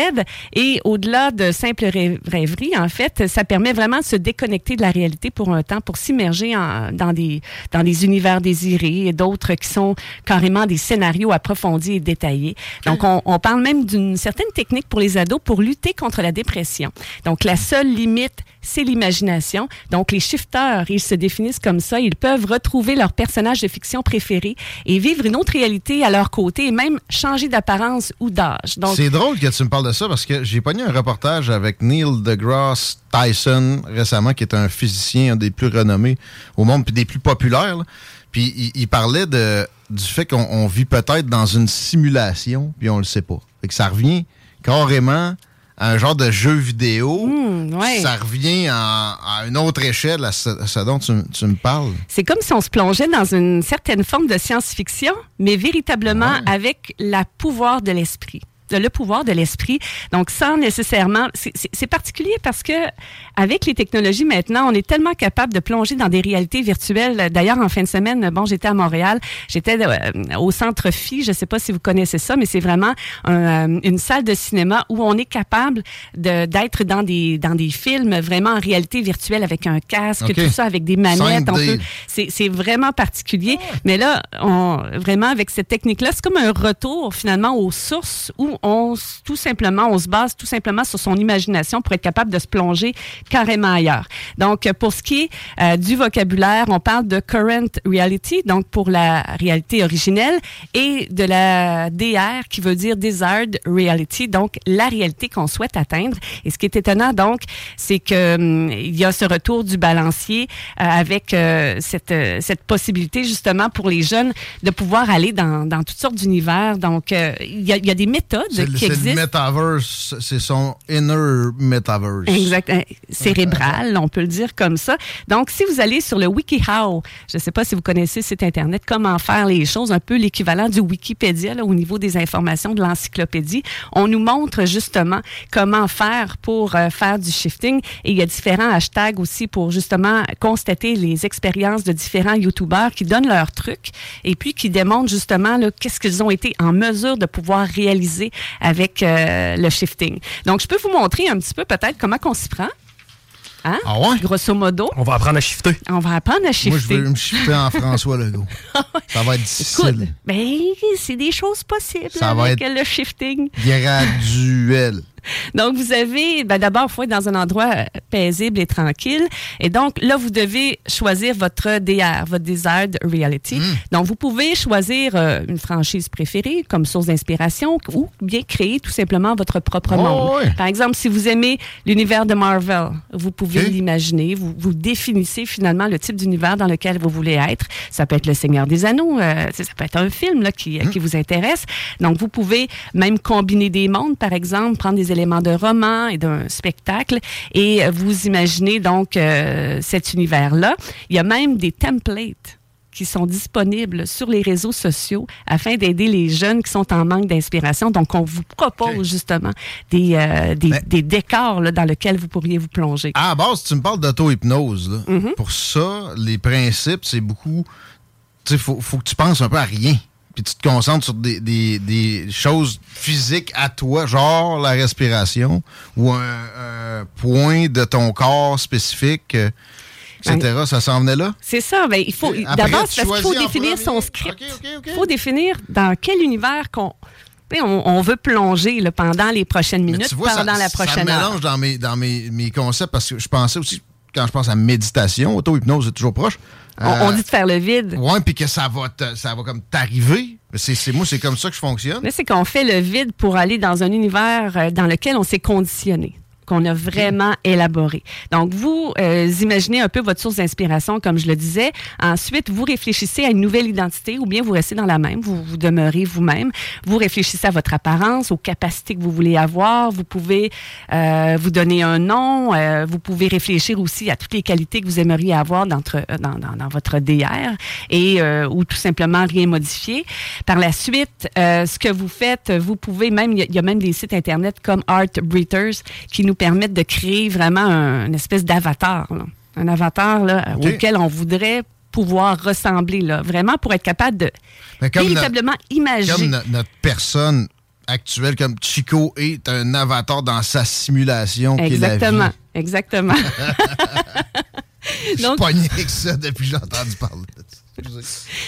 Et au-delà de simples rêv- rêveries, en fait, ça permet vraiment de se déconnecter de la réalité pour un temps, pour pour s'immerger en, dans, des, dans des univers désirés et d'autres qui sont carrément des scénarios approfondis et détaillés. Donc, on, on parle même d'une certaine technique pour les ados pour lutter contre la dépression. Donc, la seule limite, c'est l'imagination. Donc, les shifters, ils se définissent comme ça. Ils peuvent retrouver leur personnage de fiction préféré et vivre une autre réalité à leur côté et même changer d'apparence ou d'âge. Donc, c'est drôle que tu me parles de ça parce que j'ai pogné un reportage avec Neil deGrasse Tyson récemment, qui est un physicien, un des plus renommés au monde puis des plus populaires. Là. Puis, il, il parlait de, du fait qu'on on vit peut-être dans une simulation puis on le sait pas. Fait que ça revient carrément... un genre de jeu vidéo, mmh, ouais. ça revient à, à une autre échelle à ce, à ce dont tu, tu me parles. C'est comme si on se plongeait dans une certaine forme de science-fiction, mais véritablement ouais. avec le pouvoir de l'esprit. le pouvoir de l'esprit. Donc, sans nécessairement... C'est, c'est, c'est particulier parce que avec les technologies maintenant, on est tellement capable de plonger dans des réalités virtuelles. D'ailleurs, en fin de semaine, bon, j'étais à Montréal, j'étais euh, au Centre Phi, je ne sais pas si vous connaissez ça, mais c'est vraiment un, euh, une salle de cinéma où on est capable de, d'être dans des, dans des films vraiment en réalité virtuelle avec un casque, okay. Tout ça, avec des manettes. On peut, c'est, c'est vraiment particulier. Oh. Mais là, on, vraiment, avec cette technique-là, c'est comme un retour, finalement, aux sources où on, tout simplement, on se base tout simplement sur son imagination pour être capable de se plonger carrément ailleurs. Donc, pour ce qui est euh, du vocabulaire, on parle de current reality, donc pour la réalité originelle, et de la D R qui veut dire desired reality, donc la réalité qu'on souhaite atteindre. Et ce qui est étonnant, donc, c'est que hum, il y a ce retour du balancier euh, avec euh, cette, euh, cette possibilité, justement, pour les jeunes de pouvoir aller dans, dans toutes sortes d'univers. Donc, euh, il y a, il y a des méthodes c'est, qui c'est existent. C'est le metaverse, c'est son inner metaverse. Exact. Euh, cérébral, on peut le dire comme ça. Donc, si vous allez sur le WikiHow, je ne sais pas si vous connaissez le site Internet, comment faire les choses, un peu l'équivalent du Wikipédia, là, au niveau des informations de l'encyclopédie, on nous montre justement comment faire pour euh, faire du shifting. Et il y a différents hashtags aussi pour justement constater les expériences de différents YouTubers qui donnent leurs trucs et puis qui démontrent justement là, qu'est-ce qu'ils ont été en mesure de pouvoir réaliser avec euh, le shifting. Donc, je peux vous montrer un petit peu peut-être comment on s'y prend. Hein? Ah ouais? Grosso modo. On va apprendre à shifter. On va apprendre à shifter. Moi, je veux me shifter en François Legault. Ça va être difficile. Écoute, ben, c'est des choses possibles ça avec va être le shifting. Graduel. Donc, vous avez, ben d'abord, il faut être dans un endroit paisible et tranquille. Et donc, là, vous devez choisir votre D R, votre Desired Reality. Mmh. Donc, vous pouvez choisir euh, une franchise préférée comme source d'inspiration ou bien créer tout simplement votre propre oh, monde. Oui. Par exemple, si vous aimez l'univers de Marvel, vous pouvez okay. l'imaginer. Vous, vous définissez finalement le type d'univers dans lequel vous voulez être. Ça peut être Le Seigneur des Anneaux. Euh, ça peut être un film là, qui, mmh. qui vous intéresse. Donc, vous pouvez même combiner des mondes, par exemple, prendre des éléments de roman et d'un spectacle et vous imaginez donc euh, cet univers-là. Il y a même des templates qui sont disponibles sur les réseaux sociaux afin d'aider les jeunes qui sont en manque d'inspiration. Donc, on vous propose okay. justement des, euh, des, ben, des décors là, dans lesquels vous pourriez vous plonger. À la base, tu me parles d'auto-hypnose. Là. Mm-hmm. Pour ça, les principes, c'est beaucoup... Tu sais, faut, faut que tu penses un peu à rien. Puis tu te concentres sur des, des, des choses physiques à toi, genre la respiration ou un, un point de ton corps spécifique, et cetera. Ça s'en venait là? C'est ça. Ben, il faut, après, d'abord, c'est parce qu'il faut définir son script. Il okay, okay, okay. faut définir dans quel univers qu'on... On, on veut plonger là, pendant les prochaines minutes, tu vois, pendant ça, la prochaine ça heure. Ça mélange dans, mes, dans mes, mes concepts parce que je pensais aussi, quand je pense à méditation, auto-hypnose, c'est toujours proche. On, euh, on dit de faire le vide. Oui, puis que ça va, te, ça va comme t'arriver. C'est, c'est, moi, c'est comme ça que je fonctionne. Mais c'est qu'on fait le vide pour aller dans un univers dans lequel on s'est conditionné, qu'on a vraiment élaboré. Donc, vous euh, imaginez un peu votre source d'inspiration, comme je le disais. Ensuite, vous réfléchissez à une nouvelle identité ou bien vous restez dans la même, vous, vous demeurez vous-même. Vous réfléchissez à votre apparence, aux capacités que vous voulez avoir. Vous pouvez euh, vous donner un nom. Euh, vous pouvez réfléchir aussi à toutes les qualités que vous aimeriez avoir dans, dans, dans, dans votre D R et euh, ou tout simplement rien modifier. Par la suite, euh, ce que vous faites, vous pouvez même, il y, y a même des sites Internet comme Art Breeders qui nous permettre de créer vraiment un, une espèce d'avatar, là. Un avatar là, okay. auquel on voudrait pouvoir ressembler, là, vraiment pour être capable de véritablement notre, imaginer. Comme no, notre personne actuelle, comme Chico est un avatar dans sa simulation exactement, qui est la vie. Exactement, exactement. Je suis pogné que ça depuis que j'ai entendu parler de ça.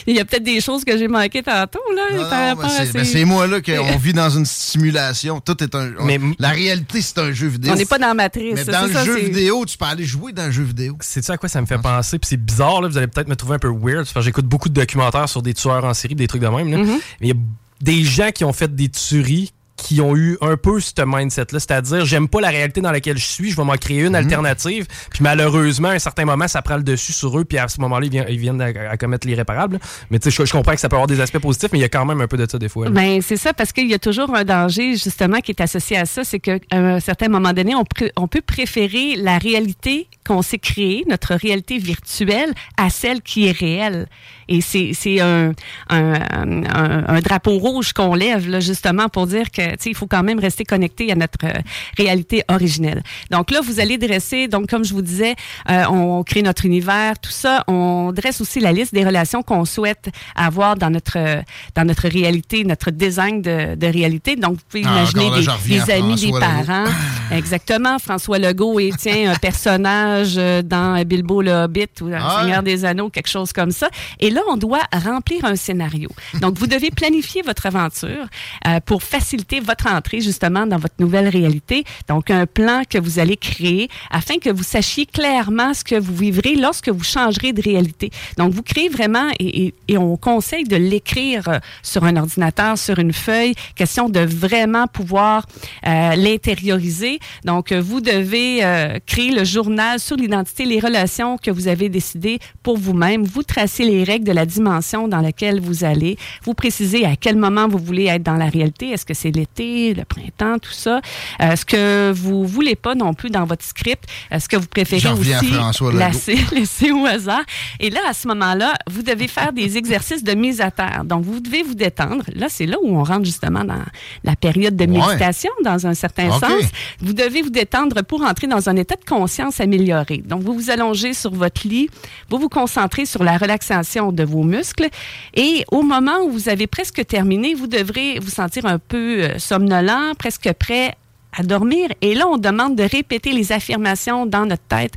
Il y a peut-être des choses que j'ai manquées tantôt. Là, non, par non, rapport c'est, à ces... c'est moi là qu'on vit dans une simulation. Tout est un. On, mais, la réalité, c'est un jeu vidéo. On n'est pas dans Matrice. Mais ça, dans c'est le ça, jeu c'est... vidéo, tu peux aller jouer dans le jeu vidéo. C'est ça à quoi ça me fait penser. Puis c'est bizarre, là, vous allez peut-être me trouver un peu weird. Parce que j'écoute beaucoup de documentaires sur des tueurs en série, des trucs de même. Là. Mm-hmm. Mais il y a des gens qui ont fait des tueries qui ont eu un peu ce mindset-là, c'est-à-dire j'aime pas la réalité dans laquelle je suis, je vais m'en créer une mmh. alternative, puis malheureusement, à un certain moment, ça prend le dessus sur eux, puis à ce moment-là, ils viennent, ils viennent à, à commettre l'irréparable. Mais tu sais, je, je comprends que ça peut avoir des aspects positifs, mais il y a quand même un peu de ça des fois. Ben, c'est ça, parce qu'il y a toujours un danger, justement, qui est associé à ça, c'est qu'à un certain moment donné, on, pr- on peut préférer la réalité qu'on s'est créé notre réalité virtuelle à celle qui est réelle. Et c'est, c'est un, un, un, un drapeau rouge qu'on lève, là, justement, pour dire que, tu sais, il faut quand même rester connecté à notre euh, réalité originelle. Donc là, vous allez dresser, donc comme je vous disais, euh, on, on crée notre univers, tout ça. On dresse aussi la liste des relations qu'on souhaite avoir dans notre, euh, dans notre réalité, notre design de, de réalité. Donc, vous pouvez ah, imaginer des, là, des amis, François des Legault. Parents. Exactement. François Legault est, tiens, un personnage dans Bilbo le Hobbit ou dans ah, Le Seigneur des Anneaux, quelque chose comme ça. Et là, on doit remplir un scénario. Donc, vous devez planifier votre aventure euh, pour faciliter votre entrée, justement, dans votre nouvelle réalité. Donc, un plan que vous allez créer afin que vous sachiez clairement ce que vous vivrez lorsque vous changerez de réalité. Donc, vous créez vraiment, et, et, et on conseille de l'écrire sur un ordinateur, sur une feuille, question de vraiment pouvoir euh, l'intérioriser. Donc, vous devez euh, créer le journal sur l'identité, les relations que vous avez décidées pour vous-même. Vous tracez les règles de la dimension dans laquelle vous allez. Vous précisez à quel moment vous voulez être dans la réalité. Est-ce que c'est l'été, le printemps, tout ça? Euh, ce que vous voulez pas non plus dans votre script. Euh, ce que vous préférez aussi laisser, laisser au hasard. Et là, à ce moment-là, vous devez faire des exercices de mise à terre. Donc, vous devez vous détendre. Là, c'est là où on rentre justement dans la période de méditation, ouais. dans un certain okay. sens. Vous devez vous détendre pour entrer dans un état de conscience amélioré. Donc, vous vous allongez sur votre lit, vous vous concentrez sur la relaxation de vos muscles et au moment où vous avez presque terminé, vous devrez vous sentir un peu somnolent, presque prêt à dormir. Et là, on demande de répéter les affirmations dans notre tête.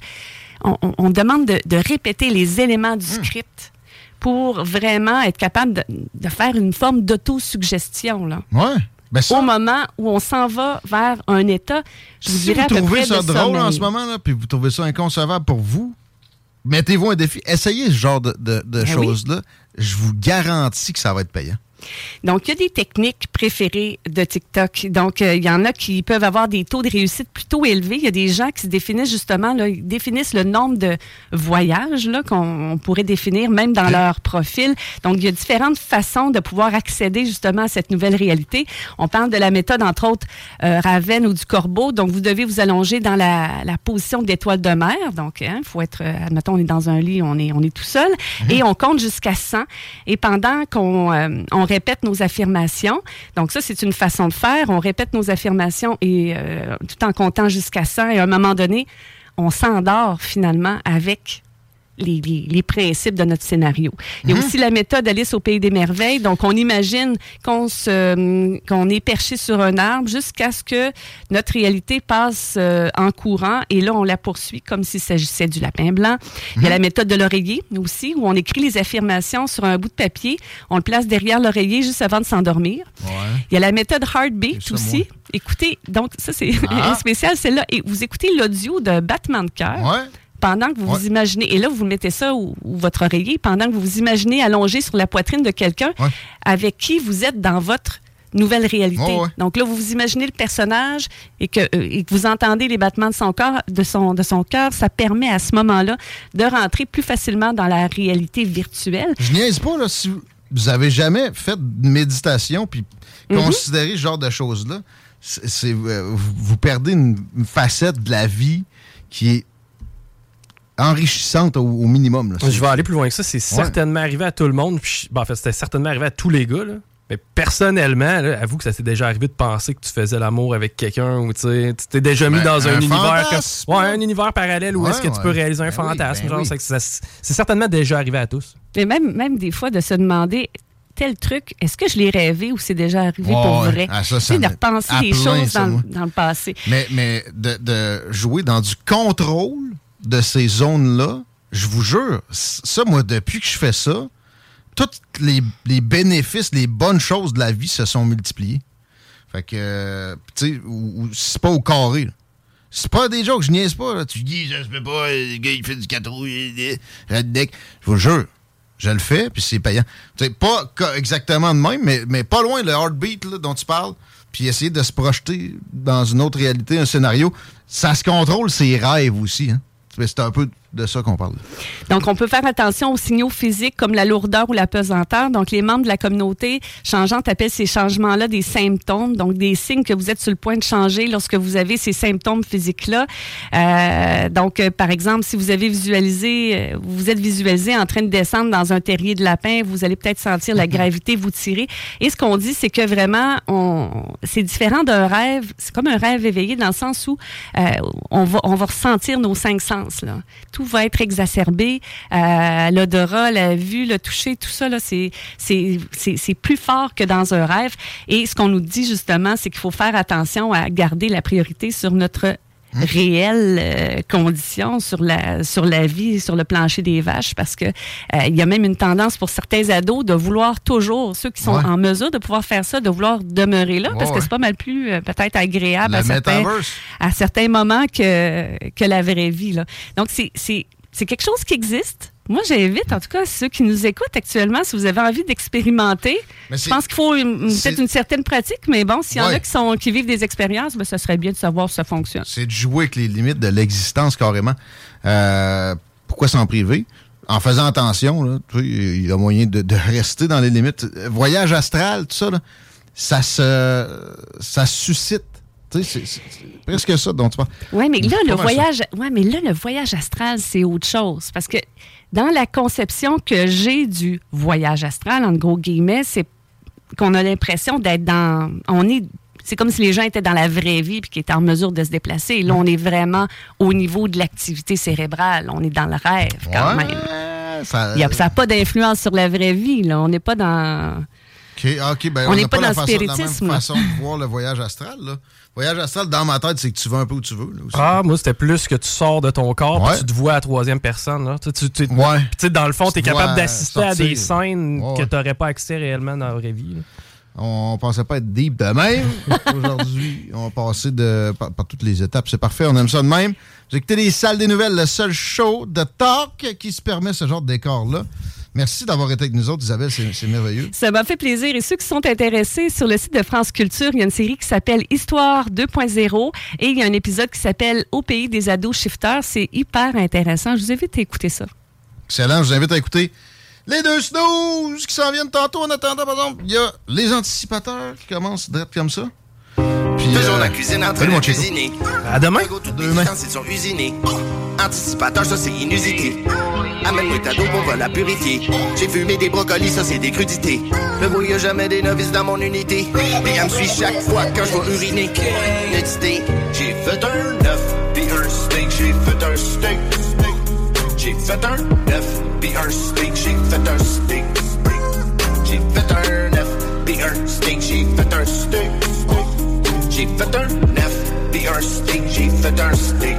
On, on, on demande de, de répéter les éléments du script pour vraiment être capable de, de faire une forme d'autosuggestion, là. Ouais. Ben ça, au moment où on s'en va vers un état, je vous si dirais vous à peu près de sommeil. Si vous trouvez ça drôle en ce moment, là, puis vous trouvez ça inconcevable pour vous, mettez-vous un défi. Essayez ce genre de, de, de ben choses-là. Oui. Je vous garantis que ça va être payant. Donc, il y a des techniques préférées de TikTok. Donc, euh, il y en a qui peuvent avoir des taux de réussite plutôt élevés. Il y a des gens qui se définissent justement, là, ils définissent le nombre de voyages là, qu'on on pourrait définir même dans leur profil. Donc, il y a différentes façons de pouvoir accéder justement à cette nouvelle réalité. On parle de la méthode, entre autres, euh, Raven ou du Corbeau. Donc, vous devez vous allonger dans la, la position d'étoile de mer. Donc, il hein, faut être, euh, admettons, on est dans un lit, on est, on est tout seul. Mmh. Et on compte jusqu'à cent. Et pendant qu'on euh, on répète nos affirmations. Donc ça, c'est une façon de faire. On répète nos affirmations et euh, tout en comptant jusqu'à cent. Et à un moment donné, on s'endort finalement avec les, les, les principes de notre scénario. Il y a aussi la méthode Alice au Pays des Merveilles. Donc, on imagine qu'on, se, qu'on est perché sur un arbre jusqu'à ce que notre réalité passe euh, en courant. Et là, on la poursuit comme s'il s'agissait du lapin blanc. Il y a la méthode de l'oreiller aussi, où on écrit les affirmations sur un bout de papier. On le place derrière l'oreiller juste avant de s'endormir. Ouais. Il y a la méthode Heartbeat aussi. Moi. Écoutez, donc ça, c'est ah. spécial, celle-là. Et vous écoutez l'audio d'un battement de cœur. Ouais. Pendant que vous ouais. vous imaginez, et là, vous mettez ça ou votre oreiller, pendant que vous vous imaginez allongé sur la poitrine de quelqu'un ouais. avec qui vous êtes dans votre nouvelle réalité. Oh ouais. Donc là, vous vous imaginez le personnage et que, et que vous entendez les battements de son corps, de son, de son cœur, ça permet à ce moment-là de rentrer plus facilement dans la réalité virtuelle. Je niaise pas, là, si vous avez jamais fait de méditation puis mm-hmm. considéré ce genre de choses-là, c'est, c'est, vous perdez une, une facette de la vie qui est enrichissante au, au minimum. Là, je vais aller plus loin que ça. C'est ouais. certainement arrivé à tout le monde. Puis, ben, en fait, c'était certainement arrivé à tous les gars. Là. Mais personnellement, là, avoue que ça t'est déjà arrivé de penser que tu faisais l'amour avec quelqu'un ou tu t'es déjà mis ben, dans un, un univers que, ouais, un univers parallèle où ouais, est-ce que ouais. tu peux réaliser un ben fantasme. Oui, ben genre, oui. c'est, ça, c'est certainement déjà arrivé à tous. Mais même, même des fois, de se demander tel truc, est-ce que je l'ai rêvé ou c'est déjà arrivé oh, pour vrai? Ah, ça, ça tu sais, de repenser les choses ça, dans, ouais. dans le passé. Mais, mais de, de jouer dans du contrôle de ces zones-là, je vous jure, ça, moi, depuis que je fais ça, tous les, les bénéfices, les bonnes choses de la vie se sont multipliés. Fait que, euh, tu sais, ou, ou, c'est pas au carré, là. C'est pas des jokes, je niaise pas, là. Tu dis, je peux pas, le gars, il fait du quatre roues, redneck. Je vous jure, je le fais, puis c'est payant. Tu sais, pas exactement de même, mais, mais pas loin, le heartbeat, là, dont tu parles, puis essayer de se projeter dans une autre réalité, un scénario, ça se contrôle ses rêves aussi, hein. C'est un peu de ça qu'on parle. Donc, on peut faire attention aux signaux physiques comme la lourdeur ou la pesanteur. Donc, les membres de la communauté changeante appellent ces changements-là des symptômes, donc des signes que vous êtes sur le point de changer lorsque vous avez ces symptômes physiques-là. Euh, donc, euh, par exemple, si vous avez visualisé, euh, vous êtes visualisé en train de descendre dans un terrier de lapin, vous allez peut-être sentir la gravité vous tirer. Et ce qu'on dit, c'est que vraiment, on, c'est différent d'un rêve. C'est comme un rêve éveillé dans le sens où euh, on va, on va ressentir nos cinq sens, là. Tout va être exacerbé. Euh, l'odorat, la vue, le toucher, tout ça, là, c'est, c'est, c'est, c'est plus fort que dans un rêve. Et ce qu'on nous dit, justement, c'est qu'il faut faire attention à garder la priorité sur notre réelle euh, condition sur la sur la vie, sur le plancher des vaches, parce que euh, il y a même une tendance pour certains ados de vouloir toujours, ceux qui sont ouais. en mesure de pouvoir faire ça, de vouloir demeurer là, ouais, parce que c'est pas mal plus euh, peut-être agréable à certains, à certains moments que que la vraie vie là. Donc c'est c'est c'est quelque chose qui existe. Moi, j'invite, en tout cas, ceux qui nous écoutent actuellement, si vous avez envie d'expérimenter. Je pense qu'il faut une, peut-être une certaine pratique, mais bon, s'il y en ouais. a qui, sont, qui vivent des expériences, ben, ça serait bien de savoir si ça fonctionne. C'est de jouer avec les limites de l'existence, carrément. Euh, pourquoi s'en priver? En faisant attention, là, il y a moyen de, de rester dans les limites. Voyage astral, tout ça, là, ça se, ça suscite. Tu sais, c'est, c'est, c'est presque ça dont tu parles. Oui, mais, ouais, mais là, le voyage astral, c'est autre chose, parce que dans la conception que j'ai du voyage astral, entre gros guillemets, c'est qu'on a l'impression d'être dans... on est, c'est comme si les gens étaient dans la vraie vie puis qu'ils étaient en mesure de se déplacer. Et là, on est vraiment au niveau de l'activité cérébrale. On est dans le rêve, quand ouais, même. Ça n'a pas d'influence sur la vraie vie, là. On n'est pas dans... Okay, okay, ben on n'est pas, pas dans la, façon, la même façon de voir le voyage astral. Le voyage astral, dans ma tête, c'est que tu vas un peu où tu veux. Là, ah, moi, c'était plus que tu sors de ton corps et ouais. tu te vois à la troisième personne. Là. Tu, tu, tu, ouais. tu, dans le fond, tu es capable d'assister sortir. à des scènes ouais. que tu n'aurais pas accès réellement dans la vraie vie. Là. On ne pensait pas être deep de même. Aujourd'hui, on passait de, par, par toutes les étapes. C'est parfait, on aime ça de même. J'ai écouté les salles des nouvelles, le seul show de talk qui se permet ce genre de décor-là. Merci d'avoir été avec nous autres, Isabelle, c'est, c'est merveilleux. Ça m'a fait plaisir. Et ceux qui sont intéressés, sur le site de France Culture, il y a une série qui s'appelle Histoire deux point zéro et il y a un épisode qui s'appelle Au pays des ados shifters. C'est hyper intéressant. Je vous invite à écouter ça. Excellent. Je vous invite à écouter les deux snooze qui s'en viennent tantôt. En attendant, par exemple, il y a les anticipateurs qui commencent d'être comme ça. Puis, toujours euh, la cuisine en train de cuisiner. À demain. Demain. Anticipateur, ça c'est inusité. Amène-moi ta dope, on va la purifier. J'ai fumé des brocolis, ça c'est des crudités. Ne voyez jamais des novices dans mon unité. Mais elle me suit chaque fois quand je vais uriner. Nudité. J'ai fait un neuf, puis un steak. J'ai fait un steak. J'ai fait un neuf, puis un steak. J'ai fait un steak. J'ai fait un neuf, puis un steak. J'ai fait un steak. J'ai fait un neuf, puis un steak. J'ai fait un steak.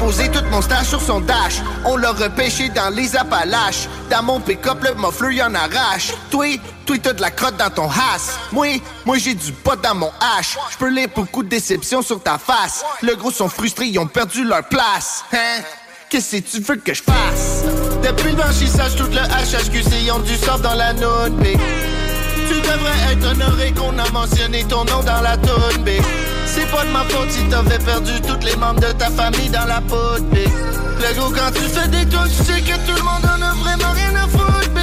Poser toute mon stash sur son dash. On l'a repêché dans les Appalaches. Dans mon pick-up, le mofleur y'en arrache. Toi, toi t'as de la crotte dans ton has. Moi, moi j'ai du pot dans mon hache. J'peux lire beaucoup de déception sur ta face. Le gros sont frustrés, ils ont perdu leur place. Hein? Qu'est-ce que tu veux que je fasse? Depuis le blanchissage, tout le H H Q C, ils ont du sort dans la noune, B. Tu devrais être honoré qu'on a mentionné ton nom dans la toune, B. C'est pas de ma faute si t'avais perdu toutes les membres de ta famille dans la pote, B. Le gros, quand tu fais des trucs, tu sais que tout le monde en a vraiment rien à foutre, B.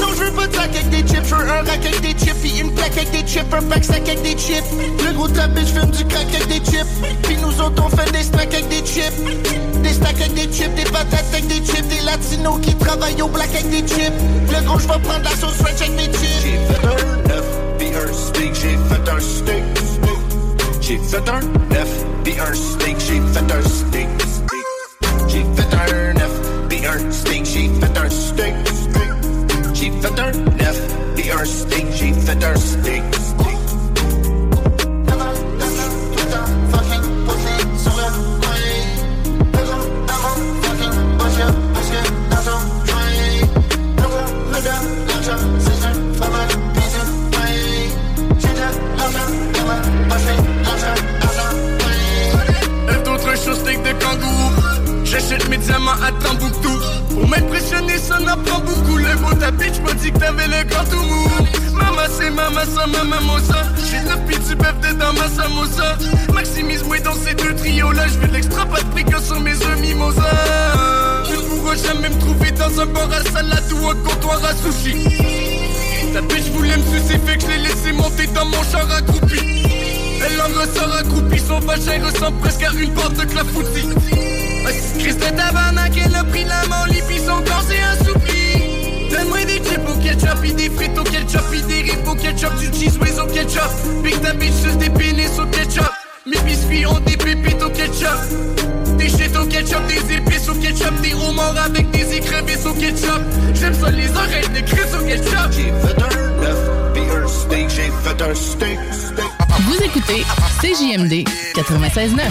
Non, je veux pas de sac avec des chips, je veux un rack avec des chips, pis une plaque avec des chips, un pack sac avec des chips. Le gros tapis, je fume du crack avec des chips, pis nous autres on fait des stacks avec des chips. Des stacks avec des chips, des patates avec des chips, des latinos qui travaillent au black avec des chips. Le gros, je vais prendre la sauce French avec des chips. J'ai fait un œuf, pis un steak, j'ai fait un steak. J'ai fait un neuf, pis un steak, j'ai fait un steak. J'ai fait un neuf, pis un steak, j'ai fait un steak. J'ai fait un neuf, pis un steak, j'ai fait un steak. I'm la Mozart. Maximise-moi dans ces deux trios-là. Je veux de l'extra, pas de précaution, mes amis Mimosa. Tu ne pourras jamais me trouver dans un bar à salade ou un comptoir à sushi. Ta bitch voulait me sucer, fait que je l'ai laissé monter dans mon char accroupi. Elle en ressort accroupie, son vagin ressemble presque à une porte de clafoutis. Assise crise de tabarnak, elle a pris la molly, puis son corps s'est assoupli. Donne-moi des chips au ketchup, et des frites au ketchup, et des rips au ketchup, du cheese whiz au ketchup. Big ta bitch se dépénisse au ketchup. Mes biscuits ont des pépites au ketchup. Des shit au ketchup, des épices au ketchup, des romans avec des écrevisses au ketchup. J'aime ça les oreilles de Chris au ketchup. J'ai fait un neuf, puis un steak, j'ai fait un steak, steak. Vous écoutez C J M D ninety-six point nine.